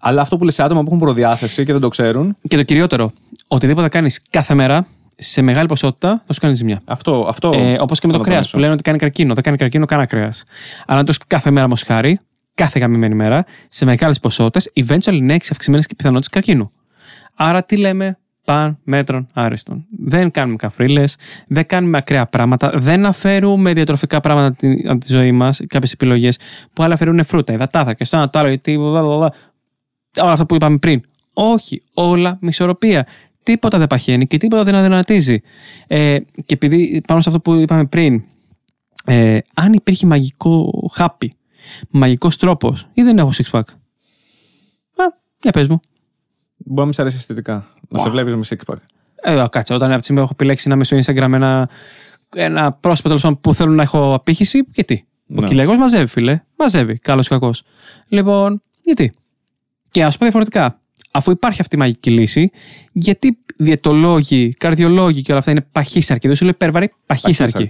Αλλά αυτό που λες, άτομα που έχουν προδιάθεση και δεν το ξέρουν. Και το κυριότερο, οτιδήποτε κάνεις κάθε μέρα. Σε μεγάλη ποσότητα θα σου κάνει ζημιά. Αυτό. Όπως και με το κρέας που λένε ότι κάνει καρκίνο. Δεν κάνει καρκίνο, κανένα κρέας. Αλλά αν το κάθε μέρα μοσχάρι, κάθε γαμημένη μέρα, σε μεγάλες ποσότητες, eventually να έχει αυξημένες και πιθανότητες καρκίνου. Άρα τι λέμε, παν μέτρων άριστον. Δεν κάνουμε καφρίλες, δεν κάνουμε ακραία πράγματα, δεν αφαιρούμε διατροφικά πράγματα από τη ζωή μας, κάποιες επιλογές που άλλα αφαιρούν φρούτα, υδατάθρακες, ένα το άλλο, όλα αυτά που είπαμε πριν. Όχι, όλα με ισορροπία. Τίποτα δεν παχαίνει και τίποτα δεν αδυνατίζει. Και επειδή πάνω σε αυτό που είπαμε πριν, αν υπήρχε μαγικό χάπι, μαγικός τρόπος, ή δεν έχω six-pack. Για πες μου. Μπορεί να μην σε αρέσει αισθητικά. Να σε βλέπεις με six-pack. Κάτσε. Όταν από τη στιγμή έχω επιλέξει να είμαι στο Instagram ένα πρόσωπο που θέλω να έχω απήχηση, γιατί. Ο κυλιακός μαζεύει, φίλε. Μαζεύει. Καλός ή κακός. Λοιπόν, γιατί. Και ας πω διαφορετικά. Αφού υπάρχει αυτή η μαγική λύση, γιατί διαιτολόγοι, καρδιολόγοι και όλα αυτά είναι παχύσαρκοι. Δεν σου λέει υπέρβαροι, παχύσαρκοι.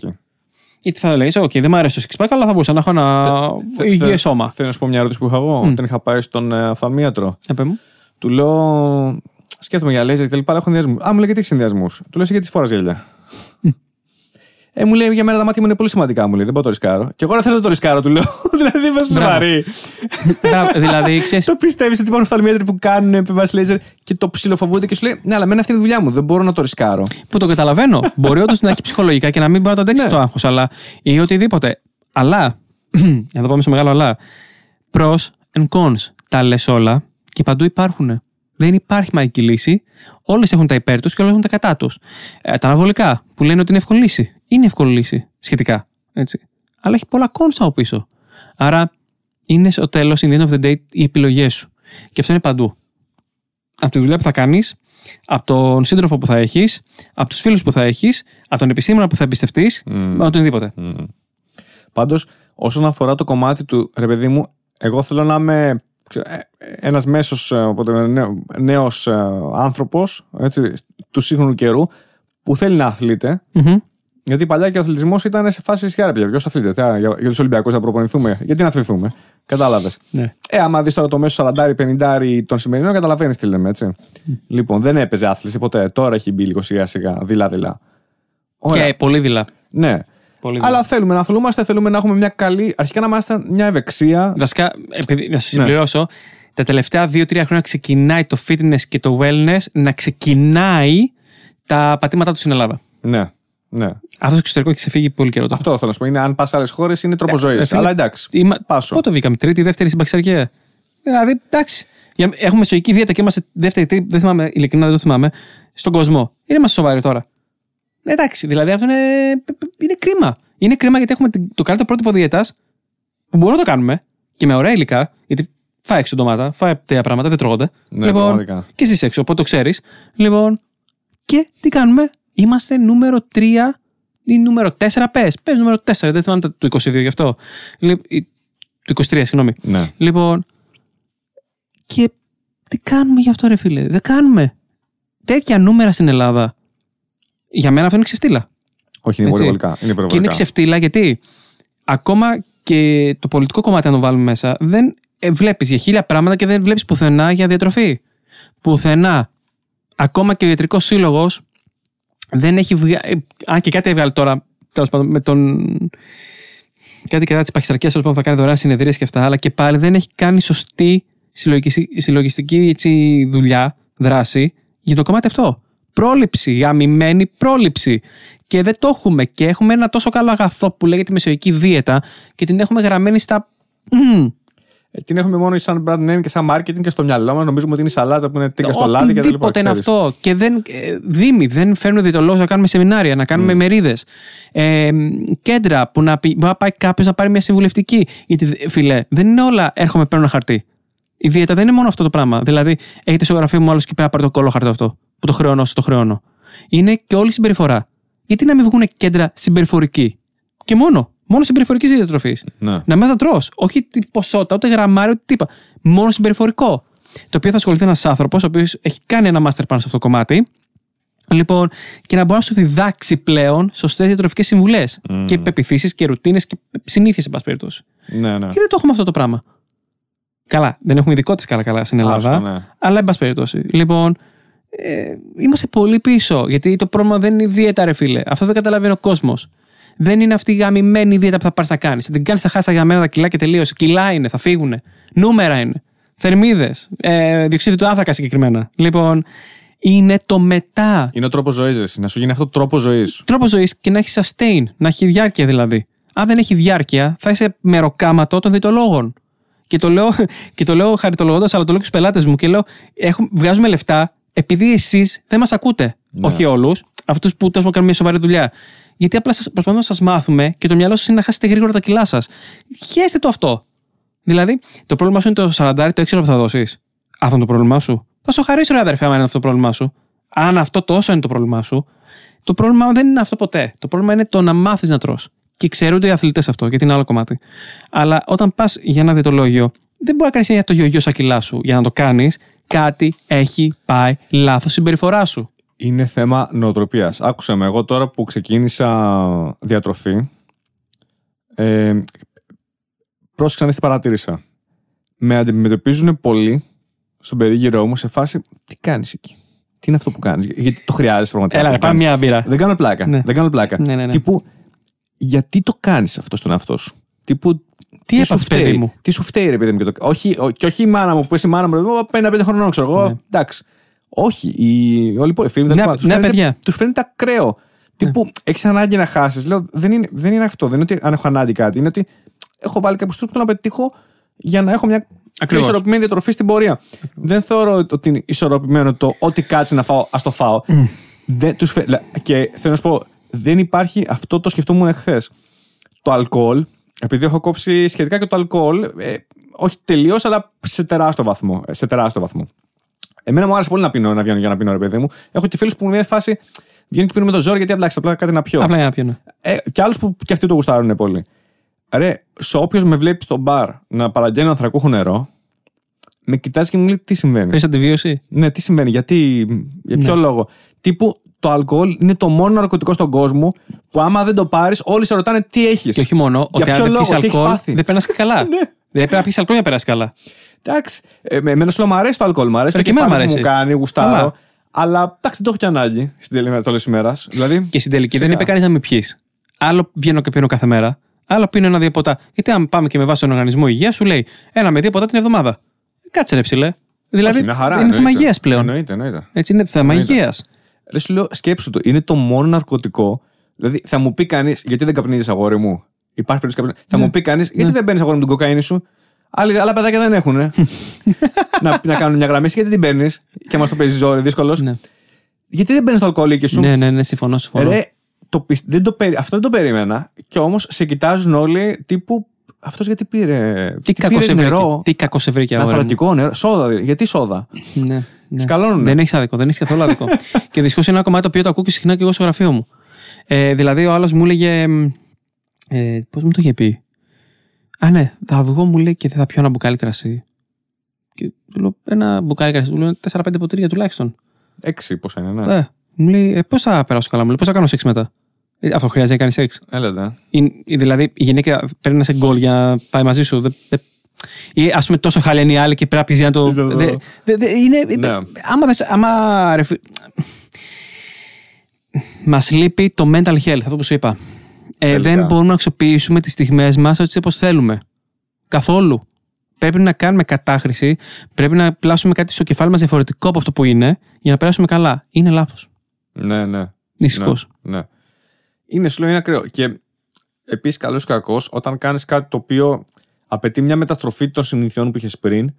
Γιατί θα λέει, OK, δεν μου αρέσει το six pack, αλλά θα μπορούσα να έχω ένα υγιέ σώμα. Θέλω να σου πω μια ερώτηση που είχα εγώ. Όταν είχα πάει στον οφθαλμίατρο. Του λέω, σκέφτομαι για λέιζερ και τα λοιπά, αλλά έχω συνδυασμούς. Α, μου λέει, γιατί έχεις συνδυασμούς. Του λέω, γιατί τις φοράς γέλια. Μου λέει, για μένα τα μάτια μου είναι πολύ σημαντικά, μου λέει. Δεν μπορώ να το ρισκάρω. Και εγώ δεν θέλω να το ρισκάρω, του λέω. Δηλαδή, είμαι σοβαρή. Δηλαδή, ξέρεις. Το πιστεύεις ότι υπάρχουν οφθαλμίατροι που κάνουν επιβάσεις λέιζερ και το ψιλοφοβούνται και σου λέει, ναι, αλλά μένα αυτή είναι η δουλειά μου. Δεν μπορώ να το ρισκάρω. Που το καταλαβαίνω. Μπορεί όντως να έχει ψυχολογικά και να μην μπορεί να το αντέξει το άγχος, αλλά ή οτιδήποτε. Αλλά εδώ πάμε στο μεγάλο αλλά. Pros and cons. Τα λες όλα και παντού υπάρχουν. Δεν υπάρχει μαγική λύση. Όλες έχουν τα υπέρ τους και όλες έχουν τα κατά τους. Τα αναβολικά που λένε ότι είναι εύκολη λύση. Είναι εύκολη λύση σχετικά. Έτσι. Αλλά έχει πολλά cons από πίσω. Άρα είναι στο τέλος, in the end of the day, οι επιλογές σου. Και αυτό είναι παντού. Από τη δουλειά που θα κάνεις, από τον σύντροφο που θα έχεις, από τους φίλους που θα έχεις, από τον επιστήμονα που θα εμπιστευτείς, από οτιδήποτε. Πάντως, όσον αφορά το κομμάτι του, ρε παιδί μου, εγώ θέλω να είμαι ένας μέσος νέος άνθρωπος, έτσι, του σύγχρονου καιρού, που θέλει να αθλείται. Γιατί παλιά και ο αθλητισμός ήταν σε φάση σχάρπια. Ποιος αθλείται, για τους Ολυμπιακούς να προπονηθούμε, γιατί να αθληθούμε. Κατάλαβες. Ναι. Άμα δεις τώρα το μέσο 40-50 των σημερινών, καταλαβαίνεις τι λέμε, έτσι. Λοιπόν, δεν έπαιζε άθληση ποτέ. Τώρα έχει μπει λίγο σιγά-σιγά, δειλά-δειλά. Και πολύ δειλά. Ναι. Πολύ αλλά θέλουμε να αθλούμαστε, θέλουμε να έχουμε μια καλή. Αρχικά να είμαστε μια ευεξία. Βασικά, επειδή, να σας συμπληρώσω, τα τελευταία 2-3 χρόνια ξεκινάει το fitness και το wellness να ξεκινάει τα πατήματά του στην Ελλάδα. Ναι. Ναι. Αυτό το εξωτερικό έχει ξεφύγει πολύ καιρό. Αυτό θέλω να σου πω. Είναι, αν πα σε άλλες χώρες, είναι τρόπο ζωής. Αλλά εντάξει. Πότε βγήκαμε, τρίτη, δεύτερη στην Παξιαρκία. Δηλαδή, εντάξει. Έχουμε μεσογειακή δίαιτα και είμαστε δεύτερη, τρίτη. Δεν θυμάμαι, ειλικρινά δεν το θυμάμαι. Στον κόσμο. Είμαστε σοβαροί τώρα. Εντάξει. Δηλαδή, αυτό είναι κρίμα. Είναι κρίμα γιατί έχουμε το καλύτερο πρότυπο δίαιτας που μπορούμε να το κάνουμε και με ωραία υλικά. Γιατί φάει έξω ντομάτα, φάει τέτοια πράγματα, δεν τρώγονται. Ναι, λοιπόν, και εσύ έξω, οπότε το ξέρει. Λοιπόν, και τι κάνουμε. Είμαστε νούμερο 3 ή νούμερο 4, πες νούμερο 4, δεν θυμάμαι το 22 γι' αυτό. Το 23, συγγνώμη. Ναι. Λοιπόν, και τι κάνουμε γι' αυτό ρε φίλε, δεν κάνουμε τέτοια νούμερα στην Ελλάδα. Για μένα αυτό είναι ξεφτύλα. Όχι, είναι υπερβολικά. Και είναι ξεφτύλα γιατί ακόμα και το πολιτικό κομμάτι αν το βάλουμε μέσα, δεν βλέπεις για 1000 πράγματα και δεν βλέπεις πουθενά για διατροφή. Πουθενά. Ακόμα και ο ιατρικός σύλλογος δεν έχει βγάλει. Αν και κάτι έβγαλε τώρα, τέλος πάντων, με τον. Κάτι κατά τη Παχυσαρκία, τέλος πάντων, θα κάνει δωρεάν συνεδρίες και αυτά, αλλά και πάλι δεν έχει κάνει σωστή συλλογιστική έτσι, δουλειά, δράση για το κομμάτι αυτό. Πρόληψη, γαμημένη πρόληψη. Και δεν το έχουμε. Και έχουμε ένα τόσο καλό αγαθό που λέγεται μεσογειακή δίαιτα και την έχουμε γραμμένη στα. Την έχουμε μόνο σαν brand name και σαν marketing και στο μυαλό μας. Νομίζουμε ότι είναι η σαλάτα που είναι τίγκα στο λάδι και τα λοιπά. Οτιδήποτε είναι αυτό. Και δεν φέρνουν διαιτολόγους να κάνουμε σεμινάρια, να κάνουμε ημερίδες. Κέντρα που να πάει κάποιος να πάρει μια συμβουλευτική. Γιατί φίλε, δεν είναι όλα έρχομαι παίρνω ένα χαρτί. Η δίαιτα δεν είναι μόνο αυτό το πράγμα. Δηλαδή, έχετε στο γραφείο μου άλλο και πέρα πάρει το κόλλο χαρτί αυτό. Που το χρεώνω όσο το χρεώνω. Είναι και όλη η συμπεριφορά. Γιατί να μην βγουν κέντρα συμπεριφορική. Και μόνο. Μόνο συμπεριφορική διατροφή. Να μην θα τρως. Όχι την ποσότητα, ούτε γραμμάρι, ούτε τίποτα. Μόνο συμπεριφορικό. Το οποίο θα ασχοληθεί ένας άνθρωπος, ο οποίος έχει κάνει ένα μάστερ πάνω σε αυτό το κομμάτι. Λοιπόν, και να μπορεί να σου διδάξει πλέον σωστές διατροφικές συμβουλές. Και πεποιθήσεις και ρουτίνες και συνήθειες, εν πάση περιπτώσει. Ναι. Και δεν το έχουμε αυτό το πράγμα. Καλά. Δεν έχουμε ειδικότητες καλά στην Ελλάδα. Αλλά εν πάση περιπτώσει. Λοιπόν, είμαστε πολύ πίσω. Γιατί το πρόβλημα δεν είναι η δίαιτα, ρε φίλε. Αυτό δεν καταλαβαίνει ο κόσμος. Δεν είναι αυτή η γαμημένη δίαιτα που θα πάρεις να κάνεις. Την κάνεις, θα χάσεις αγαμμένα τα κιλά και τελείωσε. Κιλά είναι, θα φύγουνε. Νούμερα είναι. Θερμίδες. Διοξείδιο του άνθρακα συγκεκριμένα. Λοιπόν, είναι το μετά. Είναι ο τρόπος ζωής. Να σου γίνει αυτό τρόπος ζωής. Τρόπος ζωής και να έχει sustain, να έχει διάρκεια δηλαδή. Αν δεν έχει διάρκεια, θα είσαι μεροκάματο των διαιτολόγων. Και το λέω χαριτολογώντας, αλλά το λέω και στους πελάτες μου και λέω: βγάζουμε λεφτά επειδή εσείς δεν μας ακούτε. Ναι. Όχι όλους, αυτούς που τέλος κάνουν μια σοβαρή δουλειά. Γιατί απλά προσπαθούμε να σας μάθουμε και το μυαλό σας είναι να χάσετε γρήγορα τα κιλά σας. Χαίστε το αυτό. Δηλαδή, το πρόβλημά σου είναι το 40, το 6 που θα δώσεις. Αυτό είναι το πρόβλημά σου. Θα σου χαρίσω, ρε αδερφέ, άμα είναι αυτό το πρόβλημά σου. Αν αυτό τόσο είναι το πρόβλημά σου. Το πρόβλημα δεν είναι αυτό ποτέ. Το πρόβλημα είναι το να μάθεις να τρως. Και ξέρουν οι αθλητές αυτό, γιατί είναι άλλο κομμάτι. Αλλά όταν πας για ένα διαιτολόγιο, δεν μπορεί να κάνεις για το γιογιό στα κιλά σου. Για να το κάνεις, κάτι έχει πάει λάθος συμπεριφορά σου. Είναι θέμα νοοτροπίας. Άκουσα με, εγώ τώρα που ξεκίνησα διατροφή, πρόσεξα να τι παρατήρησα. Με αντιμετωπίζουν πολλοί στον περίγυρό μου σε φάση, τι κάνεις εκεί, τι είναι αυτό που κάνεις, γιατί το χρειάζεσαι πραγματικά. Έλα, πάμε μια μπύρα. Δεν κάνω πλάκα. Ναι. Δεν κάνω πλάκα. Ναι. Τύπου, γιατί το κάνεις αυτό στον εαυτό σου. Τύπου, τι σου φταίει. Τι σου φταίει, ρε παιδί μου. Και όχι η μάνα μου που είσαι η μάνα μου, 55 χρονών, ξέρω εγώ, εντάξει. Όχι, όλοι οι φίλοι τους φαίνεται ακραίο. Τύπου, έχεις ανάγκη να χάσεις. Λέω, δεν είναι αυτό. Δεν είναι ότι αν έχω ανάγκη κάτι. Είναι ότι έχω βάλει κάποιους τρόπους να πετύχω για να έχω μια πιο ισορροπημένη διατροφή στην πορεία. Δεν θεωρώ ότι είναι ισορροπημένο το ό,τι κάτσει να φάω, ας το φάω. Και θέλω να σου πω, δεν υπάρχει αυτό, το σκεφτόμουν εχθές. Το αλκοόλ, επειδή έχω κόψει σχετικά και το αλκοόλ, όχι τελείως, αλλά σε τεράστιο βαθμό. Εμένα μου άρεσε πολύ να πίνω, να βγαίνω για να πίνω, ρε παιδί μου. Έχω και φίλους που μου μια φάση βγαίνουν και πίνουν με το ζόρι, γιατί απλά κάτι να πιω. Και άλλους που και αυτοί το γουστάρουν πολύ. Ρε, σε όποιος με βλέπει στο μπαρ να παραγγέλνει ανθρακούχο νερό, με κοιτάζει και μου λέει τι συμβαίνει. Έχει αντιβίωση. Ναι, τι συμβαίνει, γιατί, για ποιο λόγο. Τύπου το αλκοόλ είναι το μόνο ναρκωτικό στον κόσμο που άμα δεν το πάρεις, όλοι σε ρωτάνε τι έχεις. Και όχι μόνο, για ποιο λόγο, τι έχεις πάθει. Δεν περνάς καλά. Δηλαδή πρέπει να πεις αλκοόλ για να περάσεις καλά. Εντάξει. Εμένα σου λέω, μου αρέσει το αλκοόλ, μου αρέσει το κεφάλι που μου κάνει, γουστάρω. Αλλά εντάξει, δεν το έχω και ανάγκη στην τελική τέλος ημέρας. Και στην τελική δεν είπε κανείς να με πιείς. Άλλο βγαίνω και πίνω κάθε μέρα, άλλο πίνω ένα-δύο ποτά. Γιατί αν πάμε και με βάση τον οργανισμό υγεία, σου λέει ένα με δύο ποτά την εβδομάδα. Κάτσε ρε ψηλέ. Δηλαδή είναι θέμα υγείας πλέον. Έτσι είναι θέμα υγείας. Δεν σου λέω, σκέψου το, είναι το μόνο ναρκωτικό. Δηλαδή θα μου πει κανείς, γιατί δεν καπνίζεις αγόρι μου. Υπάρχει περίπτωση καπνίζεις. Θα μου πει κανείς, γιατί δεν παίρνεις αγόρι μου την κοκαίνη σου. Άλλα παιδάκια δεν έχουν. Να κάνουν μια γραμμή, γιατί την παίρνεις. Και μας το παίζεις ζόρι, δύσκολος. Γιατί δεν παίρνεις το αλκοολίκι σου. Ναι, συμφωνώ. Αυτό δεν το περίμενα. Και όμως σε κοιτάζουν όλοι τύπου. Αυτός γιατί πήρε. Τι νερό. Τι κακό σε βρήκε αγόρι. Ανθρακικό νερό. Σόδα. Γιατί σόδα. Ναι. Σκαλώνουν. Δεν έχεις άδικο. Δεν έχεις καθόλου άδικο. Και δυστυχώς είναι ένα κομμάτι το οποίο το ακούω και συχνά και εγώ στο γραφείο μου. Δηλαδή ο άλλος μου έλεγε. Πώς μου το είχε πει. Α, ναι, θα βγω, μου λέει, και θα πιω ένα μπουκάλι κρασί. Και του λέω ένα μπουκάλι κρασί. Του λέω 4-5 ποτήρια τουλάχιστον. 6 πόσα είναι, ναι. Μου λέει, πώς θα περάσω καλά, μου λέει, πώς θα κάνω σεξ μετά. Αυτό χρειάζεται να κάνει σεξ. Δηλαδή η γυναίκα παίρνει ένα σε γκολ για να πάει μαζί σου. Ή ας πούμε τόσο χαλένει άλλη και πρέπει να πηγαίνει να το. Είναι. Άμα. Μας λείπει το mental health, αυτό που σου είπα. Δεν μπορούμε να αξιοποιήσουμε τις στιγμές μας έτσι όπως θέλουμε. Καθόλου. Πρέπει να κάνουμε κατάχρηση. Πρέπει να πλάσουμε κάτι στο κεφάλι μας διαφορετικό από αυτό που είναι για να περάσουμε καλά. Είναι λάθος. Ναι. Δυστυχώς. Ναι. Είναι, σου λέω, είναι ακραίο. Και επίσης, καλός ή κακός, όταν κάνεις κάτι το οποίο απαιτεί μια μεταστροφή των συνηθιών που είχες πριν.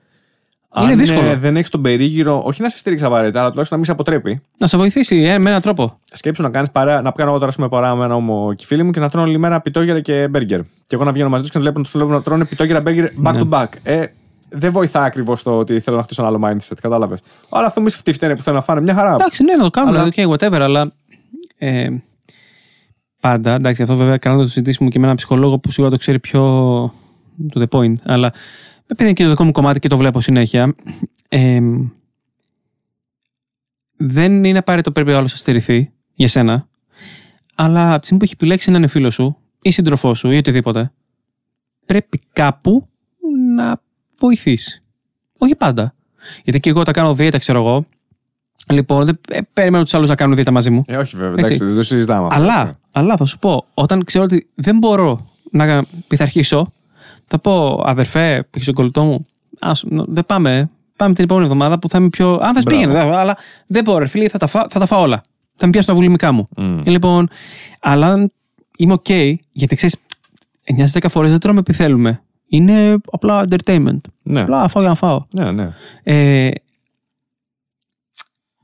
Είναι δύσκολο. Δεν έχεις τον περίγυρο, όχι να σε στηρίξει απαραίτητα, αλλά τουλάχιστον να μην σε αποτρέπει. Να σε βοηθήσει με έναν τρόπο. Σκέψου να κάνεις παρέα. Να πιάνω εγώ τώρα, παρέα με ένα όμο και φίλοι μου και να τρώνε όλη μέρα πιτόγυρα και μπέργκερ. Και εγώ να βγαίνω μαζί τους και να βλέπω να τρώνε πιτόγυρα μπέργκερ back to back. Δεν βοηθά ακριβώς το ότι θέλω να χτίσω ένα άλλο mindset. Κατάλαβες. Αλλά αυτό μη φτιάχνει που θέλω να φάνε μια χαρά. Εντάξει, ναι, να το κάνουμε. Αλλά... Okay, whatever, αλλά. Πάντα. Εντάξει, αυτό βέβαια κάνω το συζητήσουμε και με έναν ψυχολόγο που σίγουρα το ξέρει πιο to the point. Αλλά επειδή είναι και το δικό μου κομμάτι και το βλέπω συνέχεια, δεν είναι απαραίτητο πρέπει ο άλλος να στηριχθεί για σένα, αλλά από τη στιγμή που έχει επιλέξει να είναι φίλος σου ή σύντροφός σου ή οτιδήποτε, πρέπει κάπου να βοηθήσει. Όχι πάντα. Γιατί και εγώ τα κάνω δίαιτα, ξέρω εγώ. Λοιπόν, δεν περιμένω τους άλλους να κάνουν δίαιτα μαζί μου. Όχι βέβαια, εντάξει, δεν το συζητάμε. Αλλά θα σου πω, όταν ξέρω ότι δεν μπορώ να πειθαρχήσω, θα πω, αδερφέ, πήγε στον κολλητό μου. Δεν πάμε. Πάμε την επόμενη εβδομάδα που θα είμαι πιο. Αν θες πήγαινε, αλλά δεν μπορώ, φίλοι, θα τα φάω όλα. Θα με πιάσουν τα βουλημικά μου. Λοιπόν, αλλά είμαι οκ, γιατί ξέρεις, 9-10 φορές δεν τρώμε επειδή θέλουμε. Είναι απλά entertainment. Ναι. Απλά φάω για να φάω. Ναι.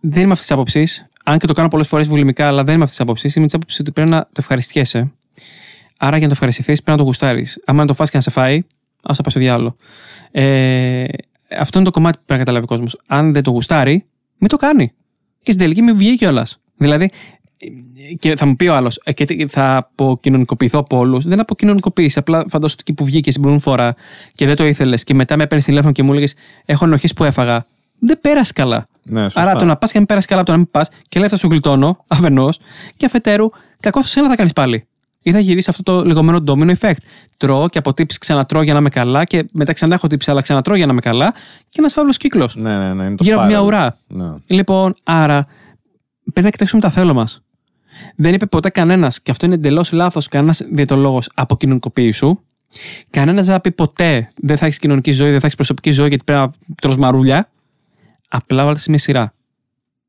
Δεν είμαι αυτή τη άποψη. Αν και το κάνω πολλές φορές βουλημικά, αλλά δεν είμαι αυτή τη άποψη. Είμαι τη άποψη ότι πρέπει να το ευχαριστιέσαι. Άρα για να το ευχαριστηθείς πρέπει να το γουστάρεις. Άμα να το φας και να σε φάει, ας το πας στο διάλογο. Αυτό είναι το κομμάτι που πρέπει να καταλάβει ο κόσμος. Αν δεν το γουστάρει, μην το κάνει. Και στην τελική μην βγει κιόλας. Δηλαδή, και θα μου πει ο άλλος, και θα αποκοινωνικοποιηθώ από όλους. Δεν αποκοινωνικοποιείς. Απλά φαντάσου εκεί που βγήκες την προηγούμενη φορά και δεν το ήθελες και μετά με παίρνεις τηλέφωνο και μου έλεγες έχω ενοχές που έφαγα. Δεν πέρασε καλά. Ναι, άρα το να πας και να μην πέρασε καλά από το να μην πας και λέει θα σου γλιτώνω αφενός και αφετέρου κακό σε σένα θα κάνεις πάλι. Ή θα γυρίσει αυτό το λεγόμενο domino effect. Τρώω και από τύψη ξανατρώω για να είμαι καλά, και μετά ξανά έχω τύψη, αλλά ξανατρώω για να είμαι καλά. Και ένας φαύλος κύκλος. Ναι, είναι το γύρω από μια ουρά. Ναι. Λοιπόν, άρα πρέπει να κοιτάξουμε τα θέλω μας. Δεν είπε ποτέ κανένας, και αυτό είναι εντελώς λάθος, κανένας διαιτολόγος από κοινωνικοποίησου. Κανένας δεν θα πει ποτέ δεν θα έχεις κοινωνική ζωή, δεν θα έχεις προσωπική ζωή, γιατί πρέπει να τρως μαρούλια. Απλά βάλτε σε μια σειρά.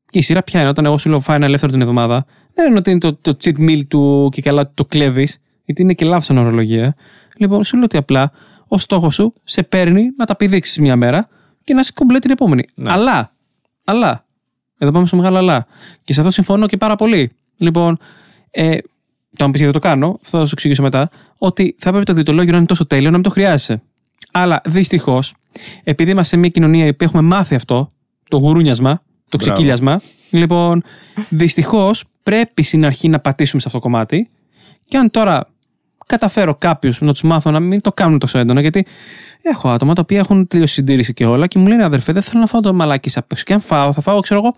Και η σειρά ποια είναι, όταν εγώ σου λέω φάει ένα ελεύθερο την εβδομάδα, δεν είναι ότι είναι το cheat meal του και καλά το κλέβεις. γιατί είναι και λάθος ανορολογία. Λοιπόν, σου λέω ότι απλά ο στόχος σου σε παίρνει να τα πηδήξεις μια μέρα και να είσαι κομπλέ την επόμενη. Ναι. Αλλά. Εδώ πάμε στο μεγάλο αλλά. Και σε αυτό συμφωνώ και πάρα πολύ. Λοιπόν, το αν πεις γιατί το κάνω, αυτό θα σου εξηγήσω μετά, ότι θα πρέπει το διαιτολόγιο να είναι τόσο τέλειο να μην το χρειάζεσαι. Αλλά δυστυχώς, επειδή είμαστε σε μια κοινωνία που έχουμε μάθει αυτό, το γουρούνιασμα, το ξεκύλιασμα, λοιπόν, δυστυχώς πρέπει στην αρχή να πατήσουμε σε αυτό το κομμάτι. Και αν τώρα καταφέρω κάποιους να τους μάθω να μην το κάνουν τόσο έντονα, γιατί έχω άτομα τα οποία έχουν τελειώσει συντήρηση και όλα και μου λένε αδερφέ, δεν θέλω να φάω το μαλάκι απ' έξω. Και αν φάω, θα φάω, ξέρω εγώ,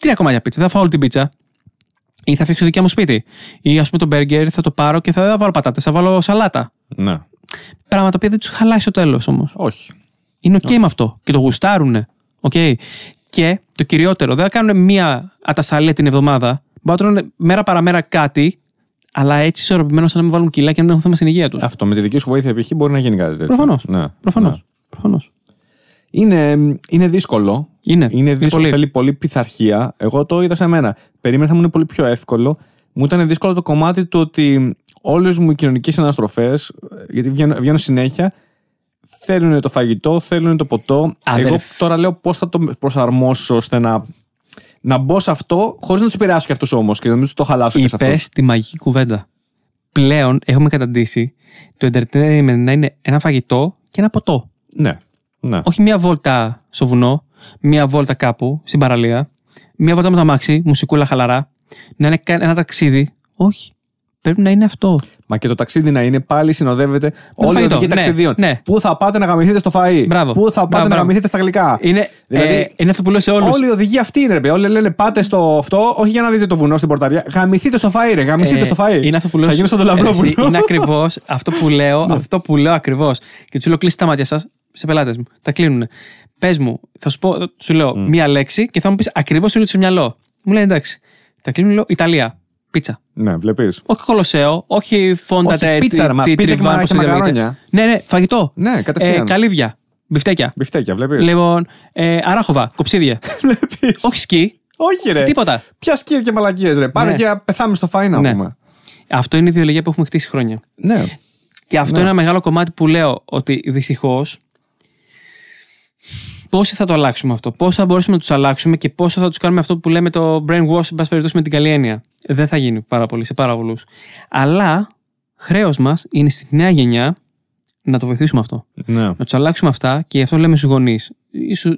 3 κομμάτια πίτσα. Θα φάω όλη την πίτσα. Ή θα φτιάξω δικιά μου σπίτι. Ή ας πούμε το μπέργκερ θα το πάρω και θα βάλω πατάτες, θα βάλω σαλάτα. Ναι. Πράγματα τα οποία δεν τους χαλάει στο τέλος όμως. Όχι. Είναι οκ με αυτό. Και το γουστάρουνε. Okay. Και το κυριότερο, δεν θα κάνουν μία ατασαλέ την εβδομάδα. Μπορεί να τρώνε μέρα παραμέρα κάτι. Αλλά έτσι ισορροπημένο, σαν να μην βάλουν κιλά και να μην έχουν θέμα στην υγεία τους. Αυτό με τη δική σου βοήθεια π.χ. μπορεί να γίνει κάτι τέτοιο. Προφανώς. Είναι δύσκολο. Είναι δύσκολο. Θέλει πολύ πειθαρχία. Εγώ το είδα σε μένα. Περίμενα θα μου είναι πολύ πιο εύκολο. Μου ήταν δύσκολο το κομμάτι του ότι όλες μου οι κοινωνικές αναστροφές, γιατί βγαίνω συνέχεια, θέλουν το φαγητό, θέλουν το ποτό. Εγώ τώρα λέω πώς θα το προσαρμόσω ώστε να μπω σε αυτό χωρίς να τους επηρεάσω κι αυτούς όμως και να μην τους το χαλάσω κι σε αυτούς. Είπες τη μαγική κουβέντα. Πλέον έχουμε καταντήσει το entertainment να είναι ένα φαγητό και ένα ποτό. Ναι. Όχι μια βόλτα στο βουνό, μια βόλτα κάπου στην παραλία, μια βόλτα με το αμάξι, μουσικούλα χαλαρά, να είναι ένα ταξίδι. Όχι. Πρέπει να είναι αυτό. Μα και το ταξίδι να είναι πάλι συνοδεύεται όλη η οδική ταξιδίων. Ναι. Πού θα πάτε να γαμηθείτε στο φαΐ. Πού θα πάτε να γαμηθείτε στα γλυκά. Δηλαδή, είναι αυτό που λέω σε όλους. Όλοι οι οδηγοί αυτοί είναι. Όλοι λένε πάτε στο αυτό, όχι για να δείτε το βουνό στην πορταριά. Γαμηθείτε στο φαΐ, ρε. Είναι αυτό που λέω. Θα γίνω στον Λαμπρόπουλο. Είναι ακριβώς αυτό που λέω. Αυτό που λέω ακριβώς. Και του λέω κλείστε τα μάτια σας σε πελάτες μου. Τα κλείνουν. Πες μου, θα σου λέω μία λέξη και θα μου πεις ακριβώς το μυαλό. Μου λέει εντάξει. Τα κλείνουν, Ιταλία. Πίτσα. Ναι, βλέπεις. Όχι κολοσσέο, όχι φόντα τέτοια. Πίτσα και μακαρόνια. Ναι, φαγητό. Ναι, κατευθείαν. Καλύβια. Μπιφτέκια, βλέπεις. Λοιπόν, αράχοβα, κοψίδια. Βλέπεις. Όχι σκι. Όχι, ρε. Τίποτα. Ποια σκι και μαλακίες, ρε. Πάμε και πεθάμε στο φαΐ να πούμε. Αυτό είναι η ιδεολογία που έχουμε χτίσει χρόνια. Ναι. Και αυτό είναι ένα μεγάλο κομμάτι που λέω ότι δυστυχώς. Πόσοι θα το αλλάξουμε αυτό, πόσο θα μπορέσουμε να τους αλλάξουμε και πόσο θα τους κάνουμε αυτό που λέμε το brainwash, εν πάση περιπτώσει με την καλή έννοια. Δεν θα γίνει πάρα πολύ, σε πάρα πολλούς. Αλλά χρέος μας είναι στη νέα γενιά να το βοηθήσουμε αυτό. Ναι. Να τους αλλάξουμε αυτά και γι' αυτό λέμε στους γονείς,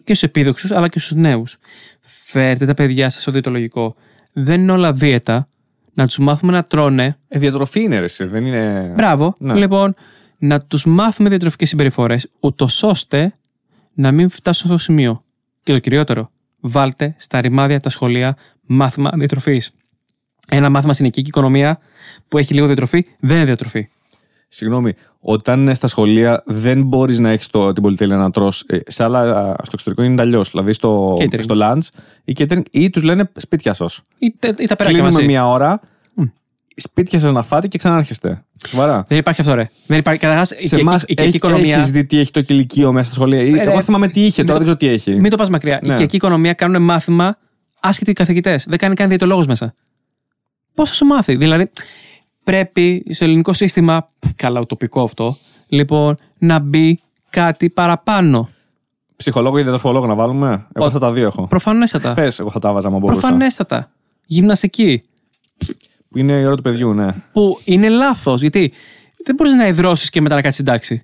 και στους επίδοξους αλλά και στους νέους. Φέρτε τα παιδιά σας στο διαιτολογικό. Δεν είναι όλα δίαιτα. Να τους μάθουμε να τρώνε. Διατροφή είναι ρε, δεν είναι. Μπράβο. Ναι. Λοιπόν, να τους μάθουμε διατροφικές συμπεριφορές, ούτως ώστε. Να μην φτάσω στο σημείο. Και το κυριότερο, βάλτε στα ρημάδια τα σχολεία μάθημα διατροφής. Ένα μάθημα στην οικιακή οικονομία που έχει λίγο διατροφή δεν είναι διατροφή. Συγγνώμη, όταν στα σχολεία δεν μπορείς να έχεις την πολυτέλεια να τρως. Σε άλλα, στο εξωτερικό είναι αλλιώς. Δηλαδή στο lunch ή catering ή τους λένε σπίτια σας. Κλείνουμε μία ώρα. Σπίτια σας να φάτε και ξανάρχεστε. Σοβαρά. Δεν υπάρχει αυτό, ρε. Δεν υπάρχει. Καταρχάς, σε εμάς έχεις δει τι έχει το κηλικείο μέσα στα σχολεία. Εγώ θυμάμαι τι είχε, τώρα δεν ξέρω τι έχει. Μην το πας μακριά. Ναι. Η οικιακή οικονομία κάνουν μάθημα άσχετοι καθηγητές. Δεν κάνει καν διαιτολόγος μέσα. Πώς θα σου μάθει. Δηλαδή, πρέπει στο ελληνικό σύστημα, καλά ουτοπικό αυτό, λοιπόν, να μπει κάτι παραπάνω. Ψυχολόγο ή διατροφολόγο να βάλουμε. Εγώ αυτά τα δύο έχω. Προφανέστατα. Χθες εγώ θα τα βάζα, αν μπορούσα. Προφανέστατα. Γυμναστική. Που είναι η ώρα του παιδιού, ναι. Που είναι λάθος, γιατί δεν μπορείς να ιδρώσεις και μετά να κάτσεις συντάξει.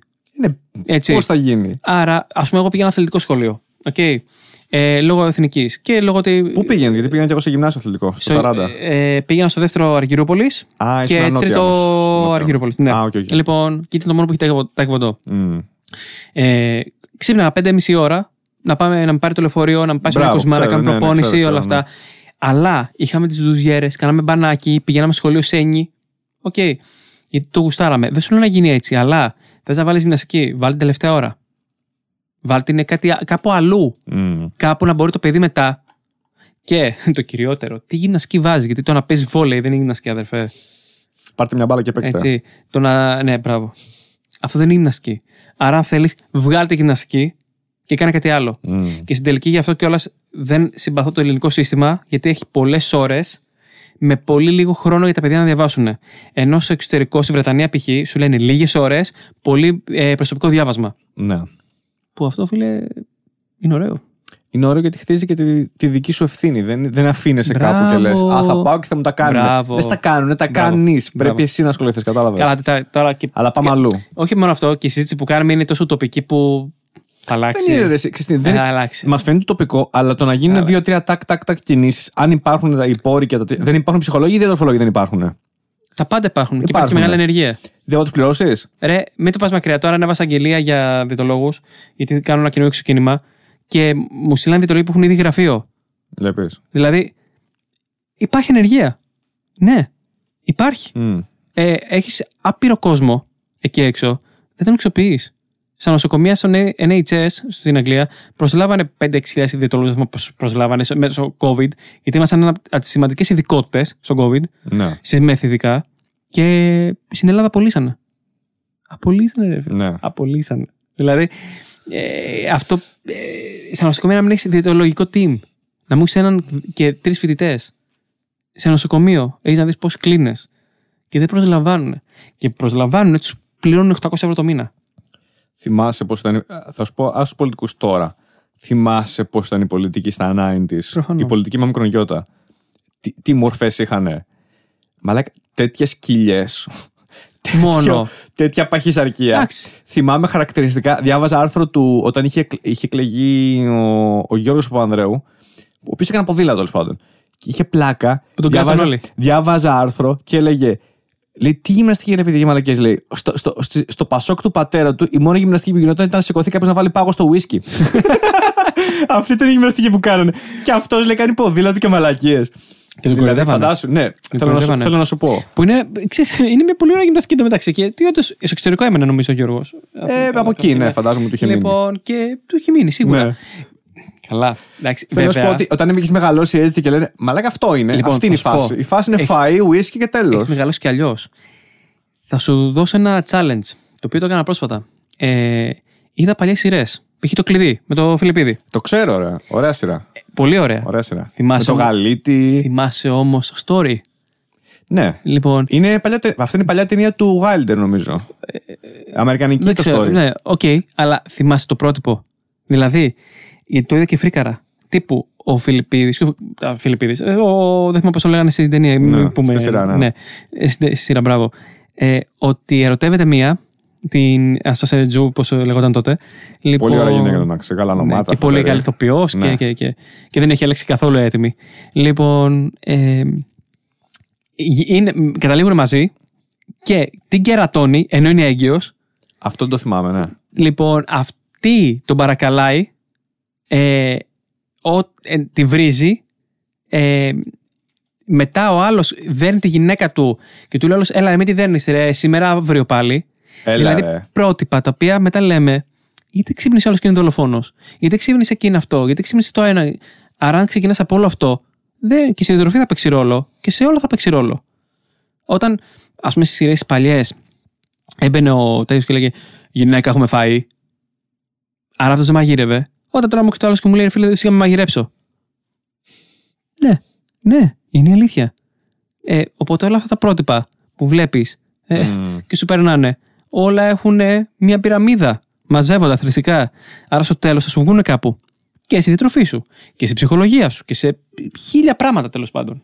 Πώς θα γίνει. Άρα, ας πούμε, εγώ πήγαινα αθλητικό σχολείο. Okay. Λόγω εθνικής. Και λόγω ότι. Πού πήγαινε, γιατί πήγαινα και εγώ σε γυμνάσιο αθλητικό, στο 40. Πήγαινα στο δεύτερο Αργυρούπολης. Α, και στο τρίτο Αργυρούπολης. Ναι. Okay. Λοιπόν, και ήταν το μόνο που είχε ταεκβοντό. Ξύπνα 5,5 ώρα να με πάρει το λεωφορείο, να με πάει σε ένα κοσμάρα, να κάνω προπόνηση, όλα αυτά. Αλλά είχαμε τις ντουζιέρες, κάναμε μπανάκι, πηγαίναμε στο σχολείο σένι. Οκ. Γιατί το γουστάραμε. Δεν σου λέω να γίνει έτσι, αλλά θες να βάλεις γυμναστική, βάλει την τελευταία ώρα. Βάλτε κάπου αλλού. Κάπου να μπορεί το παιδί μετά. Και το κυριότερο, τι γυμναστική βάζεις, γιατί το να παίζεις βόλεϊ δεν είναι γυμναστική, αδερφέ. Πάρτε μια μπάλα και παίξτε. Έτσι. Ναι, μπράβο. Αυτό δεν είναι γυμναστική. Άρα, αν θέλεις, βγάλτε γυμναστική. Και κάνει κάτι άλλο. Και στην τελική γι' αυτό κιόλας δεν συμπαθώ το ελληνικό σύστημα, γιατί έχει πολλές ώρες με πολύ λίγο χρόνο για τα παιδιά να διαβάσουν. Ενώ στο εξωτερικό, στη Βρετανία π.χ., σου λένε λίγες ώρες, πολύ προσωπικό διάβασμα. Ναι. Που αυτό, φίλε, είναι ωραίο. Είναι ωραίο γιατί χτίζει και τη δική σου ευθύνη. Δεν αφήνεσαι κάπου και λες «Α, θα πάω και θα μου τα κάνουν». Δεν τα κάνουν, τα κάνεις. Πρέπει εσύ να ασχοληθείς, κατάλαβες. Αλλά πάμε αλλού. Όχι μόνο αυτό, και η συζήτηση που κάνουμε είναι τόσο τοπική που. Δεν αλλάξει. Μας φαίνεται τοπικό, αλλά το να γίνουν 2-3 τάκ κινήσεις, αν υπάρχουν τα υπόρρικια. Δεν υπάρχουν ψυχολόγοι ή διατροφολόγοι, δεν υπάρχουν. Τα πάντα υπάρχουν και υπάρχει μεγάλη ενεργεία. Δεν θα τους πληρώσεις. Ρε, μην το πας μακριά. Τώρα ανέβασα αγγελία για διαιτολόγους, γιατί κάνω ένα κοινό εξωκίνημα και μου στείλανε διαιτολόγοι που έχουν ήδη γραφείο. Δηλαδή, υπάρχει ενεργεία. Ναι, υπάρχει. Έχεις άπειρο κόσμο εκεί έξω, δεν τον εξοποιείς. Στα νοσοκομεία, στο NHS στην Αγγλία, προσλάβανε 5-6 χιλιάδες διαιτολόγους που προσλάβανε μέσω COVID, γιατί ήμασταν ένα από τις σημαντικές ειδικότητες στο COVID, στις μεθηδικά, και στην Ελλάδα απολύσανε. Απολύσανε. Δηλαδή, αυτό. Στα νοσοκομεία να μην έχεις διαιτολογικό team, να μου έχεις έναν και 3 φοιτητές. Σε νοσοκομείο, έχεις να δεις πώς κλίνες. Και δεν προσλαμβάνουν. Και προσλαμβάνουν, τους πληρώνουν 800 ευρώ το μήνα. Θυμάσαι πώς ήταν. Θα σου πω, ας τους πολιτικούς τώρα. Θυμάσαι πώς ήταν η πολιτική στα 90's. Η πολιτική με Μικρονιώτα. Τι μορφές είχανε. Μαλάκα, τέτοιες κοιλιές. Μόνο. Τέτοια παχυσαρκία. Θυμάμαι χαρακτηριστικά. Διάβαζα άρθρο του όταν είχε εκλεγεί ο Γιώργος Παπανδρέου, ο οποίος έκανε ποδήλατο τέλος πάντων. Και είχε πλάκα. Διάβαζα άρθρο και έλεγε. Λέει, τι γυμναστική είναι επειδή μαλακές, λέει. Στο πασόκ του πατέρα του, η μόνη γυμναστική που γινόταν ήταν να σηκωθεί κάποιος να βάλει πάγο στο ουίσκι. Αυτή ήταν η γυμναστική που κάνανε. Και αυτός, λέει, κάνει ποδήλατο και μαλακίες. Δηλαδή, φαντάσου. Ναι, θέλω να σου πω. Που είναι μια πολύ ωραία γυμναστική εντωμεταξύ. Και όντως, στο εξωτερικό έμενε, νομίζω, ο Γιώργος. Από εκεί, ναι, φαντάζομαι του είχε μείνει. Λοιπόν, και του είχε μείνει, σίγουρα. Καλά. Εντάξει, θέλω να σου πω ότι όταν έχει μεγαλώσει έτσι και λένε «Μαλάκα, αυτό είναι». Λοιπόν, αυτή είναι η φάση. Η φάση είναι φαΐ, ουίσκι και τέλος. Έχεις μεγαλώσει κι αλλιώς. Θα σου δώσω ένα challenge το οποίο το έκανα πρόσφατα. Είδα παλιές σειρές. Π.χ. το Κλειδί με το Φιλιππίδη. Το ξέρω, ρε. Ωραία σειρά. Πολύ ωραία. Θυμάσαι, με το Γαλίτη. Θυμάσαι όμως το story. Ναι. Λοιπόν, αυτή είναι η παλιά ταινία του Wilder, νομίζω. Αμερικανική το story. Ναι, okay, αλλά θυμάσαι το πρότυπο. Δηλαδή. Γιατί το είδα και φρίκαρα. Τύπου ο Φιλιππίδης. Δεν θυμάμαι πώς το λέγανε στην ταινία. Ναι, στη σειρά, στη σειρά, μπράβο. Ότι ερωτεύεται μία. Την Αναστασάκη, πώς λεγόταν τότε. Λοιπόν, πολύ ωραία γυναίκα, να ξέρω. Καλά ονομάτα. Και πολύ καλή ηθοποιός. Ναι. Και δεν έχει αλλάξει καθόλου έτοιμη. Λοιπόν. Καταλήγουν μαζί και την κερατώνει ενώ είναι έγκυος. Αυτό το θυμάμαι, ναι. Λοιπόν, αυτή τον παρακαλάει. Τη βρίζει, μετά ο άλλος δέρνει τη γυναίκα του και του λέει άλλος, έλα μην τη δέρνεις ρε, σήμερα αύριο πάλι. Δηλαδή ρε. Πρότυπα τα οποία μετά λέμε γιατί ξύπνησε άλλος και είναι δολοφόνος, γιατί ξύπνησε και είναι αυτό, γιατί ξύπνησε το ένα. Άρα αν ξεκινάς από όλο αυτό και σε διατροφή θα παίξει ρόλο και σε όλα θα παίξει ρόλο. Όταν ας πούμε στις σειρές παλιές έμπαινε ο τέτοιος και λέγε γυναίκα έχουμε φάει, άρα αυτός δεν μαγείρευε. Όταν τώρα μου κοιτάει ο άλλος και μου λέει φίλε, σιγά με μαγειρέψω. Ναι, είναι η αλήθεια. Οπότε όλα αυτά τα πρότυπα που βλέπεις και σου περνάνε, όλα έχουν μια πυραμίδα. Μαζεύονται αθρηστικά. Άρα στο τέλος θα σου βγουν κάπου. Και στη διατροφή σου. Και στη ψυχολογία σου. Και σε χίλια πράγματα τέλος πάντων.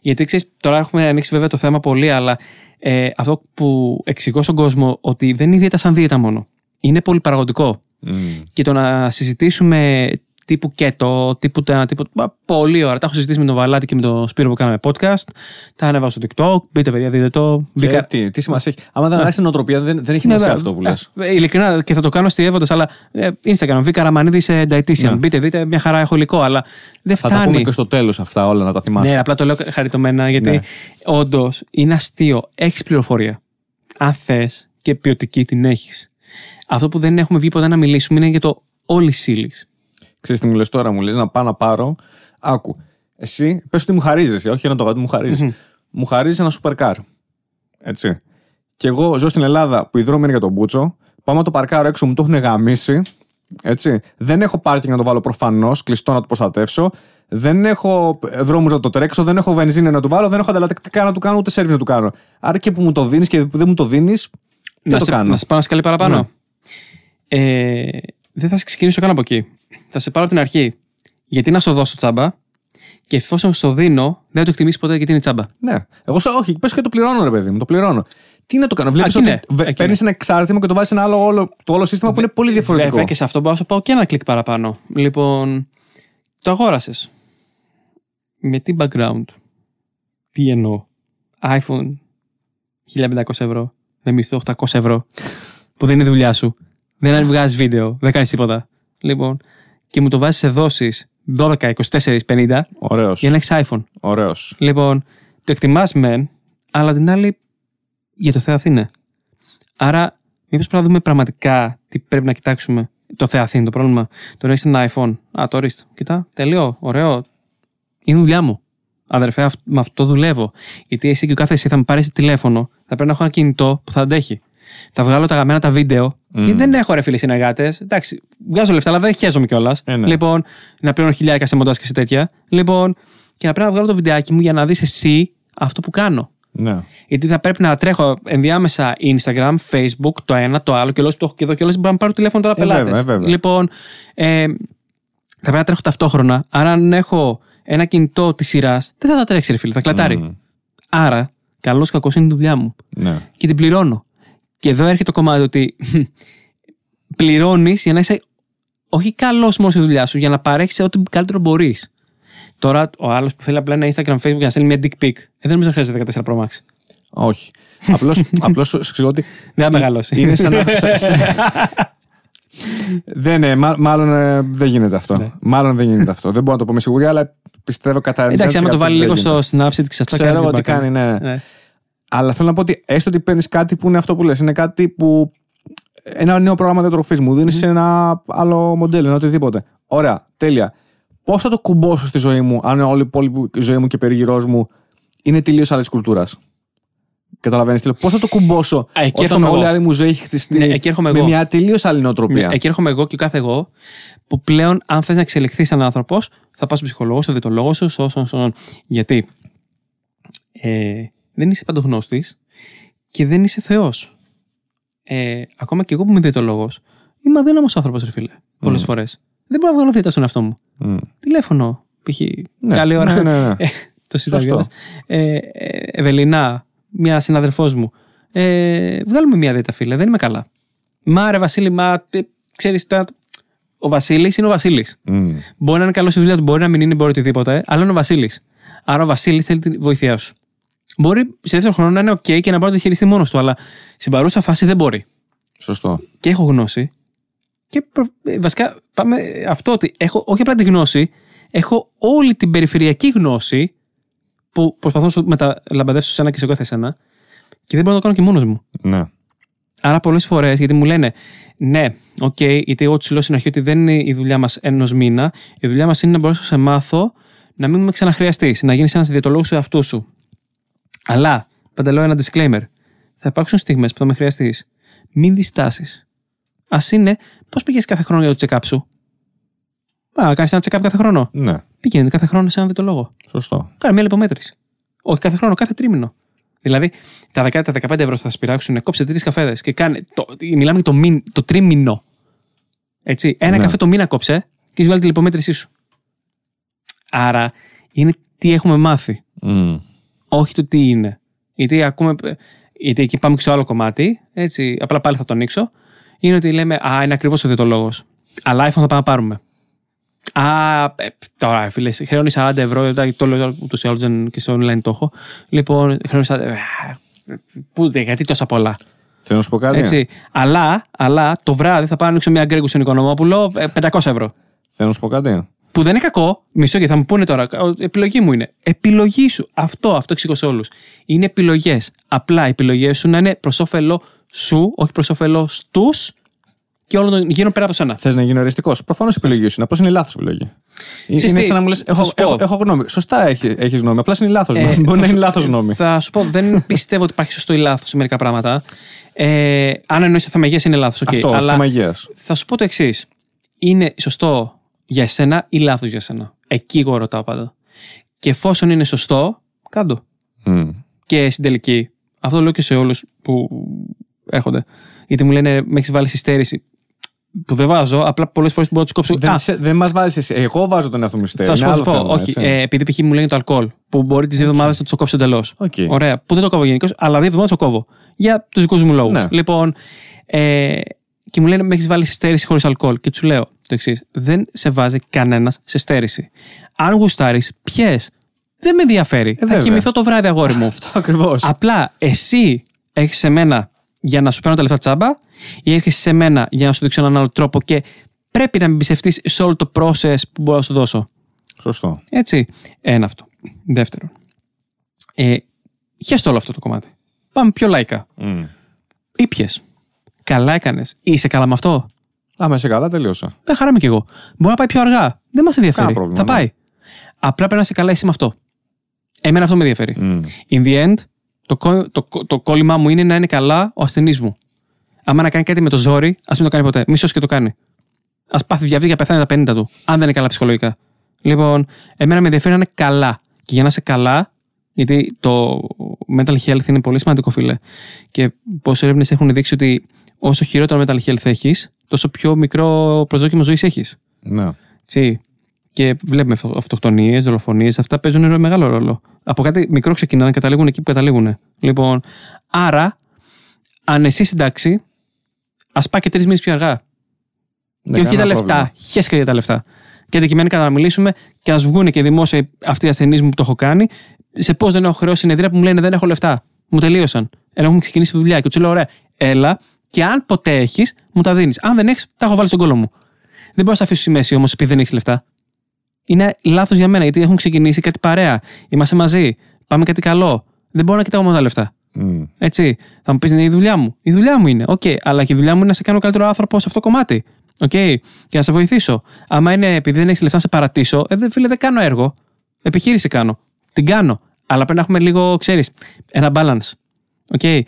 Γιατί ξέρεις, τώρα έχουμε ανοίξει βέβαια το θέμα πολύ, αλλά αυτό που εξηγώ στον κόσμο ότι δεν είναι δίαιτα σαν δίαιτα μόνο. Είναι πολυπαραγωγικό. Και το να συζητήσουμε τύπου κέτο, τύπου τένα, τύπου. Πολύ ωραία. Τα έχω συζητήσει με τον Βαλάτη και με τον Σπύρο που κάναμε podcast. Τα ανέβασα στο TikTok. Μπείτε, παιδιά, δείτε το. Τι σημασία έχει. Άμα δεν αλλάξει την νοοτροπία, δεν έχει σημασία αυτό που λες. Ειλικρινά και θα το κάνω αστειεύοντας, αλλά. Instagram, VK Καραμανίδη σε Dietitian. Μπείτε, δείτε, μια χαρά έχω υλικό, αλλά δεν φτάνει. Θα τα πούμε και στο τέλος αυτά όλα, να τα θυμάσαι. Ναι, απλά το λέω χαριτωμένα, γιατί όντως είναι αστείο. Έχει πληροφορία. Αν θες και ποιοτική την έχει. Αυτό που δεν έχουμε βγει ποτέ να μιλήσουμε είναι για το όλη ύλη. Ξέρεις τι μου λες τώρα, μου λες να πάω να πάρω. Άκου. Εσύ, πες ότι μου χαρίζεσαι, όχι ένα το γάτο μου χαρίζεις. Μου χαρίζεσαι ένα σούπερ καρ. Έτσι. Και εγώ ζω στην Ελλάδα που οι δρόμοι είναι για τον Μπούτσο. Πάω να το παρκάρω έξω, μου το έχουν γαμίσει. Έτσι. Δεν έχω πάρκινγκ να το βάλω προφανώς, κλειστό να το προστατεύσω. Δεν έχω δρόμους να το τρέξω, δεν έχω βενζίνη να του βάλω, δεν έχω ανταλλακτικά να του κάνω, ούτε σερβις να του κάνω. Άρα και που μου το δίνεις και δεν μου το δίνεις, δεν το κάνω. Να σε πάω να σε καλεί παραπάνω. Ναι. Δεν θα σε ξεκινήσω καν από εκεί. Θα σε πάρω από την αρχή. Γιατί να σου δώσω τσάμπα και εφόσον σου δίνω, δεν το εκτιμήσεις ποτέ γιατί είναι τσάμπα. Ναι. Εγώ σου όχι, πες και το πληρώνω, ρε παιδί μου, το πληρώνω. Τι να το κάνω, βλέπεις ότι παίρνεις ένα εξάρτημα και το βάζεις ένα άλλο το όλο σύστημα που είναι πολύ διαφορετικό. Βέβαια και σε αυτό μπορώ να σου πάω και ένα κλικ παραπάνω. Λοιπόν, το αγόρασες. Με τι background, τι εννοώ, iPhone 1500 ευρώ με μισθό 800 ευρώ που δεν είναι δουλειά σου. Δεν βγάζεις βίντεο, δεν κάνεις τίποτα. Λοιπόν, και μου το βάζεις σε δόσεις 12, 24, 50. Ωραίος. Για να έχεις iPhone. Ωραίος. Λοιπόν, το εκτιμάς μεν, αλλά την άλλη για το Θεό Αθήνα. Άρα, μήπως πρέπει να δούμε πραγματικά τι πρέπει να κοιτάξουμε. Το Θεό Αθήνα, το πρόβλημα. Το να έχεις ένα iPhone. Α, το ορίστε. Κοιτά, τελείω, ωραίο. Είναι δουλειά μου. Αδερφέ, με αυτό δουλεύω. Γιατί εσύ και ο κάθε εσύ θα με πάρεις τηλέφωνο, θα πρέπει να έχω ένα κινητό που θα αντέχει. Θα βγάλω τα γαμμένα τα βίντεο. Mm. Δεν έχω ρε φίλοι συνεργάτες. Εντάξει, βγάζω λεφτά, αλλά δεν χαίζομαι κιόλας. Ναι. Λοιπόν, να πληρώνω χιλιάρικα σε μοντάζ και σε τέτοια. Λοιπόν, και να πρέπει να βγάλω το βιντεάκι μου για να δεις εσύ αυτό που κάνω. Ναι. Γιατί θα πρέπει να τρέχω ενδιάμεσα Instagram, Facebook, το ένα, το άλλο και όλες που το έχω και εδώ και όλες μπορώ να πάρω τηλέφωνο τώρα πελάτες. Βέβαια. Λοιπόν, θα πρέπει να τρέχω ταυτόχρονα. Άρα, αν έχω ένα κινητό της σειράς, δεν θα τα τρέξει ρε φίλοι, θα κλατάρει. Mm. Άρα, καλός κακός είναι η δουλειά μου. Ναι. Και την πληρώνω. Και εδώ έρχεται το κομμάτι ότι πληρώνεις για να είσαι όχι καλός μόνο στη δουλειά σου, για να παρέχεις ό,τι καλύτερο μπορείς. Τώρα ο άλλος που θέλει απλά ένα Instagram, Facebook για να στέλνει μια dick pic, δεν νομίζω ότι χρειάζεται 14 Pro Max. Όχι. Απλώς σου ξέρω ότι. Δεν θα μεγαλώσει. Είναι σαν να. Μάλλον δεν γίνεται αυτό. Μάλλον δεν γίνεται αυτό. Δεν μπορώ να το πω με σιγουριά, αλλά πιστεύω κατά. Εντάξει, άμα το βάλει λίγο στο Snapchat και σε αυτά. Ξέρω ότι κάνει, ναι. Αλλά θέλω να πω ότι έστω ότι παίρνεις κάτι που είναι αυτό που λες. Είναι κάτι που. Ένα νέο πρόγραμμα διατροφής μου. Δίνεις ένα άλλο μοντέλο, ένα οτιδήποτε. Ωραία, τέλεια. Πώς θα το κουμπώσω στη ζωή μου, αν όλη η υπόλοιπη ζωή μου και περιγυρός μου είναι τελείως άλλης κουλτούρας. Καταλαβαίνεις τι λέω. Πώς θα το κουμπώσω όταν όλη η άλλη μου ζωή έχει χτιστεί με μια τελείως άλλη νοοτροπία. Εκεί έρχομαι εγώ και ο κάθε εγώ, που πλέον, αν θες να εξελιχθείς σαν άνθρωπος, θα πας στον ψυχολόγο, στον διαιτολόγο σου, όσον. Γιατί. Δεν είσαι παντογνώστης και δεν είσαι Θεός. Ακόμα και εγώ που είμαι διαιτολόγος, είμαι αδύναμος άνθρωπος, ρε φίλε. Πολλές φορές. Δεν μπορώ να βγάλω θήτα στον εαυτό μου. Τηλέφωνο, π.χ. Καλή ώρα. Ναι. Το συζητάω. Ευελινά, μια συναδελφός μου. Βγάλουμε μια δίαιτα, φίλε. Δεν είμαι καλά. Μα ρε Βασίλη, ξέρεις τώρα. Ο Βασίλης είναι ο Βασίλης. Μπορεί να είναι καλό στη δουλειά του, μπορεί να μην είναι, μπορεί οτιδήποτε, αλλά είναι ο Βασίλης. Άρα ο Βασίλης θέλει τη βοήθειά σου. Μπορεί σε δεύτερο χρόνο να είναι OK και να μπορεί να το χειριστεί μόνος του, αλλά στην παρούσα φάση δεν μπορεί. Σωστό. Και έχω γνώση. Και βασικά πάμε αυτό ότι έχω όχι απλά τη γνώση, έχω όλη την περιφερειακή γνώση που προσπαθώ να σου μεταλαμπαδεύσω σε ένα και σε εγώ θα εσένα, και δεν μπορώ να το κάνω και μόνος μου. Ναι. Άρα πολλές φορές, γιατί μου λένε, ναι, OK, γιατί εγώ του λέω στην αρχή ότι δεν είναι η δουλειά μας ενός μήνα, η δουλειά μας είναι να μπορέσω να σε μάθω να μην με ξαναχρειαστεί, να γίνει ένα διαιτολόγο του εαυτού σου. Αλλά, πάντα λέω ένα disclaimer. Θα υπάρξουν στιγμές που θα με χρειαστείς. Μην διστάσεις. Ας είναι, πώς πηγαίνεις κάθε χρόνο για το check-up σου. Α, κάνεις ένα check-up κάθε χρόνο. Ναι. Πήγαινε κάθε χρόνο σε έναν διαιτολόγο. Σωστό. Κάνε μια λιπομέτρηση. Όχι κάθε χρόνο, κάθε τρίμηνο. Δηλαδή, τα 10-15 ευρώ θα σας πειράξουν, κόψε 3 καφέδες και κάνε. Μιλάμε για το τρίμηνο. Έτσι. Ένα καφέ το μήνα κόψε και βγάλει τη λιπομέτρησή σου. Άρα, είναι τι έχουμε μάθει. Όχι το τι είναι. Γιατί εκεί πάμε και στο άλλο κομμάτι, έτσι, απλά πάλι θα το ανοίξω. Είναι ότι λέμε, α, είναι ακριβώς ο διαιτολόγος. Αλλά iPhone θα πάμε να πάρουμε. Α, τώρα φίλε, χρεώνει 40 ευρώ, το λέω ούτως ή άλλως και στο online το έχω. Λοιπόν, χρεώνει 40 ευρώ. Γιατί τόσα πολλά. Θέλω να σου πω κάτι. Έτσι, αλλά το βράδυ θα πάω να ανοίξω μια γκρέγκου στον Οικονομόπουλο 500 ευρώ. Θέλω να σου πω κάτι. Που δεν είναι κακό, μισό και θα μου πούνε τώρα, επιλογή μου είναι. Επιλογή σου. Αυτό εξηγώ σε όλους. Είναι επιλογές. Απλά οι επιλογές σου να είναι προς όφελο σου, όχι προς όφελος τους και όλων των γίνω πέρα από σένα. Θες να γίνει οριστικός. Προφανώς η επιλογή σου είναι. Απλώς είναι η λάθος επιλογή. Είναι σαν να μου λες, έχω γνώμη. Σωστά έχεις γνώμη. Απλά είναι λάθος γνώμη. Μπορεί να είναι λάθος γνώμη. Θα σου πω, δεν πιστεύω ότι υπάρχει σωστό ή λάθος σε μερικά πράγματα. Αν εννοείς ότι θα μαγείας είναι λάθος. Okay. Αυτό, αλλά θα σου πω το εξής. είναι σωστό για εσένα ή λάθος για εσένα. Εκεί εγώ ρωτάω πάντα. Και εφόσον είναι σωστό, κάντο. Και στην τελική. Αυτό το λέω και σε όλους που έρχονται. Γιατί μου λένε, με έχεις βάλει συστέρηση. Που δεν βάζω, απλά πολλές φορές μπορώ να τους κόψω. Δεν μας βάζεις εσύ. Εγώ βάζω τον εαυτό μου συστέρηση. Θα σου πω, όχι. Επειδή π.χ. μου λένε το αλκοόλ, που μπορεί τις δύο εβδομάδες να το κόψω εντελώς. Okay. Ωραία. Που δεν το κόβω γενικώς, αλλά δύο εβδομάδες το κόβω. Για τους δικούς μου λόγους. Ναι. Λοιπόν, και μου λένε, με έχεις βάλει συστέρηση χωρίς αλκοόλ. Και τους λέω το εξής. Δεν σε βάζει κανένας σε στέρηση. Αν γουστάρεις, πιες. Δεν με ενδιαφέρει. Θα κοιμηθώ το βράδυ, αγόρι μου. Αυτό ακριβώς. Απλά εσύ έχεις σε μένα για να σου παίρνω τα λεφτά τσάμπα ή έρχεσαι σε μένα για να σου δείξω έναν άλλο τρόπο και πρέπει να με εμπιστευτείς σε όλο το process που μπορώ να σου δώσω. Σωστό. Έτσι. Ένα αυτό. Δεύτερον. Χέστο όλο αυτό το κομμάτι. Πάμε πιο λαϊκά. Ήπιες. Καλά έκανες. Είσαι καλά με αυτό. Άμα είσαι καλά, τελείωσα. Χαρά μου κι εγώ. Μπορώ να πάει πιο αργά. Δεν μας ενδιαφέρει. Πρόβλημα, θα πάει. Ναι. Απλά πρέπει να είσαι καλά εσύ με αυτό. Εμένα αυτό με ενδιαφέρει. In the end, το κόλλημά μου είναι να είναι καλά ο ασθενής μου. Άμα να κάνει κάτι με το ζόρι, ας μην το κάνει ποτέ. Μισός και το κάνει. Ας πάθει διαβίβαση για πεθάνει τα 50 του, αν δεν είναι καλά ψυχολογικά. Λοιπόν, εμένα με ενδιαφέρει να είναι καλά. Και για να είσαι καλά, γιατί το mental health είναι πολύ σημαντικό, φίλε. Και πόσες έρευνες έχουν δείξει ότι όσο χειρότερο mental health έχεις, τόσο πιο μικρό προσδόκιμο ζωής έχεις. Ναι. Έτσι. Και βλέπουμε αυτοκτονίες, δολοφονίες, αυτά παίζουν μεγάλο ρόλο. Από κάτι μικρό ξεκινάνε, καταλήγουν εκεί που καταλήγουν. Λοιπόν, άρα, αν εσύ συντάξει, ας πάει και 3 μήνες πιο αργά. Δεν και όχι τα λεφτά, χέσκα για τα λεφτά. Και αντικειμενικά να μιλήσουμε και ας βγουν και δημόσια αυτοί οι ασθενείς μου που το έχω κάνει, σε πώς δεν έχω χρεώσει συνεδρία που μου λένε δεν έχω λεφτά. Μου τελείωσαν. Ενώ έχουν ξεκινήσει τη δουλειά και του λέω: ωραία, έλα και αν ποτέ έχεις, μου τα δίνεις. Αν δεν έχεις, τα έχω βάλει στον κόλο μου. Δεν μπορώ να αφήσω στη μέση όμως επειδή δεν έχεις λεφτά. Είναι λάθος για μένα, γιατί έχουν ξεκινήσει κάτι παρέα. Είμαστε μαζί. Πάμε κάτι καλό. Δεν μπορώ να κοιτάω μόνο τα λεφτά. Έτσι. Θα μου πεις, είναι η δουλειά μου. Η δουλειά μου είναι. Οκ. Okay. Αλλά και η δουλειά μου είναι να σε κάνω καλύτερο άνθρωπο σε αυτό το κομμάτι. Οκ. Okay. Και να σε βοηθήσω. Άμα είναι επειδή δεν έχεις λεφτά να σε παρατήσω, φίλε, δεν κάνω έργο. Επιχείρηση κάνω. Την κάνω. Αλλά πρέπει να έχουμε λίγο, ξέρεις, ένα balance. Οκ. Okay.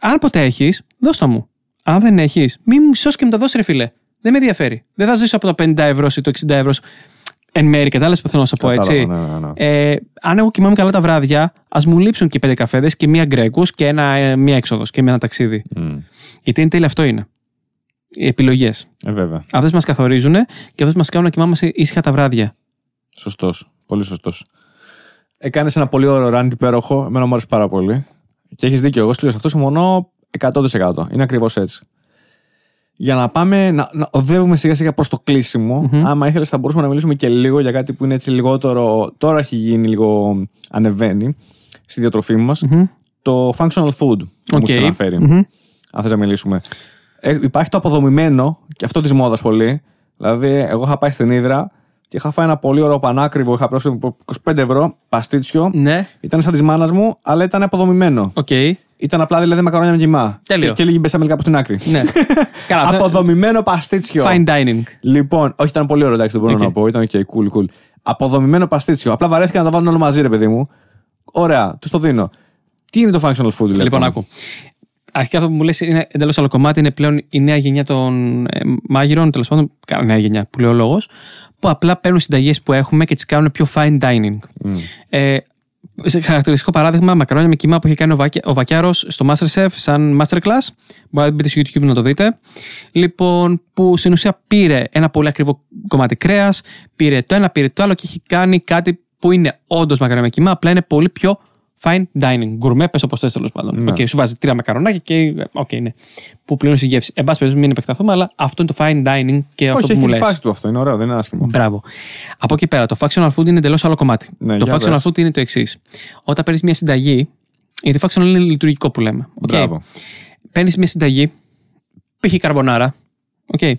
Αν ποτέ έχεις, δώστα μου. Αν δεν έχεις, μη μισός και μου τα δώσεις, ρε φίλε. Δεν με ενδιαφέρει. Δεν θα ζήσω από τα 50 ευρώ ή το 60 ευρώ. Εν μέρει, κατάλαβες που θέλω να σου πω, έτσι. Ναι. Αν εγώ κοιμάμαι καλά τα βράδια, ας μου λείψουν και 5 καφέδες και 1 γκρέκους και μία έξοδος και 1 ταξίδι. Γιατί εν τέλει αυτό είναι. Οι επιλογές. Αυτές μας καθορίζουν και αυτές μας κάνουν να κοιμάμαστε ήσυχα τα βράδια. Σωστός. Πολύ σωστός. Κάνεις ένα πολύ ωραίο ραντ υπέροχο. Εμένα μου άρεσε πάρα πολύ. Και έχεις δίκιο. Εγώ σου λέω σε αυτό συμφωνώ 100%. Είναι ακριβώς έτσι. Για να πάμε, να οδεύουμε σιγά σιγά προς το κλείσιμο. Άμα ήθελες, θα μπορούσαμε να μιλήσουμε και λίγο για κάτι που είναι έτσι λιγότερο. Τώρα έχει γίνει λίγο. Ανεβαίνει στη διατροφή μας. Το functional food που μου ξαναφέρει. Αν θες να μιλήσουμε. Υπάρχει το αποδομημένο, και αυτό της μόδας πολύ. Δηλαδή, εγώ είχα πάει στην Ύδρα και είχα φάει ένα πολύ ωραίο πανάκριβο. Είχα πληρώσει 25 ευρώ παστίτσιο. Ναι. Ήταν σαν της μάνας μου, αλλά ήταν αποδομημένο. Okay. Ήταν απλά δηλαδή μακαρόνια με κιμά. Και λίγη μπεσαμέλ κάπου στην άκρη. Ναι. Αποδομημένο παστίτσιο. Fine dining. Λοιπόν, όχι, ήταν πολύ ωραίο, εντάξει, δεν μπορώ να πω. Ήταν και cool. Αποδομημένο παστίτσιο. Απλά βαρέθηκα να τα βάλουν όλα μαζί, ρε παιδί μου. Ωραία, του το δίνω. Τι είναι το functional food, δηλαδή. Λοιπόν, άκου. Αρχικά αυτό που μου λες είναι εντελώς άλλο κομμάτι. Είναι πλέον η νέα γενιά των μάγειρων, τέλος πάντων. Νέα γενιά που λέει ο λόγος. Που απλά παίρνουν συνταγές που έχουμε και τις κάνουν πιο fine dining. Σε χαρακτηριστικό παράδειγμα, μακαρόνια με κιμά που είχε κάνει ο Βακιάρος στο MasterChef, σαν masterclass. Μπορείτε να μπείτε στο YouTube να το δείτε. Λοιπόν, που στην ουσία πήρε ένα πολύ ακριβό κομμάτι κρέας, πήρε το ένα, πήρε το άλλο και έχει κάνει κάτι που είναι όντως μακαρόνια με κιμά, απλά είναι πολύ πιο fine dining. Γκουρμέ, πες όπως θες, τέλος πάντων. Okay, σου βάζει 3 μακαρονάκια και. Okay, ναι. Που πληρώνει η γεύση. Εν πάση περιπτώσει, μην επεκταθούμε, αλλά αυτό είναι το fine dining και αυτό που μου λες. Έχει τη φάση του αυτό, είναι ωραίο, δεν είναι άσχημο. Μπράβο. Από εκεί πέρα, το functional food είναι εντελώς άλλο κομμάτι. Ναι, το functional food είναι το εξής. Όταν παίρνεις μια συνταγή. Γιατί functional είναι λειτουργικό που λέμε. Okay. Παίρνεις μια συνταγή, π.χ. καρμπονάρα, okay,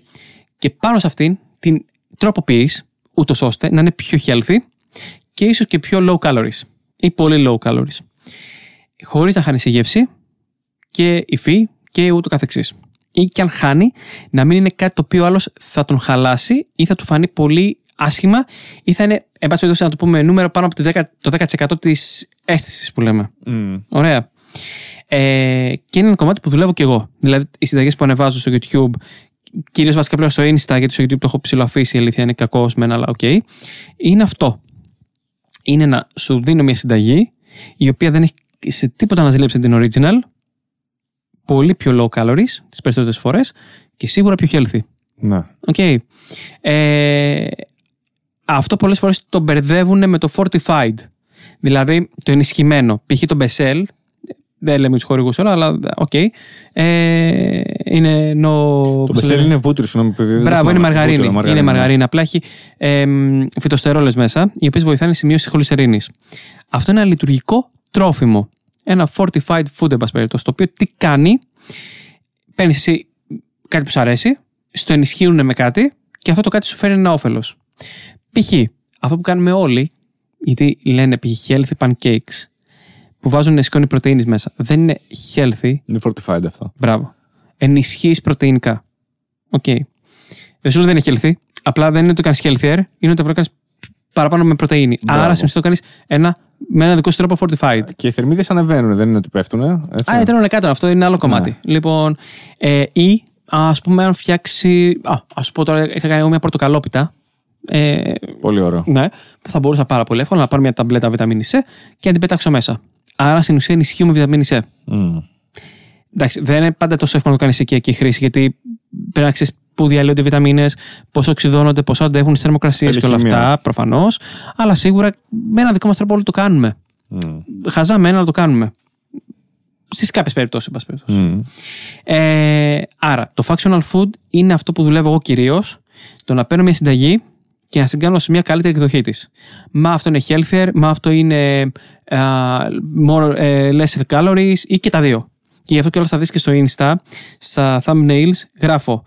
και πάνω σε αυτήν την τροποποιείς, ούτως ώστε να είναι πιο healthy και ίσως και πιο low calories. Ή πολύ low calories. Χωρίς να χάνει η γεύση και υφή και ούτω καθεξής. Ή και αν χάνει, να μην είναι κάτι το οποίο άλλος θα τον χαλάσει ή θα του φανεί πολύ άσχημα ή θα είναι, εν πάση περιπτώσει, να το πούμε νούμερο πάνω από το 10% της αίσθησης που λέμε. Ωραία. Και είναι ένα κομμάτι που δουλεύω και εγώ. Δηλαδή, οι συνταγές που ανεβάζω στο YouTube κυρίως βασικά πλέον στο Insta, γιατί στο YouTube το έχω ψηλοαφήσει, η αλήθεια είναι κακό με ένα, αλλά οκ. Είναι αυτό. Είναι να σου δίνω μια συνταγή η οποία δεν έχει σε τίποτα να ζηλέψει την original, πολύ πιο low calories τις περισσότερες φορές και σίγουρα πιο healthy. Ναι. Okay. Αυτό πολλές φορές το μπερδεύουν με το fortified, δηλαδή το ενισχυμένο. Π.χ. το Bessel, δεν λέμε τους χορηγούς όλα, αλλά οκ. Okay. Είναι το Bessel είναι βούτυρο, συγγνώμη. Μπράβο, είναι μαργαρίνη. Είναι μαργαρίνη. Απλά έχει φυτοστερόλες μέσα, οι οποίες βοηθάνε στη μείωση χολυστερίνης. Αυτό είναι ένα λειτουργικό τρόφιμο. Ένα fortified food, εν πάση περιπτώσει, το οποίο τι κάνει, παίρνεις εσύ κάτι που σου αρέσει, στο ενισχύουν με κάτι και αυτό το κάτι σου φέρνει ένα όφελος. Π.χ. αυτό που κάνουμε όλοι, γιατί λένε π.χ. healthy pancakes, που βάζουν σκόνη πρωτεΐνης μέσα. Δεν είναι healthy. Είναι fortified αυτό. Μπράβο. Ενισχύεις πρωτεϊνικά. Οκ. Okay. Δεν σου λέω δεν είναι healthy. Απλά δεν είναι ότι το κάνεις healthier, είναι ότι απλά κάνεις παραπάνω με πρωτεΐνη. Μπράβο. Άρα συνήθως το κάνεις με ένα δικό σου τρόπο fortified. Και οι θερμίδες ανεβαίνουν, δεν είναι ότι πέφτουν. Τρώνε κάτω, αυτό είναι άλλο κομμάτι. Ναι. Λοιπόν, ή ας πούμε, αν φτιάξει. Ας πω τώρα, είχα κάνει εγώ μια πορτοκαλόπιτα. Πολύ ωραίο. Ναι, που θα μπορούσα πάρα πολύ εύκολα να πάρω μια ταμπλέτα βιταμίνη C και να την πετάξω μέσα. Άρα στην ουσία ενισχύουμε βιταμίνη C. Mm. Εντάξει, δεν είναι πάντα τόσο εύκολο να το κάνεις οικιακή χρήση, γιατί πρέπει να ξέρεις πού διαλύονται οι βιταμίνες, πόσο οξυδώνονται, πόσο αντέχουν στις θερμοκρασίες και όλα αυτά, προφανώς. Αλλά σίγουρα με ένα δικό μας τρόπο όλοι το κάνουμε. Mm. Χαζάμε ένα, αλλά το κάνουμε. Στις κάποιες περιπτώσεις, εν πάση περιπτώσει. Mm. Άρα, το functional food είναι αυτό που δουλεύω εγώ κυρίως, το να παίρνω μια συνταγή και να συγκάνω σε μια καλύτερη εκδοχή της. Μα αυτό είναι healthier, μα αυτό είναι lesser calories ή και τα δύο. Και γι' αυτό και όλα θα δεις και στο Insta, στα thumbnails, γράφω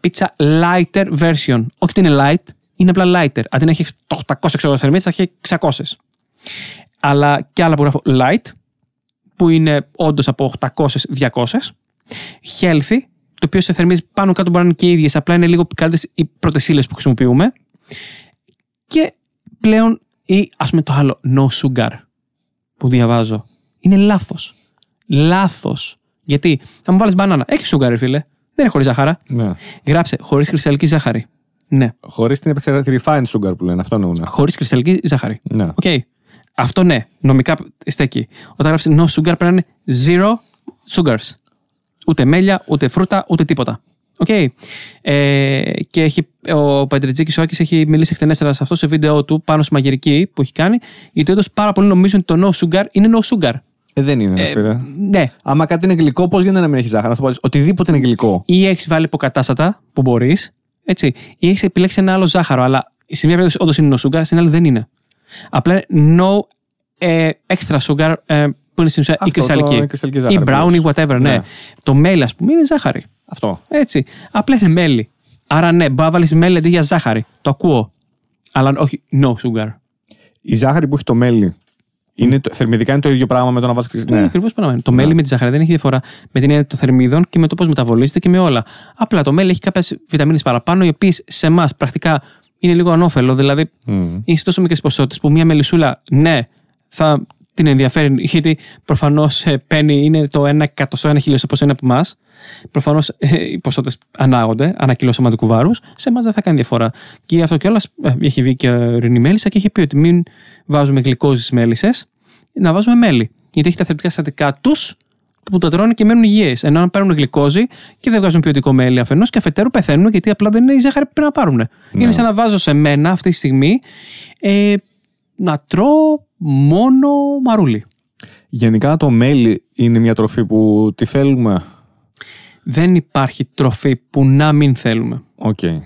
pizza lighter version. Όχι ότι είναι light, είναι απλά lighter. Αντί να έχει 800 θερμίδες, θα έχει 600. Αλλά και άλλα που γράφω light, που είναι όντως από 800-200. Healthy, το οποίο σε θερμίδες πάνω κάτω μπορεί να είναι και οι ίδιες, απλά είναι λίγο καλύτερες οι πρώτες ύλες που χρησιμοποιούμε. Και πλέον, ή ας πούμε το άλλο, no sugar, που διαβάζω, είναι λάθος. Λάθος. Γιατί θα μου βάλεις μπανάνα. Έχει σούγκαρ, φίλε. Δεν είναι χωρίς ζάχαρα. Ναι. Γράψε χωρίς κρυσταλλική ζάχαρη. Ναι. Χωρίς την επεξεργαστή refined sugar που λένε. Αυτό εννοούν. Χωρίς κρυσταλλική ζάχαρη. Ναι. Okay. Αυτό ναι. Νομικά στέκει. Όταν γράψει no sugar πρέπει να είναι zero sugars. Ούτε μέλια, ούτε φρούτα, ούτε τίποτα. Okay. Και ο Πατριτζήκης Σοάκης έχει μιλήσει εκτενέστερα σε αυτό σε βίντεο του πάνω στη μαγειρική που έχει κάνει. Γιατί όντως πάρα πολλοί νομίζουν ότι το no sugar είναι no sugar. Δεν είναι, φίλε. Ναι. Άμα κάτι είναι γλυκό, πώς γίνεται να μην έχει ζάχαρα? Να οτιδήποτε είναι γλυκό. Ή έχεις βάλει υποκατάστατα που μπορείς, έτσι. Ή έχεις επιλέξει ένα άλλο ζάχαρο, αλλά σε μια περίπτωση όντως είναι no sugar, στην άλλη δεν είναι. Απλά no extra sugar που είναι στην ουσία η κρυσταλλική. Ή brown ή whatever, ναι. Ναι. Το μέλι, ας πούμε, είναι ζάχαρη. Αυτό. Έτσι. Απλά είναι μέλι. Άρα ναι, μπορεί να βάλεις μέλι αντί για ζάχαρη. Το ακούω. Αλλά όχι no sugar. Η ζάχαρη που έχει το μέλι. Είναι θερμιδικά είναι το ίδιο πράγμα με το να βάζει κρυσταλλική. Ναι, ακριβώς παραμένει. Το μέλι με τη ζάχαρη δεν έχει διαφορά με την έννοια των θερμίδων και με το πώς μεταβολίζεται και με όλα. Απλά το μέλι έχει κάποιες βιταμίνες παραπάνω, οι οποίες σε εμάς πρακτικά είναι λίγο ανώφελο. Δηλαδή, είναι σε τόσο μικρές ποσότητες που μια μελισσούλα, ναι, θα την ενδιαφέρει, γιατί προφανώς παίρνει, είναι το 1 εκατοστό, 1 χιλιοστό ποσό είναι από εμάς. Προφανώς οι ποσότητες ανάγονται, ανά κιλό σωματικού βάρους. Σε εμάς δεν θα κάνει διαφορά. Και αυτό κιόλας έχει βγει και η Ρίνη Μέλισσα και έχει πει ότι μην βάζουμε γλυκόζες στις μέλισσες, να βάζουμε μέλι. Γιατί έχει τα θρεπτικά συστατικά τους που τα τρώνε και μένουν υγιείς. Ενώ αν παίρνουν γλυκόζη και δεν βγάζουν ποιοτικό μέλι αφενός και αφετέρου πεθαίνουν γιατί απλά δεν είναι η ζάχαρη που πρέπει να πάρουν. No. Είναι σαν να βάζω σε μένα αυτή τη στιγμή να τρώω μόνο μαρούλι. Γενικά το μέλι είναι μια τροφή που τη θέλουμε. Δεν υπάρχει τροφή που να μην θέλουμε. Okay.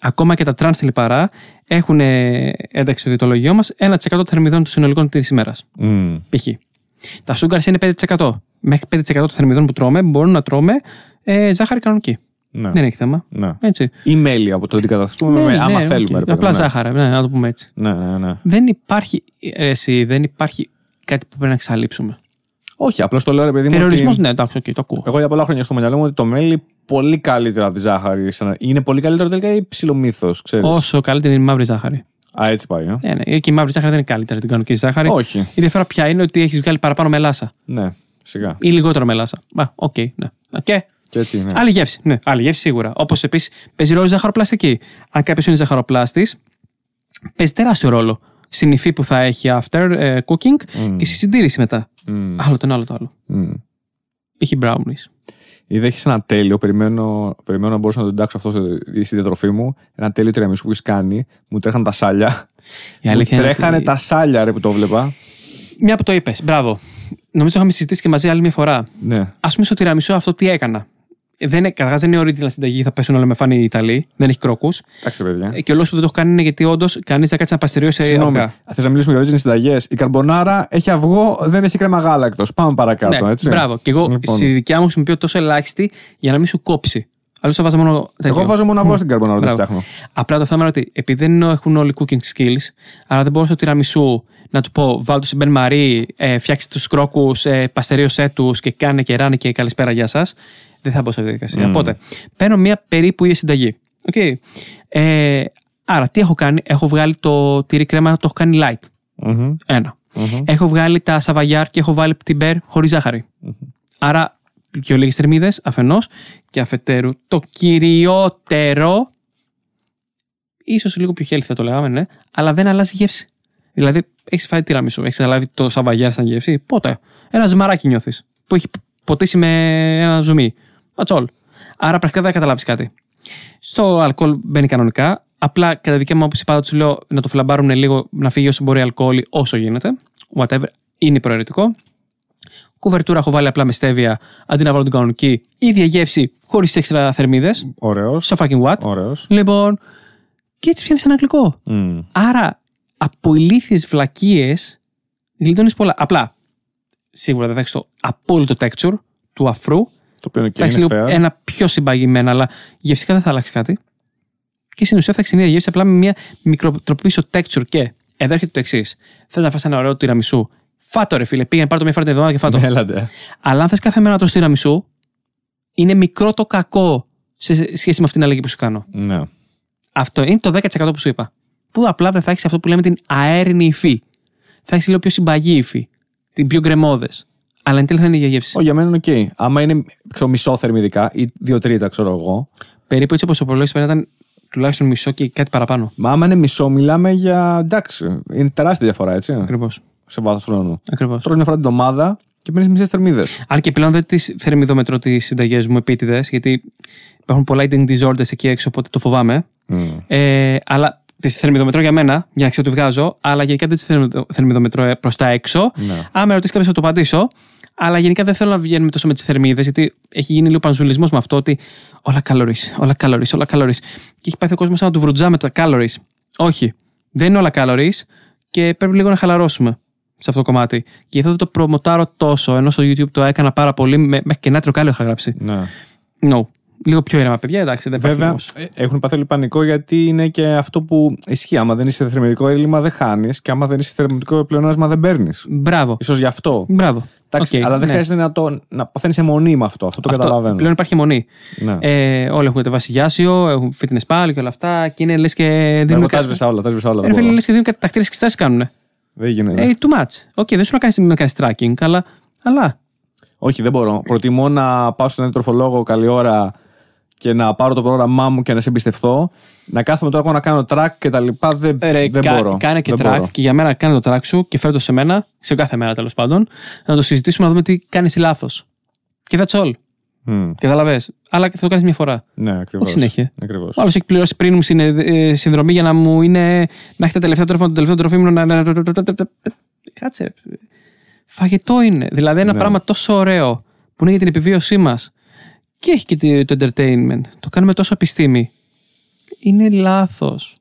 Ακόμα και τα τρανς λιπαρά έχουν ένταξη στο διαιτολογιό μας 1% των θερμιδών των συνολικών της ημέρας. Π.χ. Τα σούγκαρς είναι 5%. Μέχρι 5% των θερμιδών που τρώμε μπορούμε να τρώμε ζάχαρη κανονική. Ναι. Δεν έχει θέμα. Ναι. Έτσι. Ή μέλι από το αντικαταστούμε άμα θέλουμε. Okay. Απλά ζάχαρα, να το πούμε έτσι. Ναι. Δεν υπάρχει κάτι που πρέπει να εξαλείψουμε. Όχι, απλώς το λέω ρε παιδί μου. Περιορισμός, ότι... ναι, εντάξει, okay, το ακούω. Εγώ για πολλά χρόνια στο μυαλό μου ότι το μέλι πολύ καλύτερα από τη ζάχαρη. Είναι πολύ καλύτερο τελικά ή ψιλομύθος, ξέρεις? Όσο καλύτερη είναι η μαύρη ζάχαρη. Α, έτσι πάει. Ναι. Και η μαύρη ζάχαρη δεν είναι καλύτερη από την κανονική ζάχαρη. Όχι. Η διαφορά πια είναι ότι έχεις βγάλει παραπάνω μελάσα. Ναι, φυσικά. Ή λιγότερο μελάσα. Οκ, ναι. Και Τι, ναι. Άλλη γεύση. Ναι, άλλη γεύση σίγουρα. Όπως επίσης παίζει ρόλο η ζαχαροπλαστική. Αν κάποιος είναι ζαχαροπλάστης, παίζει τεράστιο ρόλο στην υφή που θα έχει after cooking και στη συντήρηση μετά. Άλλο τον άλλο το άλλο. Είχε brownies. Είδα, έχεις ένα τέλειο. Περιμένω να μπορούσα να το εντάξω αυτό στη διατροφή μου. Ένα τέλειο τυραμισού που έχεις κάνει. Μου τρέχανε τα σάλια. Μου τρέχανε τα σάλια, ρε, που το βλέπα. Μια που το είπες. Μπράβο. Νομίζω είχαμε συζητήσει και μαζί άλλη μια φορά. Ναι. Ας πούμε στο τυραμισού αυτό τι έκανα. Καταρχάς δεν είναι original συνταγή, θα πέσουν όλα με φάνη οι Ιταλοί. Δεν έχει κρόκους. Εντάξει, παιδιά. Και ο λόγος που δεν το έχω κάνει είναι γιατί όντως κανείς δεν κάτσει να παστεριώσει. Συγγνώμη. Θες να μιλήσουμε για original συνταγές. Η καρμπονάρα έχει αυγό, δεν έχει κρέμα γάλακτος. Πάμε παρακάτω. Ναι, έτσι. Μπράβο. Και εγώ στη δικιά μου χρησιμοποιώ τόσο ελάχιστη για να μην σου κόψει. Αλλιώς θα βάζω μόνο. Εγώ βάζω μόνο αυγό στην καρμπονάρα όταν φτιάχνω. Απλά το θέμα είναι ότι επειδή δεν έχουν όλοι cooking skills, αλλά δεν μπορώ στο τυραμισού να του πω βάλτε σε μπεν μαρί, φτιάξτε τους κρόκους, παστερίωσέ τους και κάνε και ράνε και καλησπέρα γεια σας. Δεν θα μπω σε διαδικασία. Οπότε, παίρνω μία περίπου ίδια συνταγή. Okay. Άρα, τι έχω κάνει. Έχω βγάλει το τυρί κρέμα, το έχω κάνει light. Ένα. Έχω βγάλει τα σαβαγιάρ και έχω βάλει πτυμπέρ χωρίς ζάχαρη. Άρα, πιο λίγες θερμίδες αφενός και αφετέρου. Το κυριότερο, ίσως λίγο πιο healthy θα το λέγαμε, ναι, αλλά δεν αλλάζει γεύση. Δηλαδή, έχεις φάει τυραμισού, έχεις αλλάβει το σαβαγιάρ σαν γεύση. Πότε. Ένα ζυμαράκι νιώθεις που έχει ποτίσει με ένα ζουμί. That's all. Άρα πρακτικά δεν καταλάβεις κάτι. Στο αλκοόλ μπαίνει κανονικά. Απλά κατά δική μου άποψη πάντα τους λέω να το φλαμπάρουν λίγο, να φύγει όσο μπορεί αλκοόλ όσο γίνεται. Whatever. Είναι προαιρετικό. Κουβερτούρα έχω βάλει απλά με στέβια αντί να βάλω την κανονική. Ίδια γεύση χωρίς έξτρα θερμίδες. Ωραίος. So fucking what. Ωραίος. Λοιπόν. Και έτσι φτιάχνεις ένα γλυκό. Άρα από ηλίθιες βλακίες γλιτώνεις πολλά. Απλά. Σίγουρα δεν θα έχεις το απόλυτο texture του αφρού. Το οποίο και είναι fair. Ένα πιο συμπαγημένο, αλλά γευστικά δεν θα αλλάξει κάτι. Και στην ουσία θα έχεις την ίδια γεύση, απλά με μια μικροτροπή στο texture. Και εδώ έρχεται το εξής. Θες να φας ένα ωραίο τυραμισού. Φάτο, ρε φίλε. Πήγαινε, πάρ' το μια φορά την εβδομάδα και φάτο. Έλατε. Αλλά αν θες κάθε μέρα να τρως τυραμισού, είναι μικρό το κακό σε σχέση με αυτήν την αλλαγή που σου κάνω. Ναι. Αυτό είναι το 10% που σου είπα. Που απλά δεν θα έχεις αυτό που λέμε την αέρινη υφή. Θα έχεις λίγο πιο συμπαγή υφή. Την πιο γκρεμώδες. Αλλά εν τέλει θα είναι για γεύση. Όχι, για μένα είναι οκ. Okay. Άμα είναι μισό θερμιδικά ή 2/3, ξέρω εγώ. Περίπου έτσι όπως ο προλόγης πέρα ήταν τουλάχιστον μισό και κάτι παραπάνω. Μα άμα είναι μισό, μιλάμε για. Εντάξει. Είναι τεράστια διαφορά, έτσι. Ακριβώς. Σε βάθος χρόνου. Ακριβώς. Τρως μια φορά την εβδομάδα και παίρνεις μισές θερμίδες. Άρα και πλέον δεν τις θερμιδομετρώ τις συνταγές μου επίτηδες, γιατί υπάρχουν πολλά eating disorders εκεί έξω, οπότε το φοβάμαι. Αλλά. Τις θερμιδομετρώ για μένα, για να ξέρω τι βγάζω, αλλά γενικά δεν τις θερμιδομετρώ προς τα έξω. Ναι. Αν με ρωτήσει κάποιος θα το απαντήσω, αλλά γενικά δεν θέλω να βγαίνουμε τόσο με τις θερμίδες, γιατί έχει γίνει λίγο πανζουλισμός με αυτό ότι όλα καλωρίς, όλα καλωρίς, όλα καλωρίς. Και έχει πάθει ο κόσμος να του βρουτζάμε τα καλωρίς. Όχι, δεν είναι όλα καλωρίς και πρέπει λίγο να χαλαρώσουμε σε αυτό το κομμάτι. Και γι' αυτό δεν το προμοτάρω τόσο, ενώ στο YouTube το έκανα πάρα πολύ, με κενά τροκάλιο είχα γράψει. Ναι. No. Λίγο πιο ήρεμα, παιδιά, εντάξει, δεν βέβαια, υπάρχει. Βέβαια, έχουν πάθει όλοι πανικό γιατί είναι και αυτό που ισχύει. Άμα δεν είσαι θερμιδικό έλλειμμα, δεν χάνεις. Και άμα δεν είσαι θερμιδικό πλεονάσμα, δεν παίρνεις. Μπράβο. Ίσως γι' αυτό. Μπράβο. Εντάξει, okay, αλλά δεν χρειάζεται να παθαίνεις αιμονή με αυτό. Αυτό καταλαβαίνω. Πλέον υπάρχει αιμονή. Ναι. Όλοι έχουν κατεβάσει γιάσιο, έχουν fitness πάλι και όλα αυτά. Και είναι λες και δίνουν. Τα σβήσα όλα. Λες και δίνουν κατακτήρες και στάσεις κάνουν. Δεν γίνεται. Too much. Okay, δεν σου να κάνεις tracking, αλλά. Όχι, δεν μπορώ. Προτιμώ να πάω στον τροφολόγο καλή ώρα. Και να πάρω το πρόγραμμά μου και να σε εμπιστευτώ. Να κάθομαι τώρα εγώ να κάνω track και τα λοιπά. Δεν μπορώ. Κάνε και δεν track μπορώ. Και για μένα κάνε το track σου και φέρ' το σε μένα, σε κάθε μέρα τέλος πάντων, να το συζητήσουμε να δούμε τι κάνεις λάθος. Και that's all. Καταλαβες. Αλλά θα το κάνεις μια φορά. Ναι, ακριβώς. Όχι συνέχεια. Ακριβώς. Άλλος έχει πληρώσει πριν μου συνδρομή για να μου είναι. Να έχει τα τελευταία τρόφιμα, το τελευταίο τρόφιμο να. Κάτσε. Φαγητό είναι. Δηλαδή ένα πράγμα τόσο ωραίο που είναι για την επιβίωσή μας. Και έχει και το entertainment. Το κάνουμε τόσο επιστήμη. Είναι λάθος.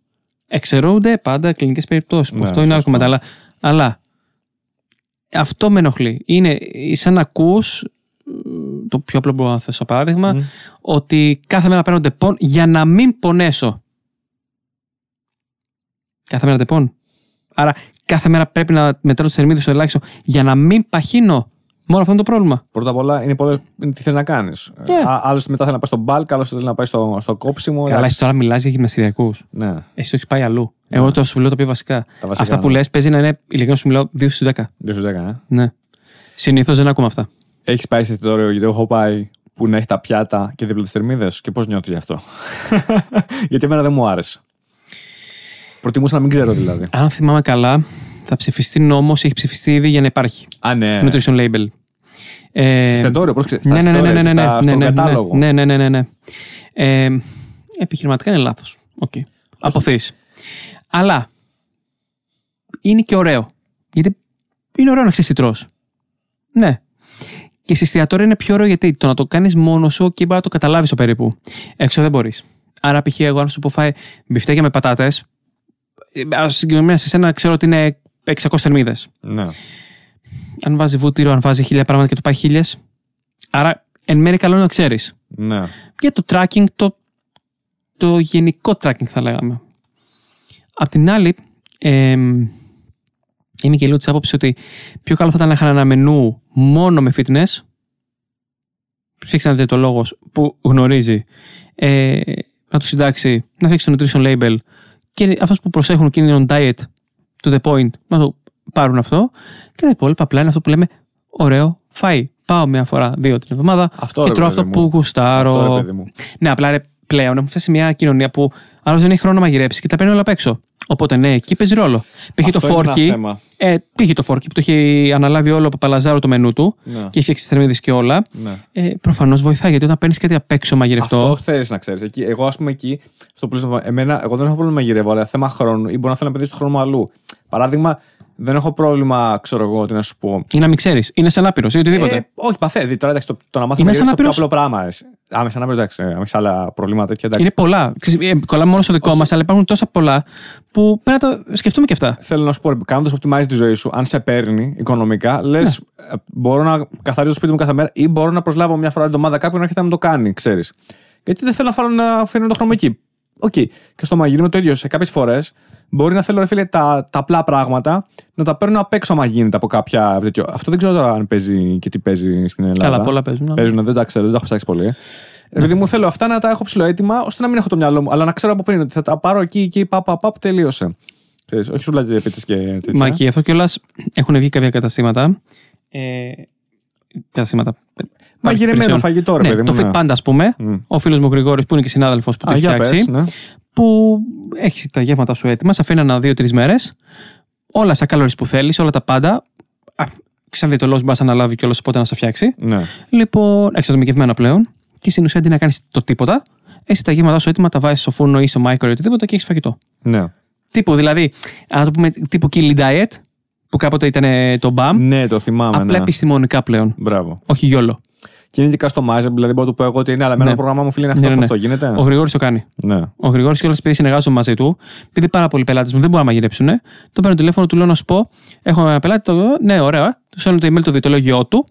Εξαιρούνται πάντα κλινικές περιπτώσεις. Ναι, αυτό είναι άκουμα. Αλλά αυτό με ενοχλεί. Είναι σαν να ακούς, το πιο απλό μπορώ να θέσω παράδειγμα, ότι κάθε μέρα παίρνω τεπών για να μην πονέσω. Κάθε μέρα τεπών. Άρα κάθε μέρα πρέπει να μετρώ τις θερμίδες στο ελάχιστο για να μην παχύνω. Μόνο αυτό είναι το πρόβλημα. Πρώτα απ' όλα είναι τι θες να κάνεις. Yeah. Άλλωστε μετά θέλει να πάει στο bulk, άλλωστε θέλει να πάει στο κόψιμο. Καλά, εσύ τώρα μιλάς για γυμναστηριακούς. Ναι. Εσύ το έχεις πάει αλλού. Ναι. Εγώ το σου λέω το πιο βασικά. Αυτά ναι. Που λες παίζει να είναι ειλικρινά σου μιλάω 2 στους 10. 2 στους 10, ναι. Συνήθως δεν ακούμε αυτά. Έχεις πάει σε εστιατόριο, γιατί έχω πάει. που να έχει τα πιάτα και δίπλα τις θερμίδες και πώς νιώθω γι' αυτό? Γιατί εμένα δεν μου άρεσε. Προτιμούσα να μην ξέρω δηλαδή. Αν θυμάμαι καλά, θα ψηφιστεί νόμος, έχει ψηφιστεί ήδη για να υπάρχει. Α, ναι. Nutrition label. Συστεντόριο, πρόσεξε. Στον κατάλογο. Ναι. Επιχειρηματικά είναι λάθος. Okay. Αποθείς. Αλλά είναι και ωραίο. Γιατί είναι ωραίο να ξέρεις τι τρως. Ναι. Και σε εστιατόρια είναι πιο ωραίο γιατί το να το κάνεις μόνο σου και μπορεί να το καταλάβεις περίπου. Έξω δεν μπορείς. Άρα, π.χ., εγώ αν σου πω φάει μπιφτέκια με πατάτες, συγκεκριμένα σε σένα ξέρω ότι είναι 600 θερμίδες. Ναι. Αν βάζει βούτυρο, αν βάζει 1000 πράγματα και το πάει 1000. Άρα, εν μέρει καλό είναι να ξέρεις. Ναι. Για το tracking, το γενικό tracking θα λέγαμε. Απ' την άλλη, είμαι και λίγο της άποψης ότι πιο καλό θα ήταν να είχαν ένα μενού μόνο με fitness. Φτιάξει ένα διαιτολόγος που γνωρίζει, να του συντάξει, να φτιάξει το nutrition label και αυτούς που προσέχουν και είναι on diet to the point να το πάρουν αυτό. Και τα υπόλοιπα απλά είναι αυτό που λέμε ωραίο φάει. Πάω μια φορά, 2-3 εβδομάδα αυτό, και τρώω αυτό που γουστάρω. Ναι, απλά ρε, πλέον έχουμε φτάσει σε μια κοινωνία που άλλο δεν έχει χρόνο να μαγειρέψει και τα παίρνει όλα απ' έξω. Οπότε ναι, εκεί παίζει ρόλο. Πήγε το φόρκι που το έχει αναλάβει όλο ο Παπαλαζάρου το μενού του, ναι, και έφτιαξε θερμίδες και όλα. Ναι. Προφανώς βοηθάει γιατί όταν παίρνεις κάτι απ' έξω μαγειρευτό. Αυτό θέλεις να ξέρεις. Εγώ, ας πούμε, εκεί στο πλούσιο, εγώ δεν έχω πρόβλημα να μαγειρεύω, αλλά θέμα χρόνου ή μπορεί να θέλω να παιδίσω το χρόνο αλλού. Παράδειγμα, δεν έχω πρόβλημα, ξέρω εγώ, τι να σου πω. Ή να μην ξέρεις. Είναι σαν άπειρος ή οτιδήποτε. Όχι, παθαίνει. Τώρα εντάξει, το να μάθει να μαγειρεύει είναι το πιο απλό πράγμα. Άμεσα να μην εντάξει, αμέσως άλλα προβλήματα και εντάξει. Είναι πολλά. Κολλάμε μόνο στο δικό μας, αλλά υπάρχουν τόσα πολλά που πέρα τα σκεφτούμε και αυτά. Θέλω να σου πω, κάνοντας optimize τη ζωή σου, αν σε παίρνει οικονομικά, λες μπορώ να καθαρίζω το σπίτι μου κάθε μέρα ή μπορώ να προσλάβω μια φορά την εβδομάδα κάποιον να έρχεται να μου το κάνει, ξέρεις. Γιατί δεν θέλω να φάω να φέρνω το χρόνο εκεί. Okay. Και στο μαγειρίνο το ίδιο. Σε κάποιες φορές μπορεί να θέλω, ρε φίλε, τα απλά πράγματα να τα παίρνω απ' έξω, άμα γίνεται από κάποια. Τέτοιο. Αυτό δεν ξέρω τώρα αν παίζει και τι παίζει στην Ελλάδα. Καλά, πολλά παίζουν. Παίζουν, δεν τα ξέρω, δεν τα έχω ψάξει πολύ. Επειδή μου θέλω αυτά να τα έχω ψηλοέτοιμα, ώστε να μην έχω το μυαλό μου, αλλά να ξέρω από πριν ότι θα τα πάρω εκεί, παπ, τελείωσε. Ξέρεις, όχι σου λέει επίτης και τέτοια. Μα και αυτό κιόλας έχουν βγει κάποια καταστήματα. Μαγειρεμένο φαγητό, ρε παιδί μου. Το Fit Panda, ας πούμε, ο φίλος μου Γρηγόρης που είναι και συνάδελφος που το έχει φτιάξει, που έχει τα γεύματα σου έτοιμα, σε αφήνει ένα 2-3 μέρες, όλα στα calories που θέλεις, όλα τα πάντα. Σαν διαιτολόγος μπορεί να σε αναλάβει κιόλας, οπότε να σε φτιάξει. Ναι. Λοιπόν, εξατομικευμένα πλέον. Και στην ουσία αντί να κάνεις το τίποτα, εσύ τα γεύματα σου έτοιμα τα βάζεις στο φούρνο ή στο micro ή οτιδήποτε και έχεις φαγητό. Ναι. Τύπου δηλαδή, αν το πούμε τύπου Kili Diet. Που κάποτε ήταν το BAM. Ναι, το θυμάμαι. Απλά επιστημονικά πλέον. Μπράβο. Όχι γιόλο. Και είναι και customizable, δηλαδή μπορώ να του πω εγώ ότι είναι, αλλά εμένα το πρόγραμμά μου, φίλε, είναι αυτό. Γίνεται. Ο Γρηγόρης το κάνει. Ναι. Ο Γρηγόρης και όλες επειδή συνεργάζομαι μαζί του, επειδή πάρα πολλοί πελάτες μου δεν μπορούν να μαγειρέψουν, τον παίρνω τηλέφωνο, του λέω να σου πω: έχω ένα πελάτη, ναι, ωραία. Του στέλνω το email, το διαιτολόγιο του,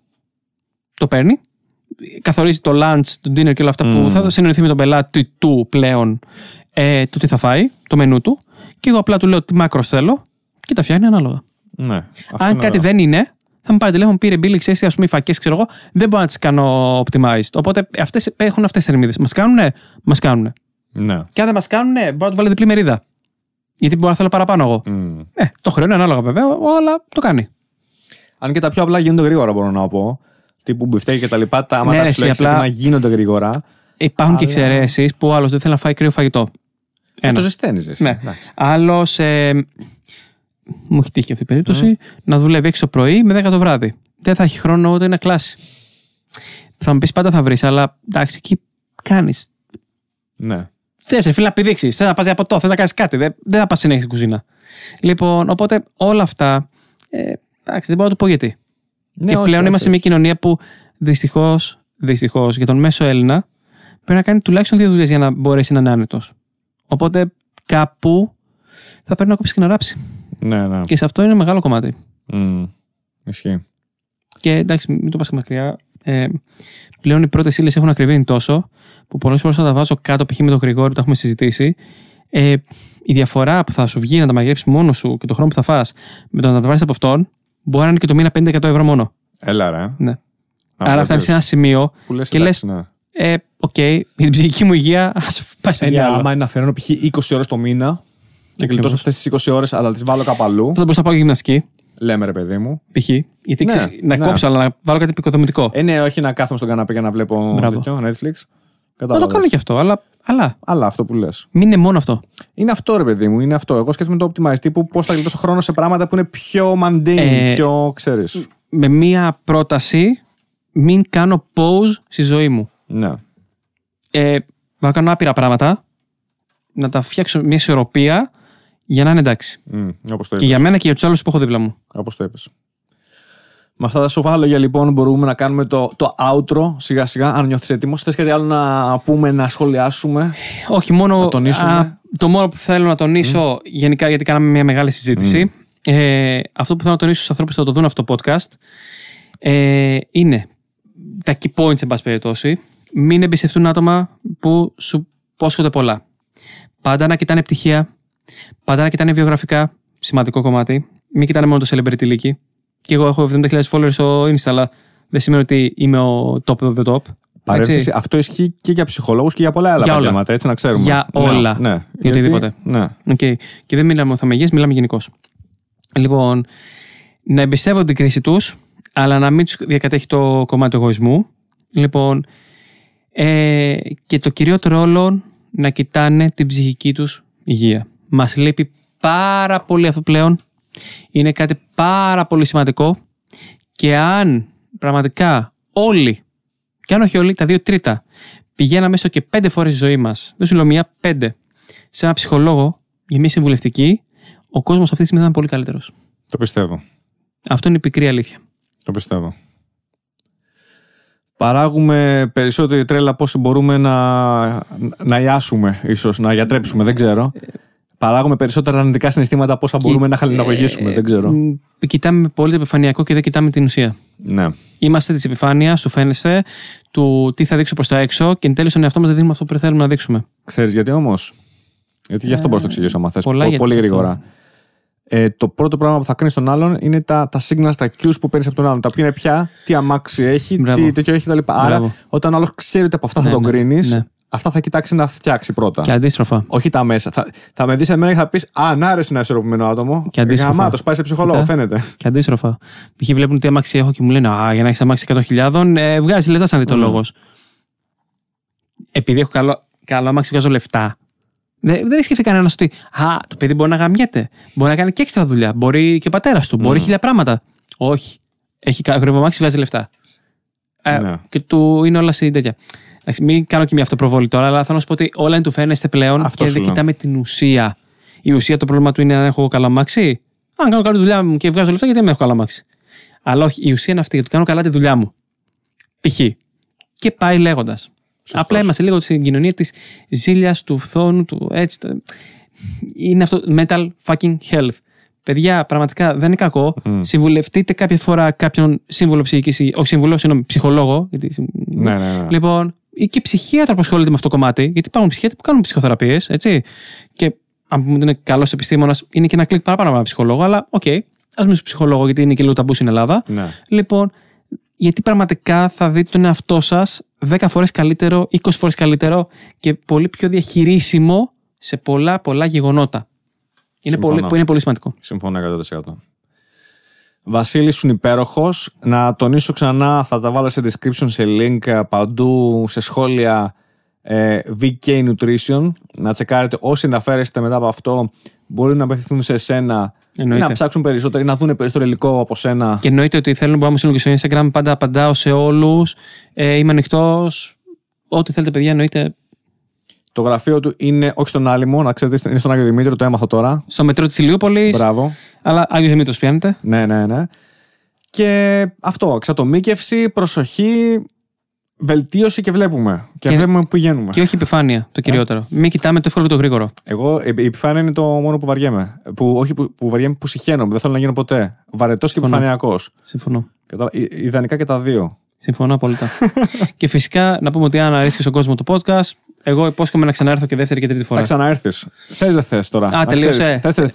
το παίρνει. Καθορίζει το lunch, το dinner και όλα αυτά που θα συνεννοηθεί με τον πελάτη του πλέον, του τι θα φάει, το μενού του. Και εγώ απλά του λέω τι μάκρο θέλω και τα φτιάχνει ανάλογα. Ναι, αν κάτι δεν είναι, θα μου πάρει τηλέφωνο, πήρε μπίλη, ξέρεις, ας πούμε, οι φακές, ξέρω εγώ, δεν μπορώ να τις κάνω optimized. Οπότε αυτές έχουν αυτές τις θερμίδες. Μας κάνουνε, μας κάνουνε. Ναι. Και αν δεν μας κάνουνε, μπορώ να του βάλω διπλή μερίδα. Γιατί μπορώ να θέλω παραπάνω εγώ. Το χρέο είναι ανάλογα βέβαια, αλλά το κάνει. Αν και τα πιο απλά γίνονται γρήγορα, μπορώ να πω. Τύπου μπιφτέκια και τα λοιπά, τα άμα τα ψιλοέξετε να γίνονται γρήγορα. Υπάρχουν και εξαιρέσεις που άλλο δεν θέλει να φάει κρύο φαγητό. Το ζεσταίνεις εσύ. Ναι. Άλλο. Μου έχει τύχει αυτή η περίπτωση να δουλεύει 6 το πρωί με 10 το βράδυ. Δεν θα έχει χρόνο ούτε να κλάσει. Θα μου πεις πάντα θα βρεις, αλλά εντάξει, εκεί κάνεις. Ναι. Θες, φίλε, να πηδήξεις, θες να πας για ποτό, θες να κάνεις κάτι. Δεν θα πας συνέχεια στην κουζίνα. Λοιπόν, οπότε όλα αυτά. Εντάξει, δεν μπορώ να το πω γιατί. Ναι, και πλέον είμαστε μια κοινωνία που δυστυχώς για τον μέσο Έλληνα πρέπει να κάνει τουλάχιστον 2 δουλειές για να μπορέσει να είναι άνετος. Οπότε κάπου θα πρέπει να κόψει και να ράψει. Ναι. Και σε αυτό είναι μεγάλο κομμάτι. Ισχύει. Και εντάξει, μην το πας και μακριά. Πλέον οι πρώτες ύλες έχουν ακριβήνει τόσο που πολλές φορές θα τα βάζω κάτω, π.χ. με τον Γρηγόρη που τα έχουμε συζητήσει. Η διαφορά που θα σου βγει να τα μαγειρέψεις μόνος σου και το χρόνο που θα φας με το να τα βάλεις από αυτόν μπορεί να είναι και το μήνα 50-100 ευρώ μόνο. Έλα, ρε. Ναι. Άρα φτάνεις σε ένα σημείο που λες, και εντάξει, λες. Ναι. Για την ψυχική μου υγεία, ας πάει σε διάλογο. Άμα είναι αφαιρώνω π.χ. 20 ώρες το μήνα. Και κλειτώσω αυτές τις 20 ώρες, αλλά τις βάλω κάπου αλλού. Θα μπορούσα να πάω γυμναστική. λέμε ρε παιδί μου. Π.χ. Γιατί ναι, να ναι. κόψω, αλλά να βάλω κάτι επικοδομητικό. Ναι, όχι να κάθομαι στον καναπέ και να βλέπω τέτοιο, Netflix. Να το κάνω και αυτό, αλλά αυτό που λες. Μην είναι μόνο αυτό. Είναι αυτό, ρε παιδί μου, είναι αυτό. Εγώ σκέφτομαι το optimize τύπου πώς θα γλιτώσω χρόνο σε πράγματα που είναι πιο mundane, πιο ξέρεις. Με μία πρόταση, μην κάνω pause στη ζωή μου. Ναι. Να κάνω άπειρα πράγματα, να τα φτιάξω μια ισορροπία για να είναι εντάξει. Όπως το είπες. Και για μένα και για τους άλλους που έχω δίπλα μου. Όπως το είπες. Με αυτά τα σοβαρά λόγια λοιπόν μπορούμε να κάνουμε το outro σιγά σιγά, αν νιώθεις έτοιμος. Θες κάτι άλλο να πούμε, να σχολιάσουμε? Όχι, μόνο το μόνο που θέλω να τονίσω γενικά, γιατί κάναμε μια μεγάλη συζήτηση, αυτό που θέλω να τονίσω στους ανθρώπους που θα το δουν αυτό το podcast, είναι τα key points εν πάση περιπτώσει. Μην εμπιστευτούν άτομα που σου πόσχονται πολλά. Πάντα να κοιτάνε πτυχία, πάντα να κοιτάνε βιογραφικά, σημαντικό κομμάτι. Μην κοιτάνε μόνο το celebrity leaky. Και εγώ έχω 70.000 followers στο Insta, αλλά δεν σημαίνει ότι είμαι ο top of the top. Παρένθεση, αυτό ισχύει και για ψυχολόγους και για πολλά άλλα επαγγέλματα, έτσι να ξέρουμε. Για όλα. Ναι. Για οτιδήποτε. Ναι. Okay. Και δεν μιλάμε θα με γες, μιλάμε γενικώς. Λοιπόν, να εμπιστεύονται την κρίση τους, αλλά να μην τους διακατέχει το κομμάτι του εγωισμού. Λοιπόν, και το κυριότερο όλων, να κοιτάνε την ψυχική τους υγεία. Μας λείπει πάρα πολύ αυτό πλέον. Είναι κάτι πάρα πολύ σημαντικό και αν πραγματικά όλοι, και αν όχι όλοι, τα 2/3 πηγαίναμε έστω και 5 φορές στη ζωή μας, δεν σου λέω μία, 5, σε ένα ψυχολόγο για μία συμβουλευτική, ο κόσμος αυτή τη στιγμή θα είναι πολύ καλύτερος. Το πιστεύω. Αυτό είναι η πικρή αλήθεια. Το πιστεύω. Παράγουμε περισσότερη τρέλα πόσο μπορούμε να ιάσουμε, ίσως να γιατρέψουμε, δεν ξέρω. Παράγουμε περισσότερα αρνητικά συναισθήματα από όσα μπορούμε να χαλιναγωγήσουμε. Δεν ξέρω. Κοιτάμε πολύ το επιφανειακό και δεν κοιτάμε την ουσία. Ναι. Είμαστε τη επιφάνεια, σου φαίνεσαι, του τι θα δείξω προς τα έξω και εν τέλει στον εαυτό μας δεν δίνουμε αυτό που θέλουμε να δείξουμε. Ξέρεις γιατί όμως? Γιατί γι' αυτό μπορείς να το εξηγήσω, άμα θες. Πολύ γρήγορα. Το πρώτο πράγμα που θα κρίνεις τον άλλον είναι τα signals, τα cues που παίρνεις από τον άλλον. Τα ποια είναι πια, τι αμάξι έχει, τι τέτοιο έχει κτλ. Άρα, όταν ο άλλος ξέρει ότι από αυτά θα τον κρίνεις. Αυτά θα κοιτάξει να φτιάξει πρώτα. Και αντίστροφα. Όχι τα μέσα. Θα με δεις εμένα και θα πεις «Α, να άρεσε ένα ισορροπημένο άτομο». Και αντίστροφα. Γαμάτος, πάει σε ψυχολόγο, φαίνεται. Και αντίστροφα. Π.χ. βλέπουν τι αμάξι έχω και μου λένε «Α, για να έχεις αμάξι 100.000, βγάζει λεφτά σαν διτολόγος». Επειδή έχω καλό αμάξι, βγάζω λεφτά. Δεν σκέφτεται κανένας ότι «Α, το παιδί μπορεί να γαμιέται. Μπορεί να κάνει και έξτρα δουλειά. Μπορεί και ο πατέρας του. Μπορεί χίλια πράγματα». Όχι. Έχει ακριβό αμάξι, βγάζει λεφτά. Και του είναι όλα σε τέτοια. Μην κάνω και μια αυτοπροβόλη τώρα, αλλά θέλω να σου πω ότι όλα είναι του φαίνεστε πλέον αυτό και δεν κοιτάμε την ουσία. Η ουσία το πρόβλημα του είναι αν έχω καλά αμάξι. Αν κάνω καλή δουλειά μου και βγάζω λεφτά, γιατί δεν έχω καλά αμάξι. Αλλά όχι, η ουσία είναι αυτή, γιατί κάνω καλά τη δουλειά μου. Π.χ. Και πάει λέγοντας. Απλά είμαστε λίγο στην κοινωνία της ζήλιας, του φθόνου, του έτσι. Είναι αυτό mental fucking health. Παιδιά, πραγματικά δεν είναι κακό. Συμβουλευτείτε κάποια φορά κάποιον σύμβουλο ψυχικής, όχι σύμβουλο, συγγνώμη, ψυχολόγο. Γιατί... Ναι. Λοιπόν, και ψυχίατρα που ασχολείται με αυτό το κομμάτι, γιατί υπάρχουν ψυχίατροι που κάνουν ψυχοθεραπείες, έτσι. Και αν πούμε ότι είναι καλός επιστήμονας, είναι και ένα κλικ παραπάνω από ένα ψυχολόγο, αλλά οκ, ας μην είσαι ψυχολόγο, γιατί είναι και λίγο ταμπού στην Ελλάδα. Ναι. Λοιπόν, γιατί πραγματικά θα δείτε τον εαυτό σας 10 φορές καλύτερο, 20 φορές καλύτερο και πολύ πιο διαχειρίσιμο σε πολλά γεγονότα. Είναι πολύ σημαντικό. Συμφωνώ 100%. Βασίλη, σου είναι υπέροχος. Να τονίσω ξανά, θα τα βάλω σε description, σε link παντού, σε σχόλια, VK Nutrition. Να τσεκάρετε όσοι ενδιαφέρεστε μετά από αυτό. Μπορεί να απευθυνθούν σε εσένα ή να ψάξουν περισσότερο ή να δουν περισσότερο υλικό από σένα. Και εννοείται ότι θέλουν να μου στείλουν και στο Instagram. Πάντα απαντάω σε όλους. Είμαι ανοιχτός. Ό,τι θέλετε, παιδιά, εννοείται. Το γραφείο του είναι όχι στον Άλυμο, να ξέρετε, είναι στον Άγιο Δημήτριο, το έμαθα τώρα. Στο μετρό της Ηλιούπολης. Μπράβο. Αλλά Άγιος Δημήτριος πιάνετε. Ναι. Και αυτό, εξατομίκευση, προσοχή, βελτίωση και βλέπουμε. Και βλέπουμε που πηγαίνουμε. Και όχι επιφάνεια, το κυριότερο. Μην κοιτάμε το εύκολο και το γρήγορο. Εγώ, η επιφάνεια είναι το μόνο που βαριέμαι. Που βαριέμαι, που συχαίνομαι, δεν θέλω να γίνω ποτέ. Βαρετός και επιφανειακός. Συμφωνώ. Ιδανικά και τα δύο. Συμφωνώ απόλυτα. Και φυσικά να πούμε ότι αν αρέσει στον κόσμο το podcast. Εγώ υπόσχομαι να ξαναέρθω και δεύτερη και τρίτη φορά. Θα ξαναέρθεις. Θες δεν θες τώρα.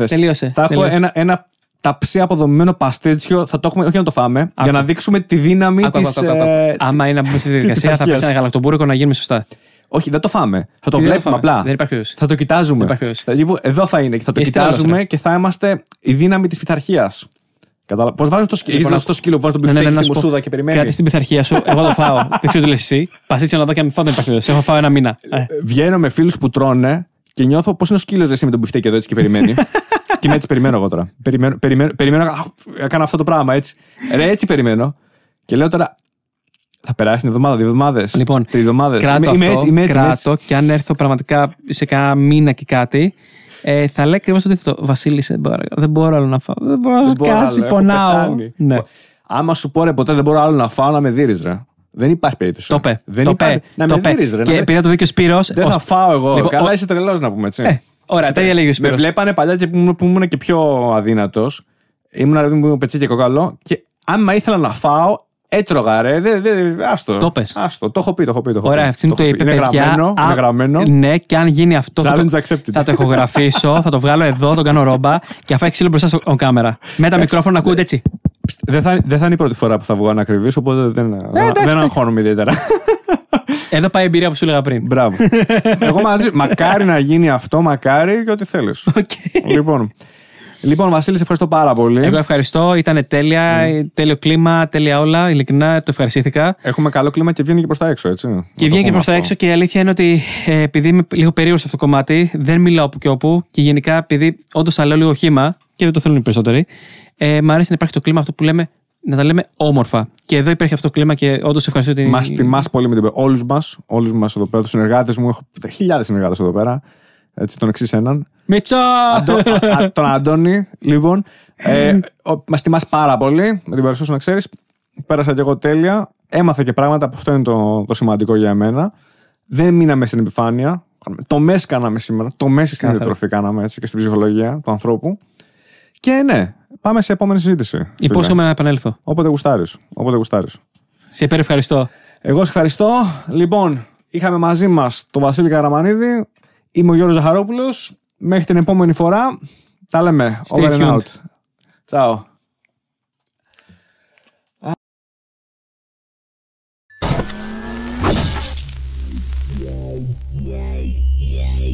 Τελείωσε. Θα έχω ένα ταψί αποδομημένο παστίτσιο. Θα το έχουμε, όχι να το φάμε, για να δείξουμε τη δύναμη της. Άμα είναι να μπούμε στη διαδικασία, θα πέσει ένα γαλακτομπούρικο να γίνουμε σωστά. Όχι, δεν το φάμε. Θα το βλέπουμε απλά. Δεν υπάρχει περίπτωση. Θα το κοιτάζουμε. Εδώ θα είναι και θα το κοιτάζουμε και θα είμαστε η δύναμη της πειθαρχίας. Πώς βάζεις το σκύλο, λοιπόν, στο σκύλο που βάζεις το μπιφτέκι στη μοσούδα και περιμένεις. Κράτη στην πειθαρχία σου, εγώ το φάω. Δεν ξέρω τι λες εσύ. Παστίτσιο να δω και αν μη φάω, δεν υπάρχει λόγος. Έχω φάω ένα μήνα. Βγαίνω με φίλους που τρώνε και νιώθω πώς είναι ο σκύλος εσύ με τον μπιφτέκι εδώ έτσι και περιμένει. Και έτσι περιμένω εγώ τώρα. Περιμένω, κάνω αυτό το πράγμα έτσι. Έτσι περιμένω. Και λέω τώρα. Θα περάσει την εβδομάδα, 2 εβδομάδες. Λοιπόν, 3 εβδομάδες. Κράτω και αν έρθω πραγματικά σε κάνα μήνα και κάτι. Θα λέει ακριβώς το αντίθετο. Βασίλη, δεν μπορώ άλλο να φάω. Δεν μπορώ να σκάσει, πονάω. Ναι. Άμα σου πω ρε ποτέ δεν μπορώ άλλο να φάω, να με δει ρε. Δεν υπάρχει περίπτωση. Το πε. Να με δει ρε. Και επειδή το δίκιο Σπύρο. Δεν θα φάω εγώ. Λοιπόν, καλά, είσαι τρελός να πούμε έτσι. Ωραία, τέλεια λέγει ο Σπύρος. Με βλέπανε παλιά και που ήμουν και πιο αδύνατος. Ήμουν αρκετή μου πετσί και κοκαλό. Και άμα ήθελα να φάω. Έτρωγα ρε, άστο. Το πες. Άστο, το έχω πει, Ωραία, αυτή είναι το είπε, είναι γραμμένο. Ναι, και αν γίνει αυτό θα το ηχογραφήσω, θα το βγάλω εδώ, τον κάνω ρόμπα και αφάει ξύλο μπροστά στον κάμερα. Με τα μικρόφωνα ακούτε έτσι. Δεν θα είναι η πρώτη φορά που θα βγω ανακριβής, οπότε δεν αγχώνομαι ιδιαίτερα. Εδώ πάει η εμπειρία που σου έλεγα πριν. Μπράβο. Εγώ μαζί, μακάρι να γίνει αυτό, μακάρι και ό,τι θέλεις. Λοιπόν, Βασίλη, σε ευχαριστώ πάρα πολύ. Εγώ ευχαριστώ. Ήταν τέλεια. Τέλειο κλίμα, τέλεια όλα. Ειλικρινά, το ευχαριστήθηκα. Έχουμε καλό κλίμα και βγαίνει και προς τα έξω, έτσι. Και βγαίνει και προς τα έξω. Και η αλήθεια είναι ότι επειδή είμαι λίγο περίεργος σε αυτό το κομμάτι, δεν μιλάω όπου και όπου. Και γενικά, επειδή όντως τα λέω λίγο χύμα και δεν το θέλουν οι περισσότεροι, μου αρέσει να υπάρχει το κλίμα αυτό που λέμε, να τα λέμε όμορφα. Και εδώ υπήρχε αυτό το κλίμα και όντως ευχαριστώ την. Μας τιμάς πολύ με την. Όλους μας εδώ πέρα, τους συνεργάτες μου. Έχω χιλιάδες συνεργάτες εδώ πέρα. Έτσι, τον εξής έναν. Μίτσο! Τον Αντώνη, λοιπόν. Μας τιμάς πάρα πολύ με την παρουσία σου, να ξέρεις. Πέρασα και εγώ τέλεια. Έμαθα και πράγματα που αυτό είναι το σημαντικό για εμένα. Δεν μείναμε στην επιφάνεια. Το μέση κάναμε σήμερα. Το μέση στην διατροφή κάναμε έτσι, και στην ψυχολογία του ανθρώπου. Και ναι, πάμε σε επόμενη συζήτηση. Υπόσχομαι να επανέλθω. Όποτε γουστάρεις. Σε υπερευχαριστώ. Εγώ σε ευχαριστώ. Λοιπόν, είχαμε μαζί μας τον Βασίλη Καραμανίδη. Είμαι ο Γιώργος Ζαχαρόπουλος. Μέχρι την επόμενη φορά, τα λέμε. Stay over tuned. And out. Ciao.